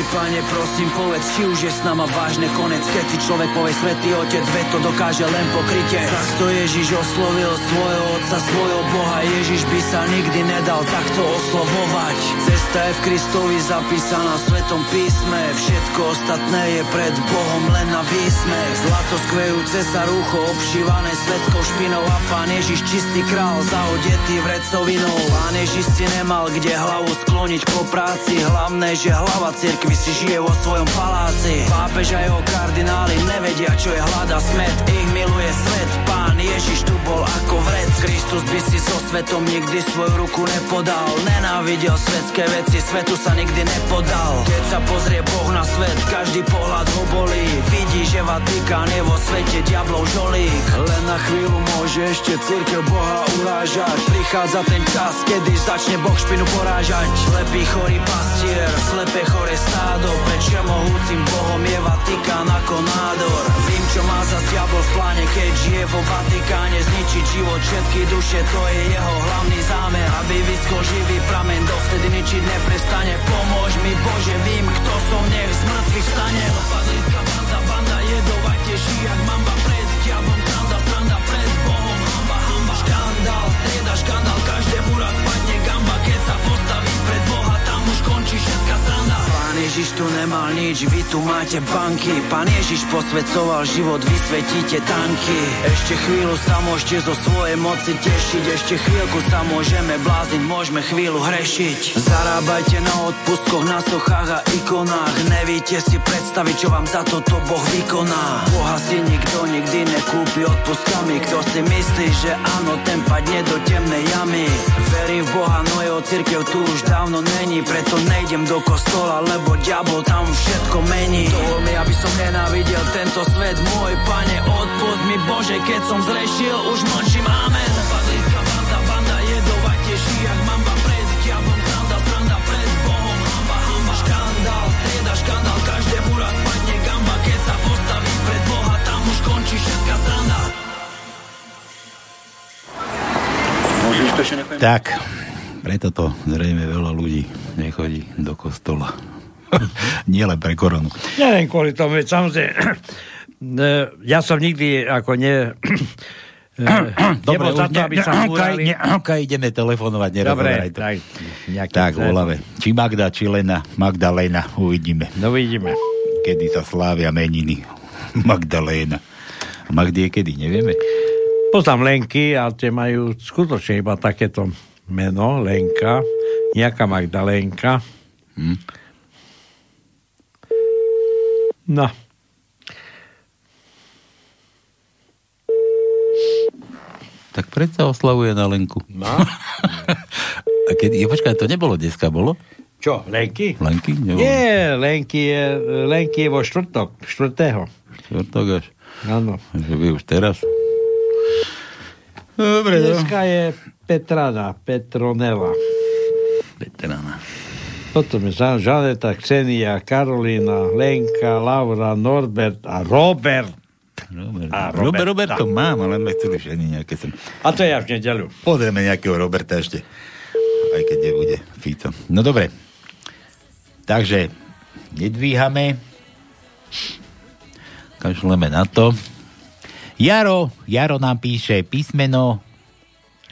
Pane, prosím, povedz, či už je s nama vážne konec, keď si človek povie Svätý Otec, veď to dokáže len pokrytec. Takto Ježiš oslovil svojho Otca, svojho Boha, Ježiš by sa nikdy nedal takto oslovovať. Cesta je v Kristovi zapísaná v Svetom písme, všetko ostatné je pred Bohom len na výsmech. Zlato skvejúce sa rúcho obšívané svetskou špinou a Pán Ježiš čistý král zaodetý vrecovinou. Pán Ježiš si nemal kde hlavu skloniť po práci, hlavné, že hlava cirkvi si žije vo svojom paláci. Pápež a jeho kardináli nevedia, čo je hlad a smet, ich miluje svet. Pán Ježiš tu bol ako vred, Kristus by si so svetom nikdy svoju ruku nepodal, nenávidel svetské veci, svetu sa nikdy nepodal. Keď sa pozrie Boh na svet, každý pohľad ho bolí, vidí, že Vatikán je vo svete diablov žolík. Len na chvíľu môže ešte cirkev Boha urážať, prichádza ten čas, kedy začne Boh špinu porážať. Slepý chorý pastier, slepé chore stádo, pred všemohúcim Bohom je Vatikán ako nádor. Vím, čo má za diabol v pláne, keď žije vo Vatikáne, zničiť život všetky duše, to je jeho hlavný zámer, aby vyschol živý pramen, dovtedy ničiť neprestane. Pomôž mi Bože, vím, kto som, nech z mŕtvych vstane. Odpadlická banda, banda, jedovať teší, jak mamba pred diablom, sranda, sranda, pred Bohom, hamba, hamba. Škandál, strieda, škandál, každému raz padne gamba, keď sa postaví pred Boha, tam už končí všetká sranda. Pán Ježiš tu nemal nič, vy tu máte banky. Pán Ježiš posvecoval život, vy svetíte tanky. Ešte chvíľu sa môžete zo svojej moci tešiť, ešte chvíľku sa môžeme blázniť, môžeme chvíľu hrešiť. Zarábajte na odpustkoch, na sochách a ikonách, nevíte si predstaviť, čo vám za toto Boh vykoná. Boha si nikto nikdy nekúpi odpustkami, kto si myslí, že áno, ten padne do temnej jamy. Verím v Boha, no jeho cirkev tu už dávno není, preto nejdem do kostola, lebo diabol tam všetko mení. Dovol mi, aby som nenávidel tento svet, môj Pane, odpust mi Bože, keď som zrešil, už mlčím, amen. Padlická banda, banda, jedová teší, jak mamba pred diablom, sranda, sranda, pred Bohom, hamba, hamba. Škandál, strieda, škandál, každému raz padne gamba, keď sa postaví pred Boha, tam už končí všetká sranda. Tak, preto to zrejme veľa ľudí nechodí do kostola. Nie len pre koronu. Ja len kvôli tomu, veď samozrejme, ja som nikdy ako ne... Dobre, za to, aby ne, sa húrali. Okej, ideme telefonovať, nerozoberaj to. Tak, tak volave. Či Magda, či Lena, Magdalena, uvidíme. No uvidíme. Kedy sa slávia meniny. Magdalena. Magdy je kedy, nevieme. Poznám Lenky, ale tie majú skutočne iba takéto meno, Lenka, nejaká Magdalenka. Hm. No. Tak predsa oslavuje na Lenku. No. A keď, je, počkaj, to nebolo dneska, bolo? Čo, Lenky? Lenky? Nebolo. Nie, Lenky je, Lenky je vo štvrtok, štvrtého. Štvrtok až. Áno. Že by už teraz. Dobre, dneska no. Je Petrana, Petronela. Petrana. Potom je Žaneta, Ksenia, Karolina, Lenka, Laura, Norbert a Robert. Robert. A Robert, Robert to mám, ale my chceli všetci nejaké sem. A to je až v nedeľu. Pozrieme nejakého Roberta ešte. Aj keď nebude Fito. No dobre. Takže nedvíhame. Kašleme na to. Jaro, Jaro nám píše písmeno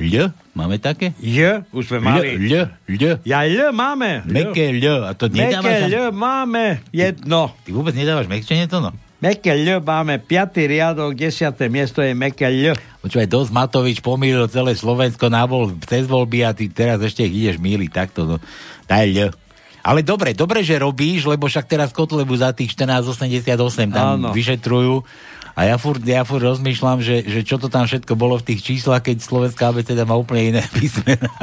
L. Máme také? J, už sme mali. L, L, L. Ja L máme. Meké L. A to nedávaš? Meké L máme jedno. Ty, ty vôbec nedávaš mekčenie to, no? Meké L máme, piaty riadok, desiate miesto je meké L. Počúvaj, dosť Matovič pomýlil celé Slovensko na voľb, cez voľby a ty teraz ešte ideš míliť takto, no. Daj L. Ale dobre, dobre, že robíš, lebo však teraz Kotlebu za tých štrnásť osemdesiatosem tam áno. Vyšetrujú. A ja furt, ja furt rozmýšľam, že, že čo to tam všetko bolo v tých číslach, keď Slovenská á bé cé má úplne iné písmená.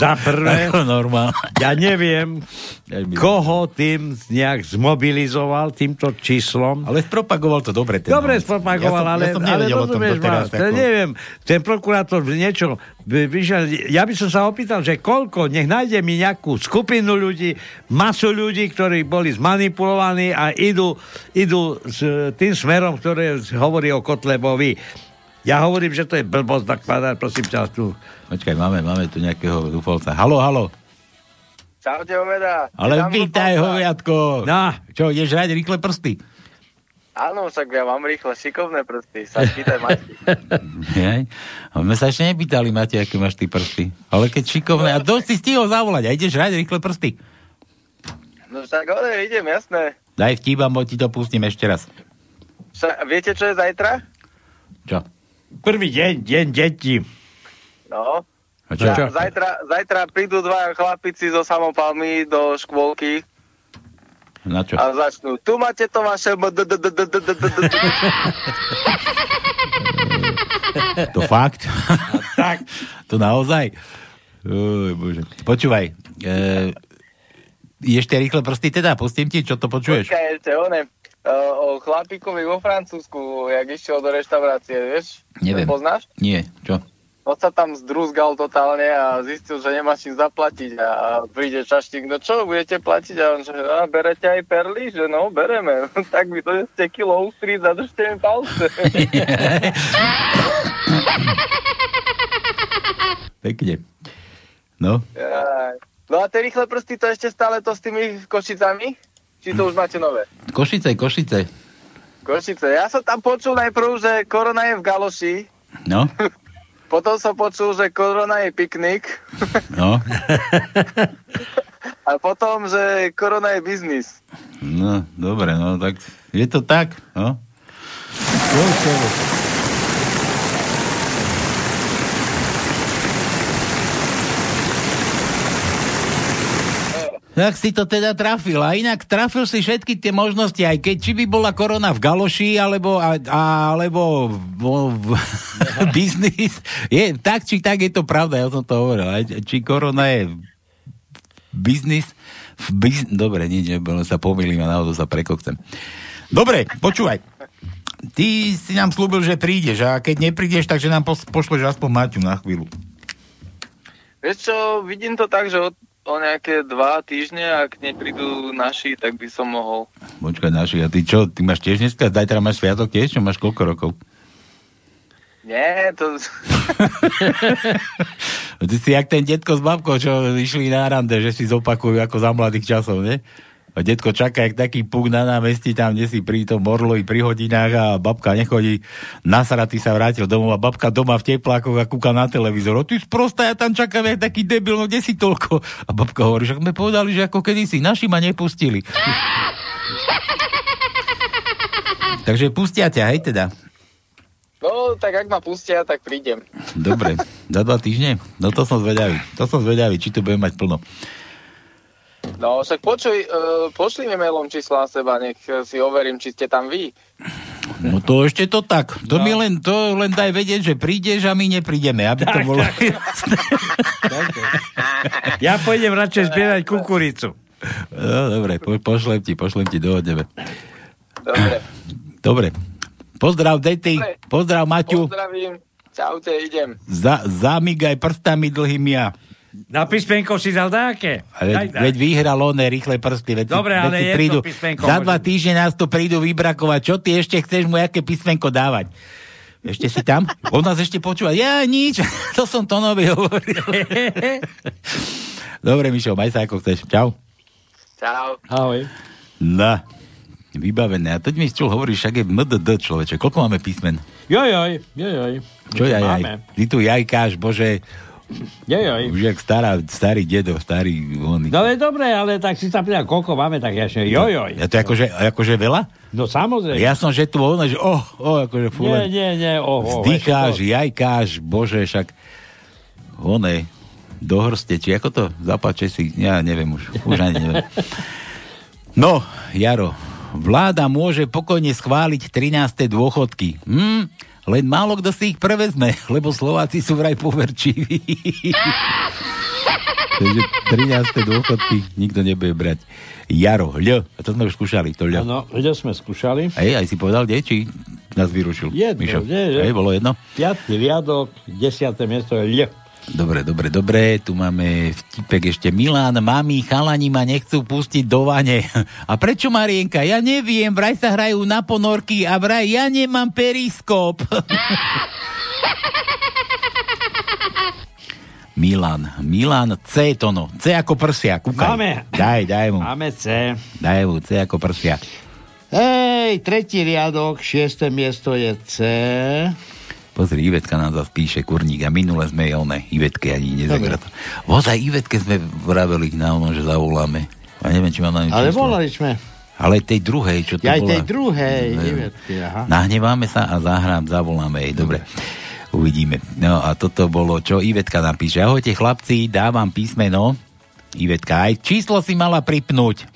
Za prvé, ja neviem, koho tým nejak zmobilizoval týmto číslom. Ale spropagoval to dobre. Ten dobre spropagoval, ja som, ale, ja som ale rozumieš ma, ako... neviem, ten prokurátor niečo vyšiel, ja by som sa opýtal, že koľko, nech nájde mi nejakú skupinu ľudí, masu ľudí, ktorí boli zmanipulovaní a idú, idú s tým smerom, ktoré hovorí o Kotlebovi. Ja hovorím, že to je blbosť nakladať, prosím ťa tu. Počkaj, máme, máme tu nejakého dúfalca. Haló, haló. Čaute, hoveda. Ale vítaj, hoviatko. No, čo, ideš hrať rýchle prsty? Áno, však ja mám rýchle šikovné prsty. Sa pýtaj, Mati. My sa ešte nepýtali, Mati, aké máš ty prsty. Ale keď šikovné. A dosť si stihol zavolať. A ideš hrať rýchle prsty? No však, ale idem, jasné. Daj vtíbam, bo ti to pustím ešte raz. Však, viete, čo je zajtra? Čo? Prvý deň, deň detí. No. Zajtra, zajtra, zajtra prídu dva chlapici zo Samopalmy do škôlky. Na čo? A začnú. Tu máte to vaše... To fakt? Tak. To naozaj? Uj, bože. Počúvaj. E, ešte rýchle prsty teda, pustím ti, čo to počuješ. Počkaj, ešte onem. O chlapíkovi vo Francúzsku, jak išiel do reštaurácie, vieš? Neviem. Poznáš? Nie, čo? On sa tam zdrúzgal totálne a zistil, že nemá čím zaplatiť a príde čaštík, no čo, budete platiť? A on že, a berete aj perly? Že no, bereme. Tak by to ste kilo ústríc, zadržte mi palce. Pekne. No. No a tie rýchle prsty, to ešte stále to s tými Košicami? Či to už máte nové? Košice, Košice. Košice. Ja som tam počul najprv, že korona je v galoši. No. Potom som počul, že korona je piknik. No. A potom, že korona je biznis. No, dobre, no, tak je to tak, no. Tak si to teda trafil. A inak trafil si všetky tie možnosti, aj keď či by bola korona v galoši, alebo, a, alebo bo, v biznis. Je, tak či tak je to pravda, ja som to hovoril. Či korona je biznis? V biz... Dobre, nič, nebolo sa pomýlim a naozaj sa prekokcem. Dobre, počúvaj. Ty si nám slúbil, že prídeš a keď neprídeš, takže nám pošleš aspoň Maťu na chvíľu. Vieš čo, vidím to tak, že od o nejaké dva týždne, ak neprídu naši, tak by som mohol. Počkaj, naši, a ty čo, ty máš tiež dneska? Zajtra máš sviatok tiež? Čo, máš koľko rokov? Nie, to... Ty si jak ten detko s babkou, čo išli na rande, že si zopakujú ako za mladých časov, ne? A detko čaká, jak taký puk na námestí, tam, kde si pri tom orlovi pri hodinách a babka nechodí, nasratý sa vrátil domov a babka doma v teplákoch a kúka na televízor. Ty sprosta, ja tam čakám, jak taký debil, no kde si toľko? A babka hovorí, že sme povedali, že ako kedysi, naši ma nepustili. Takže pustia ťa, hej teda? No, tak ak ma pustia, tak prídem. Dobre, za dva týždne? No to som zvedavý, to som zvedavý, či to budem mať plno. No, však počuj, e, pošli mi mailom čísla seba, nech si overím, či ste tam vy. No to ešte to tak. To no. mi len, to len daj vedieť, že prídeš a my neprídeme, aby tak, to bolo... Tak. Ja pôjdem radšej zbierať kukuricu. No, dobre, po, pošlem ti, pošlem ti, dohodneme. Dobre. Dobre. Pozdrav, deti. Dobre. Pozdrav, Maťu. Pozdravím. Čaute, idem. Za, zamigaj prstami dlhými a... Na písmenko si dal dáke. Veď, veď vyhral oné rýchle prsty. Veď dobre, si, ale je prídu. To písmenko. Za dva týždne nás tu prídu vybrakovať. Čo ty ešte chceš mu jaké písmenko dávať? Ešte si tam? On nás ešte počúva. Ja nič. To som to nový hovoril. Dobre, Mišo, maj sa ako chceš. Čau. Čau. Ahoj. No, vybavené. A to mi čo hovoríš, však je mdd človeče. Koľko máme písmen? Jojoj, jojoj. Čo jajaj? Ty tu jajkáš, bože... Jejoj. Už jak stará, starý dedo, starý oný. No ale dobre, ale tak si sa pýta, koľko máme, tak ja ešte jojoj. Ja to akože, akože veľa? No samozrejme. Ja som, že tu ono, že oh, oh, akože fúlen. Nie, nie, nie, oh, oh. Vzdycháš, jajkáš, bože, však oné, do hrste, či ako to zapáče si, ja neviem už, už ani neviem. No, Jaro, vláda môže pokojne schváliť trináste dôchodky. Hm? Len málo kto si ich prevezme, lebo Slováci sú vraj poverčiví. Takže trináste dôchodky nikto nebude brať. Jaro, ľo. A to sme už skúšali, to ľo. Áno, ľo sme skúšali. Ej, aj si povedal, kde, či nás vyrušil? Jedno, Mišo. Nie, Ej, bolo jedno? Piatý riadok, desiate miesto je ľo. Dobre, dobre, dobre, tu máme vtipek ešte. Milan, mami, chalani ma nechcú pustiť do vane. A prečo, Marienka? Ja neviem, vraj sa hrajú na ponorky a vraj ja nemám periskop. Milan. Milan C to no. C ako prsia. Kúkaj. Máme. Daj, daj mu. Máme C. Daj mu C ako prsia. Hej, tretí riadok, šieste miesto je C. Pozri, Ivetka nám zase píše, kurník, a minule sme one, Ivetke ani nezagratali. Vozaj Ivetke sme vraveli na ono, že zavoláme. A neviem, či mám na niečo. Ale volali sme. Ale tej druhej, čo to bola. Aj tej druhej, Ivetke, aha. Nahneváme sa a zahrám, zavoláme jej, dobre. Uvidíme. No a toto bolo, čo Ivetka nám píše. Ahojte chlapci, dávam písmeno. Ivetka, aj číslo si mala pripnúť.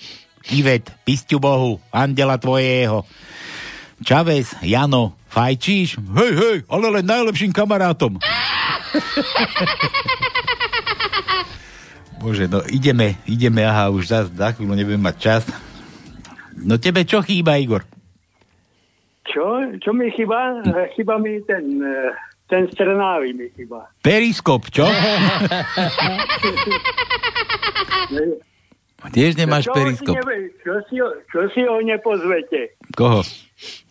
Ivet, pisťu Bohu, andela tvojeho. Čavez, Jano, fajčíš? Hej, hej, ale len najlepším kamarátom. Bože, no ideme, ideme, aha, už zás, za chvíľu nebudem mať čas. No tebe čo chýba, Igor? Čo? Čo mi chýba? Chýba mi ten... Ten z Trnávy mi chýba. Periskop, čo? Tiež nemáš periskop. Čo si, čo si ho nepozvete? Koho?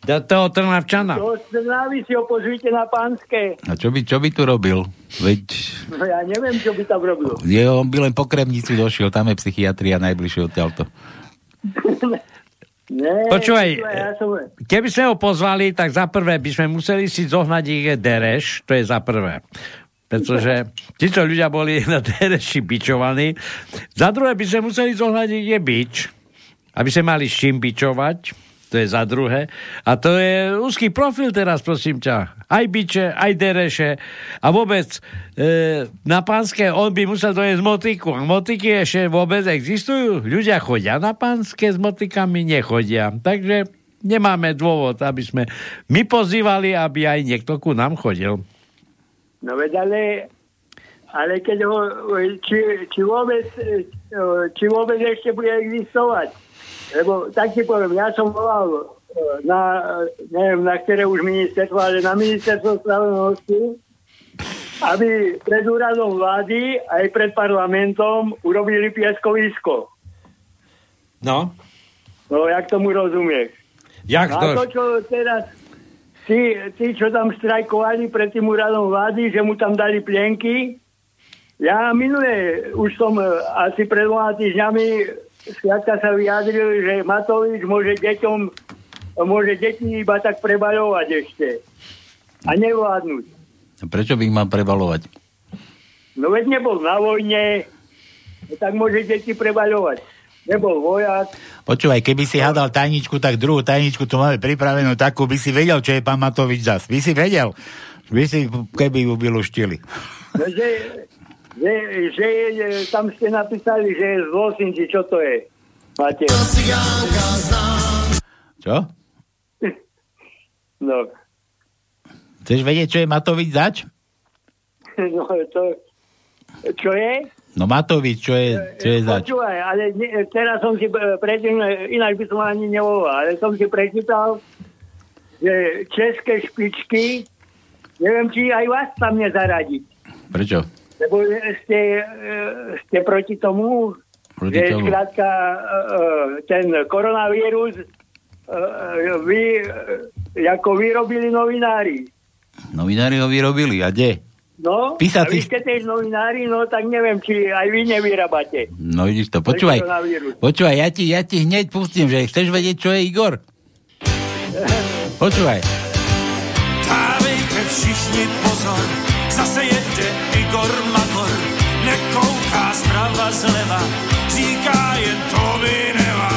Do toho Trnavčana. Do Trnávy si ho pozvite na Panské. A čo by, čo by tu robil? Veď... No ja neviem, čo by tam robil. Je, on by len po Kremnicu došiel, tam je psychiatria najbližšie odtiaľto. Ne, počúvaj, ja som... keby sme ho pozvali, tak za prvé by sme museli si zohnať ich dereš, to je za prvé. Pretože títo ľudia boli na dereši bičovaní. Za druhé by sme museli zohnať ich bič, aby sme mali s čím bičovať, to je za druhé. A to je úzky profil teraz, prosím ťa. Aj biče, aj dereše. A vôbec e, na Panské on by musel dojesť motiku. A motiky ešte vôbec existujú. Ľudia chodia na Panské, s motikami nechodia. Takže nemáme dôvod, aby sme my pozývali, aby aj niekto ku nám chodil. No veď, ale, ale keď ho, či, či, vôbec, či vôbec ešte bude existovať. Lebo tak si poviem, ja som volal na, neviem, na ktoré už ministerstvo, ale na ministerstvo spravodlivosti, aby pred úradom vlády aj pred parlamentom urobili pieskovisko. No? No, jak tomu rozumieš? Jak to? A to, čo teraz tí, tí, čo tam štrajkovali pred tým úradom vlády, že mu tam dali plienky, ja minule už som asi pred dvoma týždňami sviatka sa vyjadril, že Matovič môže deťom môže deti iba tak prebaľovať ešte. A nevládnuť. A prečo by ich mal prebaľovať? No veď nebol na vojne, tak môže deti prebaľovať. Nebol vojak. Počúvaj, keby si hádal tajničku, tak druhú tajničku tu máme pripravenú takú, by si vedel, čo je pán Matovič zas. By si vedel. By si, keby ju vyluštili. No, že, že, že tam ste napísali, že je z Losinči, čo to je? Máte. Čo? No. Chceš vedieť, čo je Matovič zač? No to... Čo je? No Matovič, čo je, čo je zač? Počúvaj, ale ne, teraz som si predtým, ináč by som ani nevolal, ale som si prečítal, že české špičky, neviem, či aj vás tam nezaradiť. Prečo? Lebo ste, ste proti tomu, proti že tomu. Skrátka ten koronavírus vy, ako vyrobili novinári. Novinári ho vyrobili, a kde? No, písací... a vy ste tiež novinári, no tak neviem, či aj vy nevyrábate. No vidíš to, počúvaj, počúvaj, ja ti, ja ti hneď pustím, že chceš vedieť, čo je Igor? Počúvaj. Dávejte všichni pozor, zase jede Igor Magor, nekouká zprava zleva, říká je to mineva.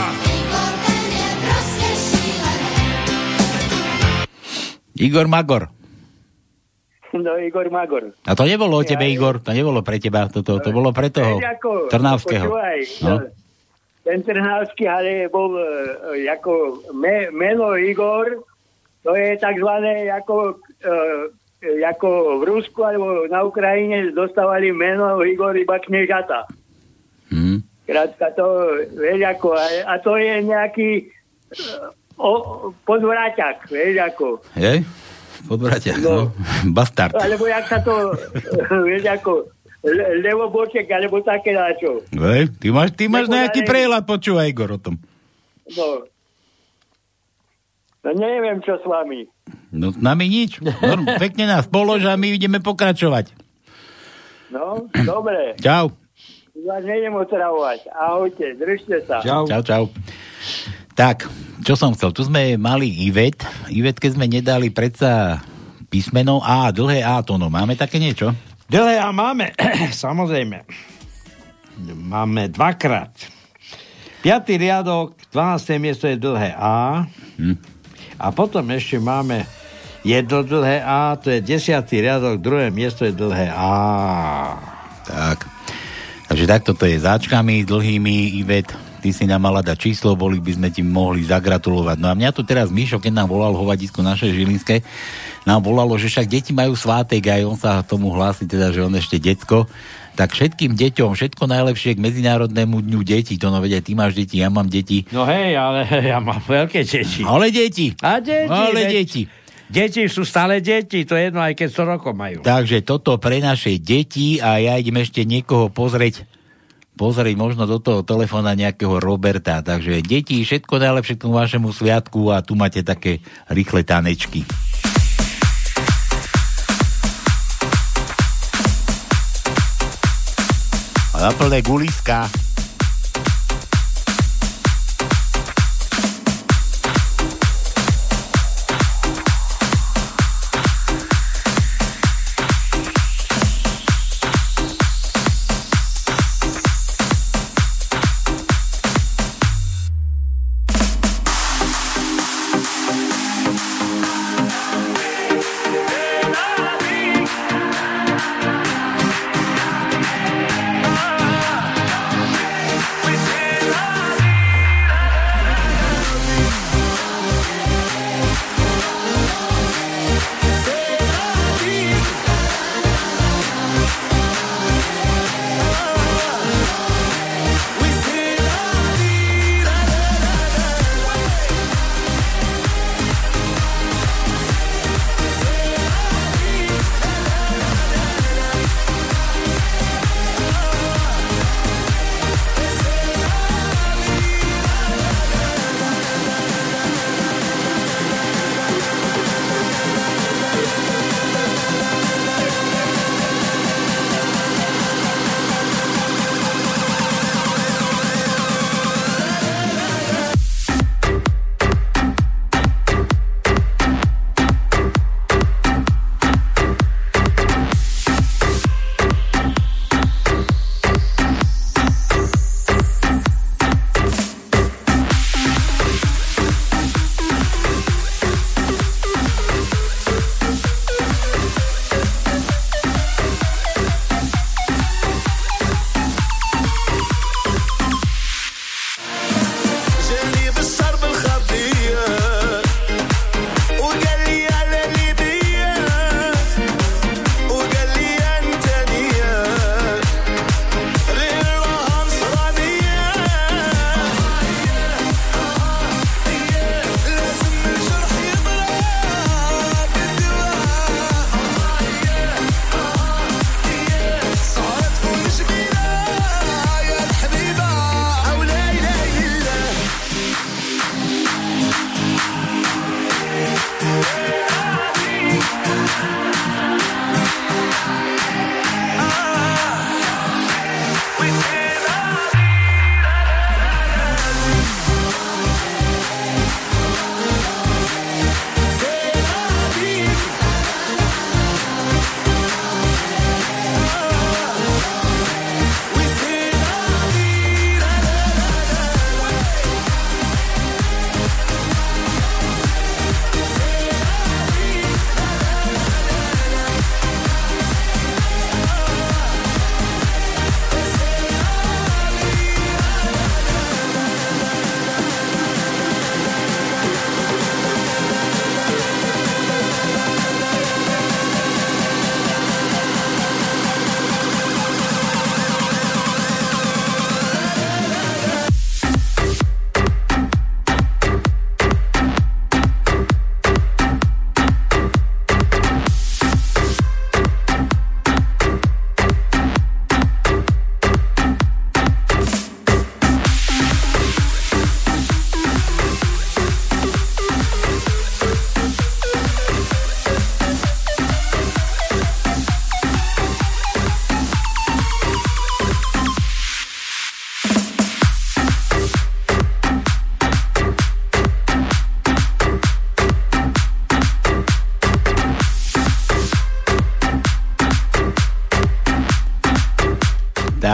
Igor Magor. No, Igor Magor. A to nebolo o tebe, Igor, to nebolo pre teba, to, to, to bolo pre toho Trnavského. No. Ten Trnavský, ale bol ako me, meno Igor, to je takzvané, ako, ako v Rusku alebo na Ukrajine dostávali meno Igor iba kniežata. Hmm. Krátka to, veľako, a to je nejaký... O, podvráťak, vieš, ako. Hej? Podvráťak, no. no. Bastard. Alebo jak sa to, vieš, ako, le, levoboček, alebo také načo. Hej, ty máš, ty máš nejaký prehľad, počúvaj, Igor, o tom. No. No neviem, čo s vami. No s nami nič. Pekne nás polož a my ideme pokračovať. No, dobre. Čau. Ja nejdem otravovať. Ahojte, držte sa. Čau. Čau, čau. Tak, čo som chcel? Tu sme mali Ivet. Ivetke sme nedali predsa písmeno A, dlhé A, to no. Máme také niečo? Dlhé A máme, samozrejme. Máme dvakrát. Piatý riadok, dvanáste miesto je dlhé A. Hm. A potom ešte máme jedno dlhé A, to je desiatý riadok, druhé miesto je dlhé A. Tak. Takže takto to je záčkami dlhými, Ivet, ty si nám mala dať číslo, boli by sme ti mohli zagratulovať. No a mňa tu teraz Mišo, keď nám volal hovadisko naše žilinské, nám volalo, že však deti majú svátek, aj on sa tomu hlási, teda, že on ešte decko. Tak všetkým deťom, všetko najlepšie k Medzinárodnému dňu detí. To no vedia, ty máš deti, ja mám deti. No hej, ale ja mám veľké deti. Ale deti. A deti. Ale deti. Deti sú stále deti, to je jedno, aj keď sto rokov majú. Takže toto pre naše deti a ja idem ešte niekoho pozrieť, pozrieť možno do toho telefóna nejakého Roberta. Takže deti, všetko najlepšie k tomu vašemu sviatku a tu máte také rýchle tanečky. A na plné guliska.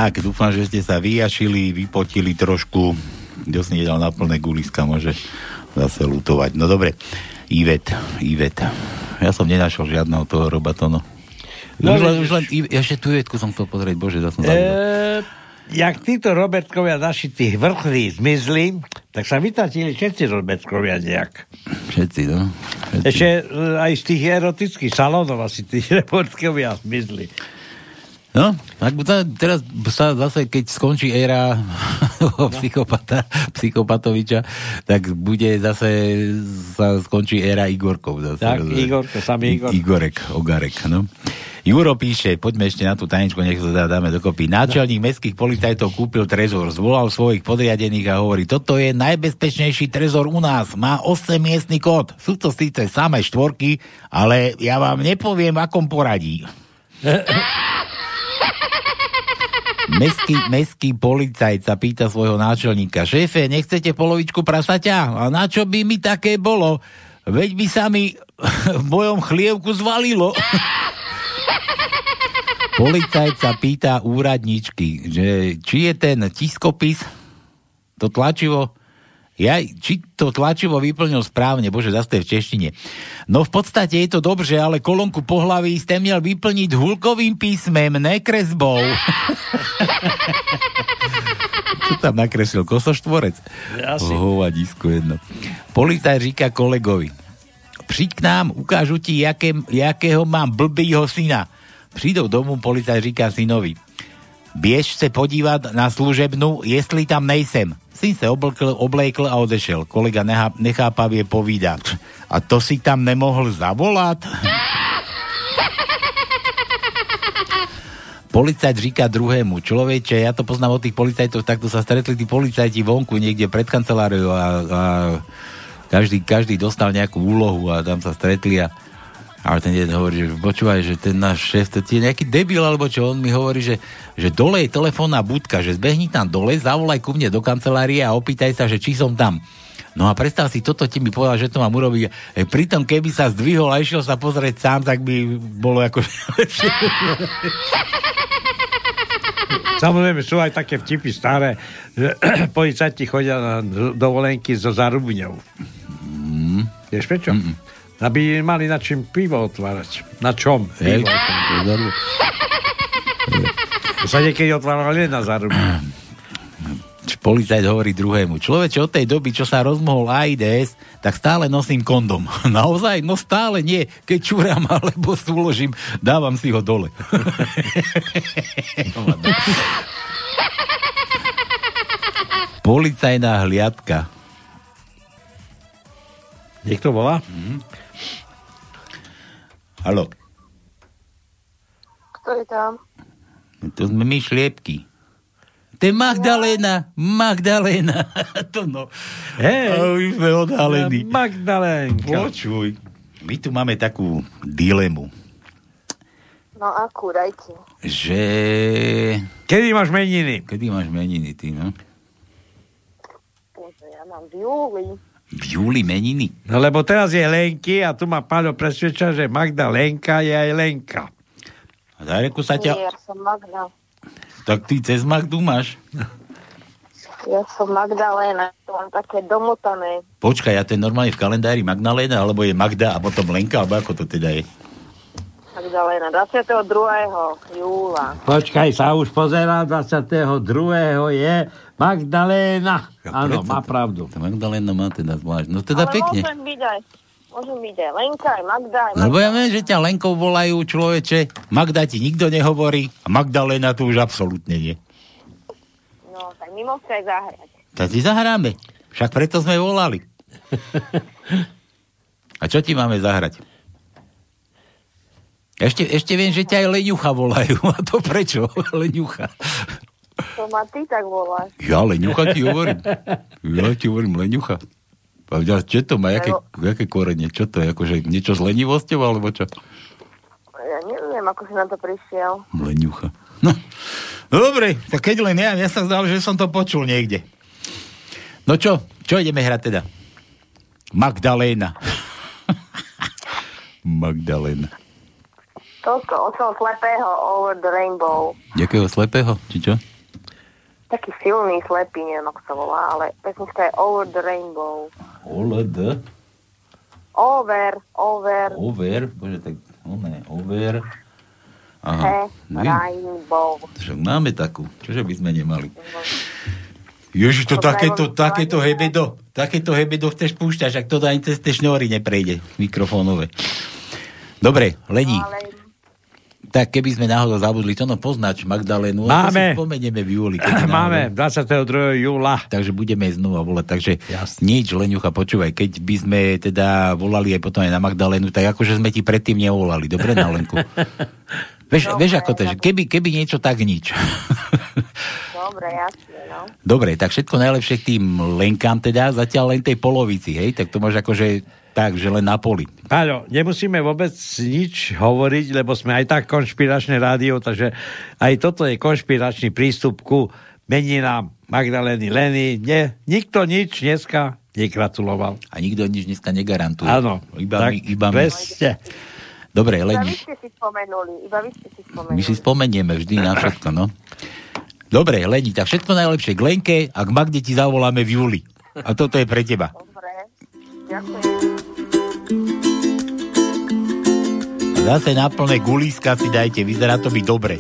Tak, dúfam, že ste sa vyjašili, vypotili trošku. Kto si nedal na plné guliska, môže zase lutovať. No dobre, Ivet, Ivet. Ja som nenašiel žiadneho toho Robatona. No, už len, už len, ešte tú Ivetku som chcel pozrieť, bože, zase som zabudol. Jak títo Robertkovia naši tých vrchlí zmizli, tak sa vytratili všetci Robertkovia nejak. Všetci, no. Všetci. Ešte aj z tých erotických salónov asi tí Robertkovia zmizli. No, tak teraz sa zase, keď skončí éra no. psychopata, psychopatoviča, tak bude zase, sa skončí éra Igorkov. Zase, tak, rozumiem. Igorko, samý Igor. Igorek, Ogarek, no. Juro píše, poďme ešte na tú tajničku, nech sa dáme dokopy. Náčelník mestských policajtov kúpil trezor, zvolal svojich podriadených a hovorí, toto je najbezpečnejší trezor u nás, má osem miestny kód. Sú to síce samé štvorky, ale ja vám nepoviem, v akom poradí. Mestský, mestský policajt sa pýta svojho náčelníka, šéfe, nechcete polovičku prasaťa? A na čo by mi také bolo? Veď by sa mi v mojom chlievku zvalilo. Policajt sa pýta úradničky, že či je ten tiskopis, to tlačivo, ja, či to tlačivo vyplnil správne, bože, zase to je v češtine. No v podstate je to dobré, ale kolónku pohlaví ste miel vyplniť hulkovým písmem, ne kresbou. Čo tam nakreslil? Kosoštvorec? Asi. Hovadisko jedno. Policajt říká kolegovi, príď k nám, ukážu ti, jaké, jakého mám blbýho syna. Prídou domu, policaj říká synovi, biež se podívať na služebnu, jestli tam nejsem. Syn se oblkl, oblejkl a odešel. Kolega nechá, nechápavie povída, a to si tam nemohol zavolať. Policajt říká druhému, človeče, ja to poznám od tých policajtov, takto sa stretli tí policajti vonku niekde pred kanceláriou a, a každý, každý dostal nejakú úlohu a tam sa stretli a ale ten jeden hovorí, že počúvaj, že ten náš šéf, to je nejaký debil, alebo čo, on mi hovorí, že, že dole je telefónna budka, že zbehni tam dole, zavolaj ku mne do kancelárie a opýtaj sa, že či som tam. No a predstav si, toto ti mi povedal, že to mám urobiť. E, pritom, keby sa zdvihol a išiel sa pozrieť sám, tak by bolo ako... Samozrejme, sú aj také vtipy staré, že policajti chodia na dovolenky so zarubňou. Mm. Vieš prečo? Mm-mm. Aby mali na čím pivo otvárať. Na čom? Pivo otvárať. To sa niekedy otvárali na zárubne. Policajt hovorí druhému. Človeče, od tej doby, čo sa rozmohol á í dé es, tak stále nosím kondom. Naozaj? No stále nie. Keď čúram alebo súložím, dávam si ho dole. Policajná hliadka. Niekto volá? Mm. Haló. Kto je tam? To sme my šliepky. To je Magdaléna. Magdaléna. To no. Hej. Už sme odhalení. Magdalénka. Počuj. My tu máme takú dilemu. No akú, dajte. Že... Kedy máš meniny? Kedy máš meniny, ty, no? Bože, ja mám v júli. V júli meniny. No lebo teraz je Lenky a tu ma Paľo presvedča, že Magda Lenka je aj Lenka. A Dareku sa ťa... Nie, ja som Magda. Tak ty cez Magdu máš. Ja som Magdaléna, to mám také domotané. Počkaj, ja to je normálne v kalendári Magdaléna, alebo je Magda a potom Lenka, alebo ako to teda je? Magdaléna, dvadsiateho druhého júla. Počkaj, sa už pozerá, dvadsiateho druhého je... Magdaléna. Ja, áno, má to, pravdu. Magdaléna má teda zvlášť. No teda ale pekne. Môžem byť aj, môžem byť aj Lenka, aj Magda, aj Magda. Lebo ja viem, že ťa Lenkou volajú, človeče. Magda ti nikto nehovorí a Magdaléna tu už absolútne nie. No, tak my môžeme aj zahrať. Tak si zahráme. Však preto sme volali. A čo ti máme zahrať? Ešte, ešte viem, že ťa aj Leňucha volajú. A to prečo? Leňucha. To ma ty tak voláš. Ja Leňucha ti hovorím. Ja ti hovorím Leňucha. Čo to má? Jaké, jaké korenie? Čo to je? Akože niečo s lenivosťou? Alebo čo? Ja neviem, ako si na to prišiel. Leňucha. No, no dobre. Tak keď len ja, ja sa zdal, že som to počul niekde. No čo? Čo ideme hrať teda? Magdaléna. Magdaléna. Tónko, očo slepého, Over the Rainbow. Jakého slepého? Či čo? silný, slepý, neviem, ako sa volá, ale pesnička je Over the Rainbow. Over the? Over, over. Over? Bože, tak oné, over. Aha. He, rainbow. Však máme takú, čože by sme nemali. Ježiš, to takéto, takéto hebedo, takéto hebedo chceš púšťať, ak to ani cez tie šňory neprejde, mikrofónové. Dobre, Lení. No, ale... Tak keby sme náhodou zabudli, to no poznáč Magdalénu. Máme. Spomenieme v júli. Máme, dvadsiateho druhého júla. Takže budeme znova volať, takže jasne. Nič, Leňucha, počúvaj, keď by sme teda volali aj potom aj na Magdalénu, tak akože sme ti predtým nevolali. Dobre, na Lenku. Vieš, dobre, vieš ako to je, keby, keby niečo, tak nič. Dobre, jasne, no. Dobre, tak všetko najlepšie k tým Lenkám teda, zatiaľ len tej polovici, hej, tak to máš akože... Takže len na poli. Áno, nemusíme vôbec nič hovoriť, lebo sme aj tak konšpiračné rádio, takže aj toto je konšpiračný prístup ku meninám Magdalény Leny. Nie, nikto nič dneska negratuloval. A nikto nič dneska negarantuje. Áno. Iba my, iba my. Dobre, Leni. Iba vy ste si spomenuli. Iba vy ste si spomenuli. My si spomenieme vždy na všetko, no. Dobre, Leni, tak všetko najlepšie k Lenke a k Magde ti zavoláme v júli. A toto je pre teba. Dobre, ďakujem. Zase na plné gulíska si dajte, vyzerá to byť dobre.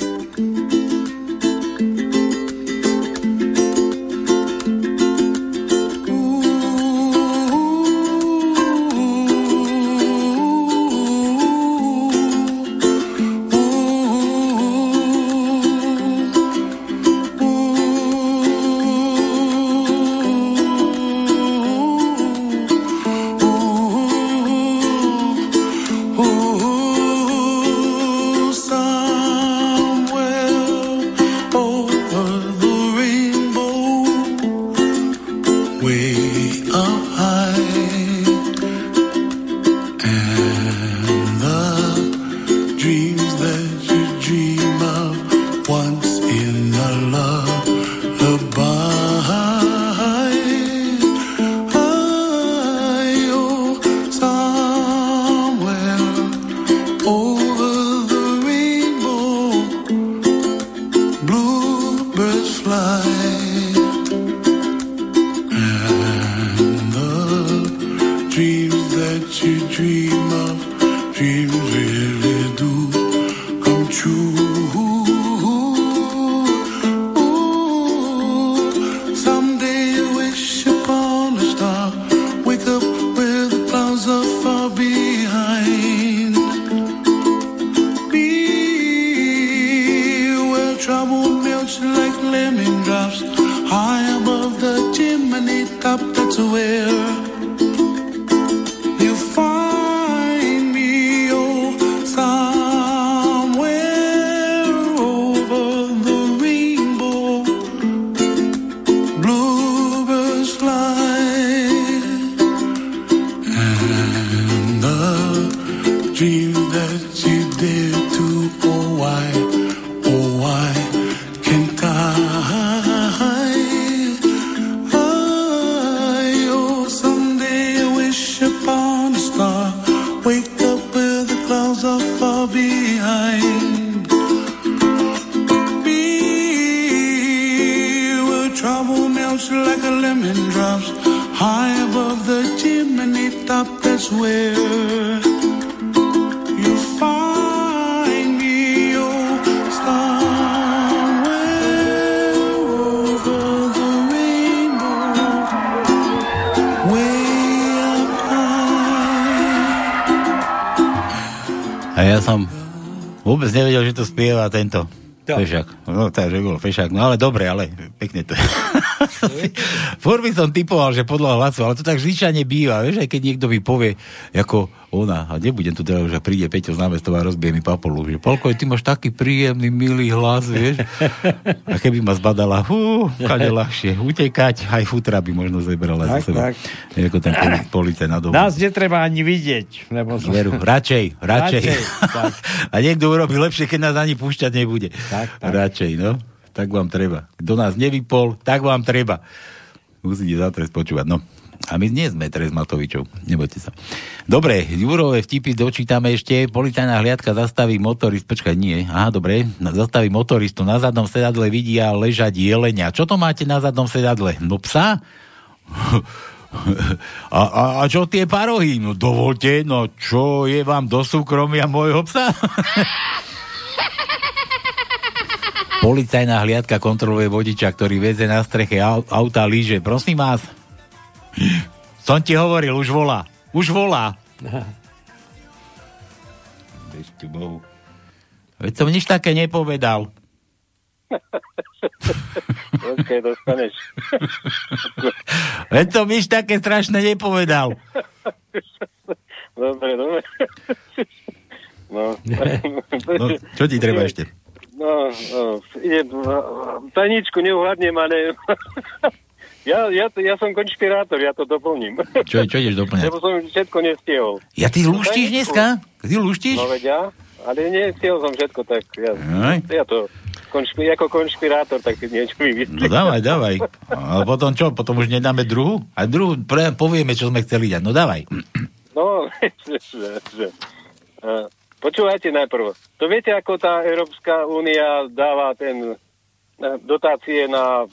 Tento to. Fešák. No, takže bol Fešák. No ale dobre, ale pekne to je. Fôr by som typoval, že podľa hlasu, ale to tak zvyčajne býva, vieš, aj keď niekto mi povie, ako ona, a nebudem tu teda, že príde Peťo z námestova a rozbije mi papolu, že Paľko, ty máš taký príjemný, milý hlas, vieš. A keby ma zbadala, hú, kade ľahšie utekať, aj futra by možno zebrala tak, za seba. Ako ten policaj na dobu. Nás netreba ani vidieť. Lebo... Veru, radšej, radšej. radšej tak. A niekto urobí lepšie, keď nás ani púšťať nebude. Tak, tak. Radšej, no. Tak vám treba. Kto nás nevypol, tak vám treba. Musíte zatres počúvať, no. A my nie sme Teres Matovičov, nebojte sa. Dobre, Jurové vtipy dočítame ešte. Policajná hliadka zastaví motorist, počkaj, nie, aha, dobre, zastaví motoristu, na zadnom sedadle vidia ležať jelenia. Čo to máte na zadnom sedadle? No psa? A, a, a čo tie parohy? No dovolte, no čo je vám do súkromia môjho psa? Policajná hliadka kontroluje vodiča, ktorý veze na streche auta lyže. Prosím vás. Som ti hovoril, už volá. Už volá. Veď som nič také nepovedal. Počkej, dostaneš. Veď som nič také strašné nepovedal. Dobre, dobre. No. No, čo ti treba ešte? No, no, idem, tajničku neuhľadnem, ale ja, ja, ja som konšpirátor, ja to doplním. Čo, čo ideš doplňať? Lebo som všetko nestihol. Ja ty luštíš dneska? Ty luštíš? No veď ja, ale nestihol som všetko, tak ja, ja to konšpi, ako konšpirátor, tak niečo mi vyslí. No dávaj, dávaj. A potom čo? Potom už nedáme druhú? A druhú povieme, čo sme chceli dať. No dávaj. No, že... že a, počúvajte najprv. To viete, ako tá Európska únia dáva ten dotácie na,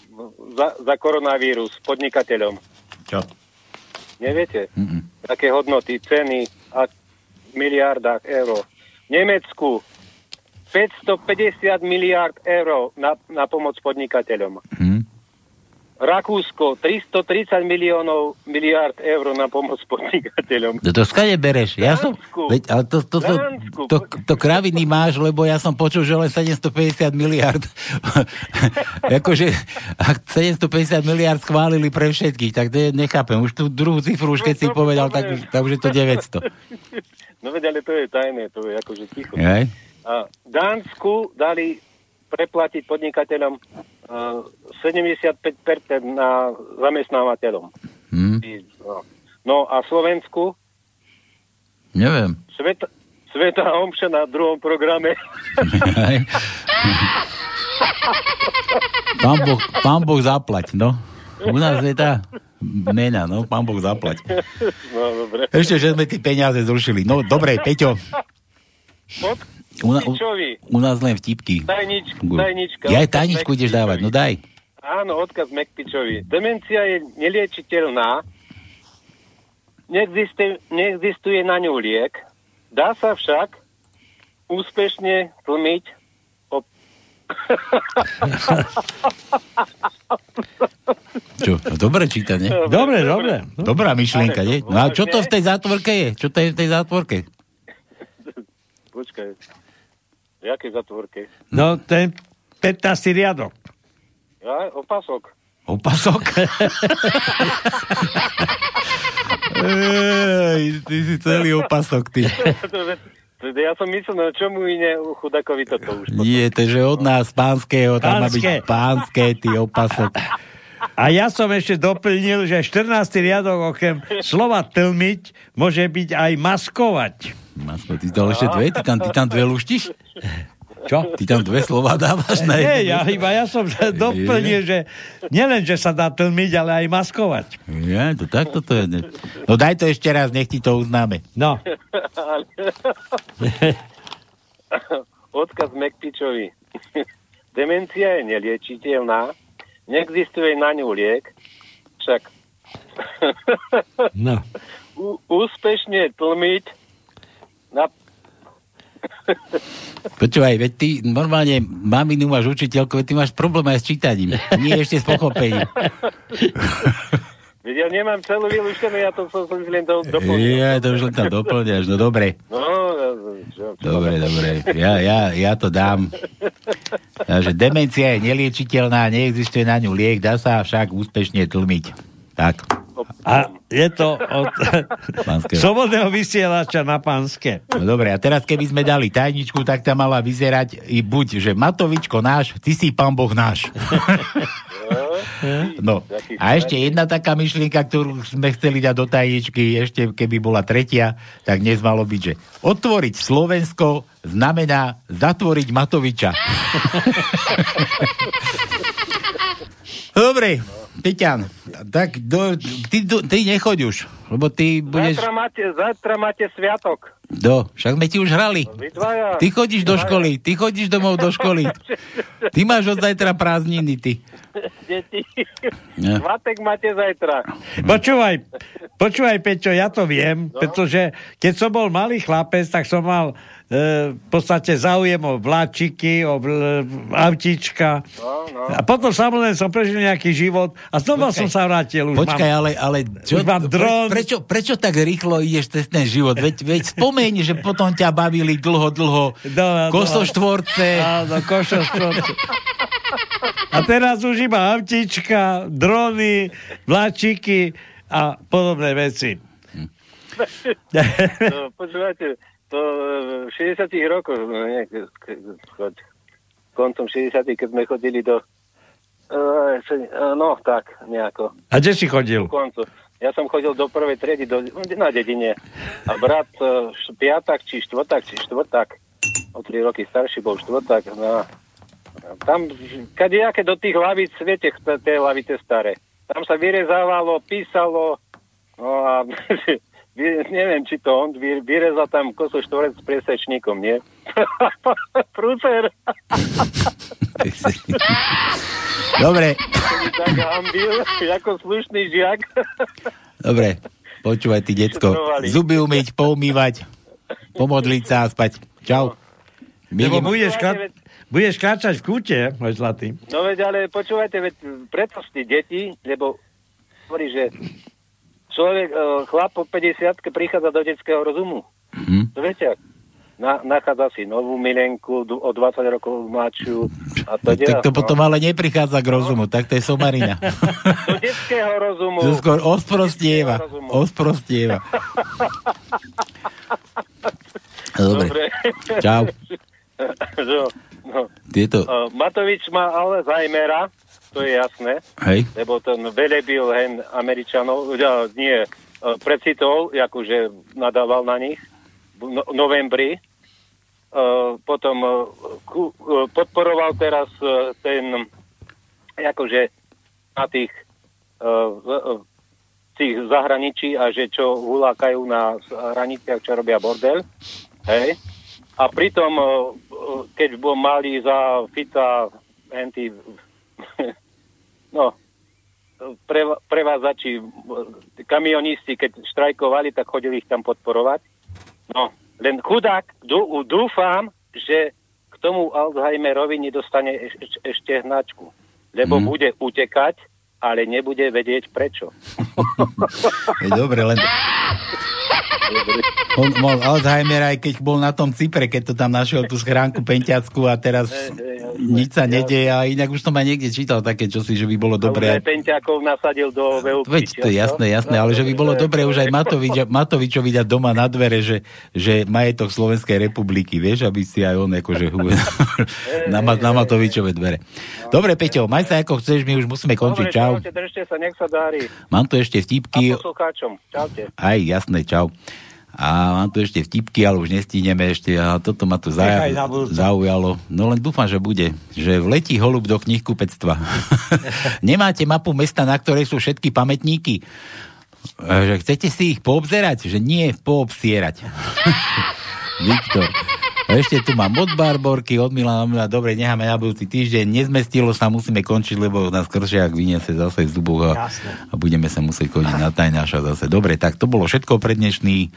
za, za koronavírus podnikateľom? Čo? Neviete? Mm-mm. Také hodnoty, ceny a miliardách eur. Nemecku päťstopäťdesiat miliárd eur na, na pomoc podnikateľom. Mm. Rakúsko tristotridsať miliónov miliárd eur na pomoc podnikateľom. To, to skade bereš? Ja som, veď, ale to, to, to, to, to, to kraviny máš, lebo ja som počul, že len sedemstopäťdesiat miliárd. Akože, ak sedemstopäťdesiat miliárd schválili pre všetkých, tak nechápem. Už tú druhú cifru, už keď no, si to povedal, to tak, už, tak už je to deväťsto. No veď, ale to je tajné, to je akože ticho. Aj? A Dánsku dali preplatiť podnikateľom uh, sedemdesiatpäť percent na zamestnávateľom. Hmm. No a Slovensku? Neviem. Svet, Sveta Omša na druhom programe. Pán Boh, Pán Boh zaplať, no. U nás je tá mena, no. Pán Boh zaplať. No, dobre. Ešte, že sme tie peniaze zrušili. No, dobre, Peťo. Pod? U, na, u, u nás len vtipky. Tajnička, tajnička. Ja aj tajničku ideš dávať, no daj. Áno, odkaz Mekpičovi. Demencia je neliečiteľná, neexistuje, neexistuje na ňu liek, dá sa však úspešne tlmiť ob... Čo? No, dobre čítanie. Dobre, dobre. Dobrá myšlienka, nie? No a čo to v tej zátvorke je? Čo to je v tej zátvorke? Počkaj, v jakej zatvorke? No, ten pätnásty riadok. Ja, opasok. Opasok? Ej, ty si celý opasok, ty. Ja som myslel, no čomu iné chudakovi toto už. Potom. Nie, to je od nás, pánskeho, tam má byť pánske, ty opasok. A ja som ešte doplnil, že štrnásty riadok okrem slova tlmiť môže byť aj maskovať. Maskovať, ty tam ešte dve? Ty tam, ty tam dve luštíš? Čo? Ty tam dve slova dávaš? Na nie, ja, iba ja som doplnil, že nielen, že sa dá tlmiť, ale aj maskovať. Ja, to takto to je. No daj to ešte raz, nech ti to uznáme. No. Odkaz Mekpičovi. Demencia je neliečiteľná, neexistuje na ňu liek, však no. U, úspešne tlmiť na... Počúvaj, veď ty normálne maminu máš učiteľku, veď ty máš problém aj s čítaním, nie ešte s pochopením. Veď ja nemám celú výluštenú, ja to som len do, doplňal. Ja to už len tam doplňaš, no dobre. No, čo, čo, dobre, čo? Dobre, ja, ja, ja to dám. Takže demencia je neliečiteľná, neexistuje na ňu liek, dá sa však úspešne tlmiť. Tak. A je to od Slobodného vysielača Na Panské. No dobre, a teraz keby sme dali tajničku, tak tam mala vyzerať i buď, že Matovičko náš, ty si Pán Boh náš. No, a ešte jedna taká myšlienka, ktorú sme chceli dať do tajničky, ešte keby bola tretia, tak dnes malo byť, že otvoriť Slovensko znamená zatvoriť Matoviča. Dobre, Peťan, tak do, ty, do, ty nechoď už, lebo ty budeš... Zatra máte, zatra máte sviatok. No, však sme ti už hrali. Ty chodíš do školy, ty chodíš domov do školy. Ty máš od zajtra prázdniny, ty. Deti, no. Svatek máte zajtra. Počúvaj, počúvaj, Peťo, ja to viem, no. Pretože keď som bol malý chlapec, tak som mal e, v podstate záujem o vláčiky, o vl, autíčka. No, no. A potom samozrejme som prežil nejaký život a znova som sa vrátil. Už počkaj, mám, ale, ale čo, už mám dron. Prečo, prečo tak rýchlo ideš cez ten život? Veď, veď spomeň, že potom ťa bavili dlho, dlho. No, no, kosoštvorce. Áno, no, kosoštvorce. A teraz už iba autíčka, drony, vláčiky a podobné veci. Hm. No, počúvate, to v šesťdesiatych rokoch, koncom šesťdesiatych, keď sme chodili do... No, tak, nejako. A kde si chodil? Ja som chodil do prvej triedy do, na dedine. A brat piatak, či štvrták, či štvrták, o tri roky starší bol štvrták, na... Tam, kadejaké do tých lavíc, viete, tie lavice staré. Tam sa vyrezávalo, písalo, no a neviem, či to on vyrezal tam kosoštvorec s priesečníkom, nie? Prúcer! Dobre. Tak ambil, ako slušný žiak. Dobre, počúvaj ty, detko. Zuby umyť, poumývať, pomodliť sa a spať. Čau. Lebo budeš krát... Budeš kráčať v kúte, môj zlatý. No veď, ale počúvajte, veď preto ste deti, lebo hovorí, že človek, chlap po päťdesiatke prichádza do detského rozumu. Mm-hmm. To viete, na, nachádza si novú milenku, o dvadsať rokov mladšiu. A to tak, tak to potom no. Ale neprichádza k rozumu, no. Tak to je somarina. Do detského rozumu. To skôr osprostieva. Osprostieva. Dobre. Dobre. Čau. No, no. Tieto... Uh, Matovič má Alzheimera, to je jasné. Hej. Lebo ten velebil hen Američanov, ja, nie, uh, precitol, akože nadával na nich v no, novembri. Uh, potom uh, ku, uh, podporoval teraz uh, ten, akože na tých uh, tých zahraničí a že čo hulákajú na hraniciach, čo robia bordel. Hej. A pritom, keď bol mali za Fica anti, no, prevázači, kamionisti, keď štrajkovali, tak chodili ich tam podporovať. No, len chudák, dúfam, že k tomu Alzheimerovi nedostane eš, ešte hnačku, lebo mm. bude utekať, ale nebude vedieť prečo. Dobre, len... On mal Alzheimer, aj keď bol na tom Cypre, keď to tam našiel tú schránku penťacku a teraz nič sa nedeje a inak už to ma niekde čítal také čosi, že by bolo dobré. Ale penťakov nasadil do vé ú pé. Veď to je jasné, jasné, ale že by bolo dobré už aj Matovič, Matovičovi dať doma na dvere, že, že majetok Slovenskej republiky, vieš, aby si aj on akože na, na Matovičove dvere. Dobre, Peťo, maj sa ako chceš, my už musíme končiť. Dobre, čau. Čaute, držte sa, nech sa darí. Mám tu ešte vtípky. A poslucháčom, čaute. Aj, jasné, čau. A mám tu ešte vtipky, ale už nestíneme ešte a toto ma tu zauj- zaujalo. No len dúfam, že bude, že vletí holub do knihkupectva. Nemáte mapu mesta, na ktorej sú všetky pamätníky? Že chcete si ich poobzerať? Že nie, poobsierať. Viktor. A ešte tu mám od Barborky, od Milana. Dobre, necháme na budúci týždeň. Nezmestilo sa, musíme končiť, lebo nás kršiak vyniesie zase z zuboch a, a budeme sa musieť chodiť na tajnáša zase. Dobre, tak to bolo všetko pre, dnešný,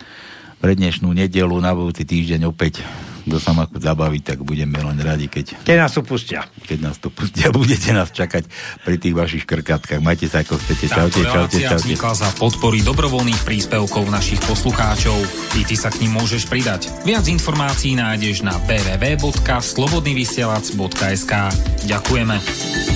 pre dnešnú nedelu. Na budúci týždeň opäť, kto sa má zabaviť, tak budeme len radi, keď... Keď nás opustia. Keď nás to pustia, budete nás čakať pri tých vašich krkatkách. Majte sa, ako chcete. Čaute, čaute, čaute. Vznikla za podpory dobrovoľných príspevkov našich poslucháčov. I ty sa k nim môžeš pridať. Viac informácií nájdeš na w w w bodka slobodnyvysielac bodka es ka. Ďakujeme.